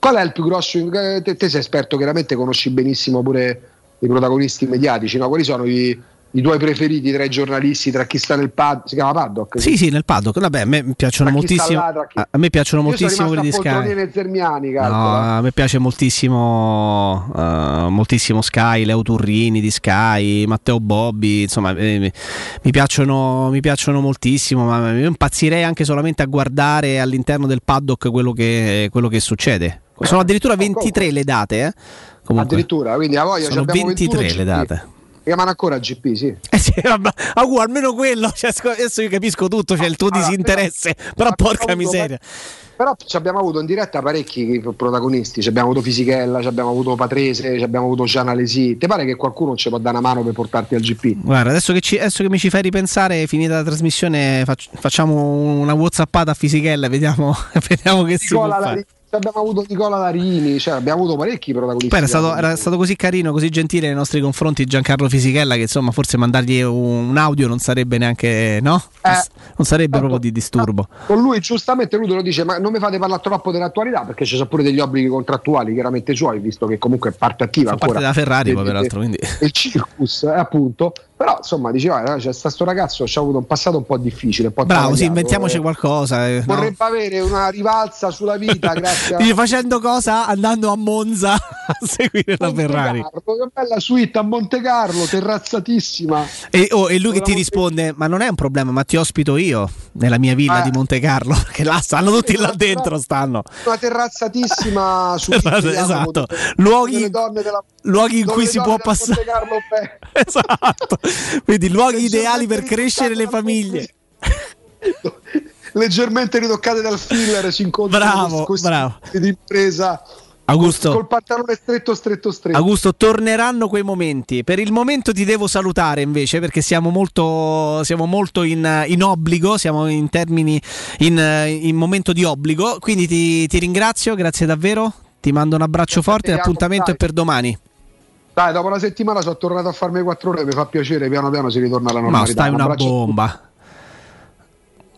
Qual è il più grosso? Te sei esperto, chiaramente conosci benissimo pure i protagonisti mediatici, no? Quali sono i tuoi preferiti tra i giornalisti, tra chi sta nel paddock? Si chiama paddock? Sì, nel paddock. Vabbè, a me piacciono moltissimo. A me piacciono moltissimo quelli di Sky. A me piace moltissimo Sky, Leo Turrini di Sky, Matteo Bobbi, insomma, mi piacciono moltissimo, ma io impazzirei anche solamente a guardare all'interno del paddock quello che succede. Sono addirittura 23 le date, comunque. Addirittura, quindi a voglia sono 23 le date. Chiamano ancora GP, sì. Sì, vabbè, almeno quello. Cioè, adesso io capisco tutto, c'è il tuo disinteresse, però porca miseria. Però ci abbiamo avuto in diretta parecchi protagonisti, ci abbiamo avuto Fisichella, ci abbiamo avuto Patrese, ci abbiamo avuto Gianalesi. Te pare che qualcuno ci può dare una mano per portarti al GP? Guarda, adesso che mi ci fai ripensare, finita la trasmissione, facciamo una whatsappata a Fisichella, vediamo che si può fare. Abbiamo avuto Nicola Larini, cioè abbiamo avuto parecchi protagonisti. Poi era stato così carino, così gentile nei nostri confronti Giancarlo Fisichella, che insomma forse mandargli un audio non sarebbe neanche, no? Non sarebbe proprio di disturbo. Con lui giustamente lui te lo dice, ma non mi fate parlare troppo dell'attualità, perché ci sono pure degli obblighi contrattuali chiaramente suoi, visto che comunque è parte attiva ancora. Parte della Ferrari poi peraltro, quindi. Il Circus, appunto. Però insomma diceva, cioè, sto ragazzo ci ha avuto un passato un po' difficile, un po' bravo, sì, inventiamoci qualcosa, vorrebbe avere una rivalsa sulla vita grazie a... facendo cosa? Andando a Monza a seguire la Ferrari. Che bella suite a Monte Carlo, terrazzatissima, e lui che ti risponde, ma non è un problema, ma ti ospito io nella mia villa di Monte Carlo, che là stanno tutti là dentro, stanno una terrazzatissima suite, esatto, luoghi in cui si può passare, esatto. Quindi luoghi ideali per crescere le famiglie leggermente ritoccate dal filler, si incontrano di impresa Augusto, col pantalone stretto. Augusto, torneranno quei momenti. Per il momento ti devo salutare invece, perché siamo molto in obbligo, siamo in termini in momento di obbligo, quindi ti ringrazio, grazie davvero, ti mando un abbraccio forte, l'appuntamento è per domani. Dai, dopo una settimana sono tornato a farmi 4 ore, mi fa piacere, piano piano si ritorna alla normalità. No, stai una bomba.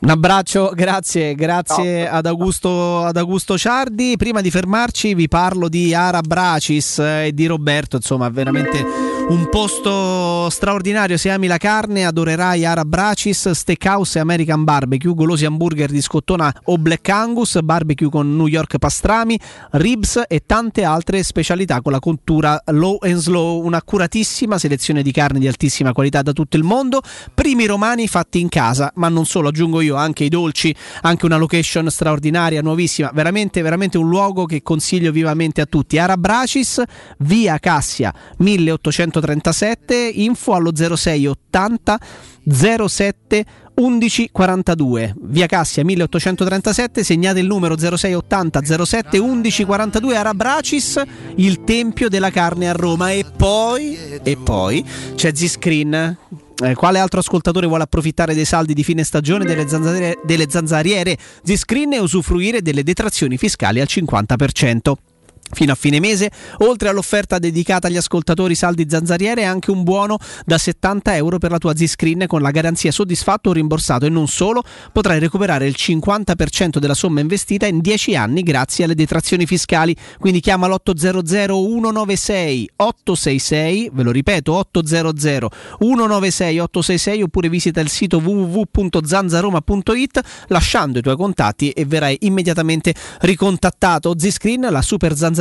Un abbraccio, grazie ad Augusto Ciardi. Prima di fermarci vi parlo di Ara Bracis e di Roberto, insomma veramente un posto straordinario. Se ami la carne adorerai Ara Bracis, steakhouse e American barbecue, golosi hamburger di scottona o black angus, barbecue con New York pastrami, ribs e tante altre specialità con la cottura low and slow, un'accuratissima selezione di carne di altissima qualità da tutto il mondo, primi romani fatti in casa, ma non solo, aggiungo io anche i dolci, anche una location straordinaria, nuovissima, veramente un luogo che consiglio vivamente a tutti. Ara Bracis, via Cassia 1837, info allo 06 80 07 1142, via Cassia 1837, segnate il numero 0680 07, 1142, a Rabracis, il Tempio della Carne a Roma. E poi c'è Ziscreen. Quale altro ascoltatore vuole approfittare dei saldi di fine stagione delle zanzariere Ziscreen e usufruire delle detrazioni fiscali al 50%? Fino a fine mese, oltre all'offerta dedicata agli ascoltatori saldi zanzariere, anche un buono da €70 per la tua Ziscreen con la garanzia soddisfatto o rimborsato, e non solo, potrai recuperare il 50% della somma investita in 10 anni grazie alle detrazioni fiscali. Quindi chiama l'800 196 866, ve lo ripeto, 800 196 866, oppure visita il sito www.zanzaroma.it lasciando i tuoi contatti e verrai immediatamente ricontattato. Ziscreen, la super zanzariera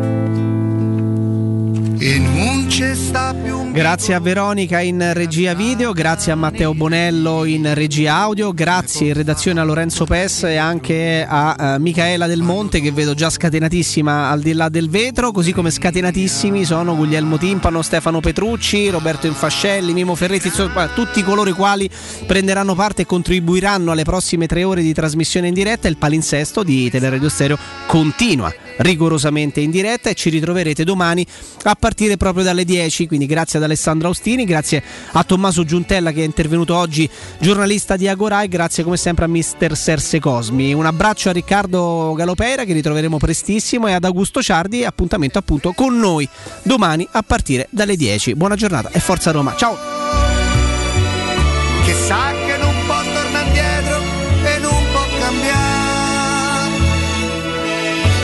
E non c'è sta più. Grazie a Veronica in regia video, grazie a Matteo Bonello in regia audio, grazie in redazione a Lorenzo Pes e anche a Micaela Del Monte, che vedo già scatenatissima al di là del vetro, così come scatenatissimi sono Guglielmo Timpano, Stefano Petrucci, Roberto Infascelli, Mimo Ferretti, tutti coloro i quali prenderanno parte e contribuiranno alle prossime 3 ore di trasmissione in diretta. Il palinsesto di Teleradio Stereo continua rigorosamente in diretta e ci ritroverete domani a partire proprio dalle 10, quindi grazie ad Alessandro Austini, grazie a Tommaso Giuntella che è intervenuto oggi, giornalista di Agorà, e grazie come sempre a Mister Serse Cosmi. Un abbraccio a Riccardo Galopera, che ritroveremo prestissimo, e ad Augusto Ciardi. Appuntamento appunto con noi domani a partire dalle 10. Buona giornata e forza Roma, ciao! Che sa che non può tornare indietro e non può cambiare,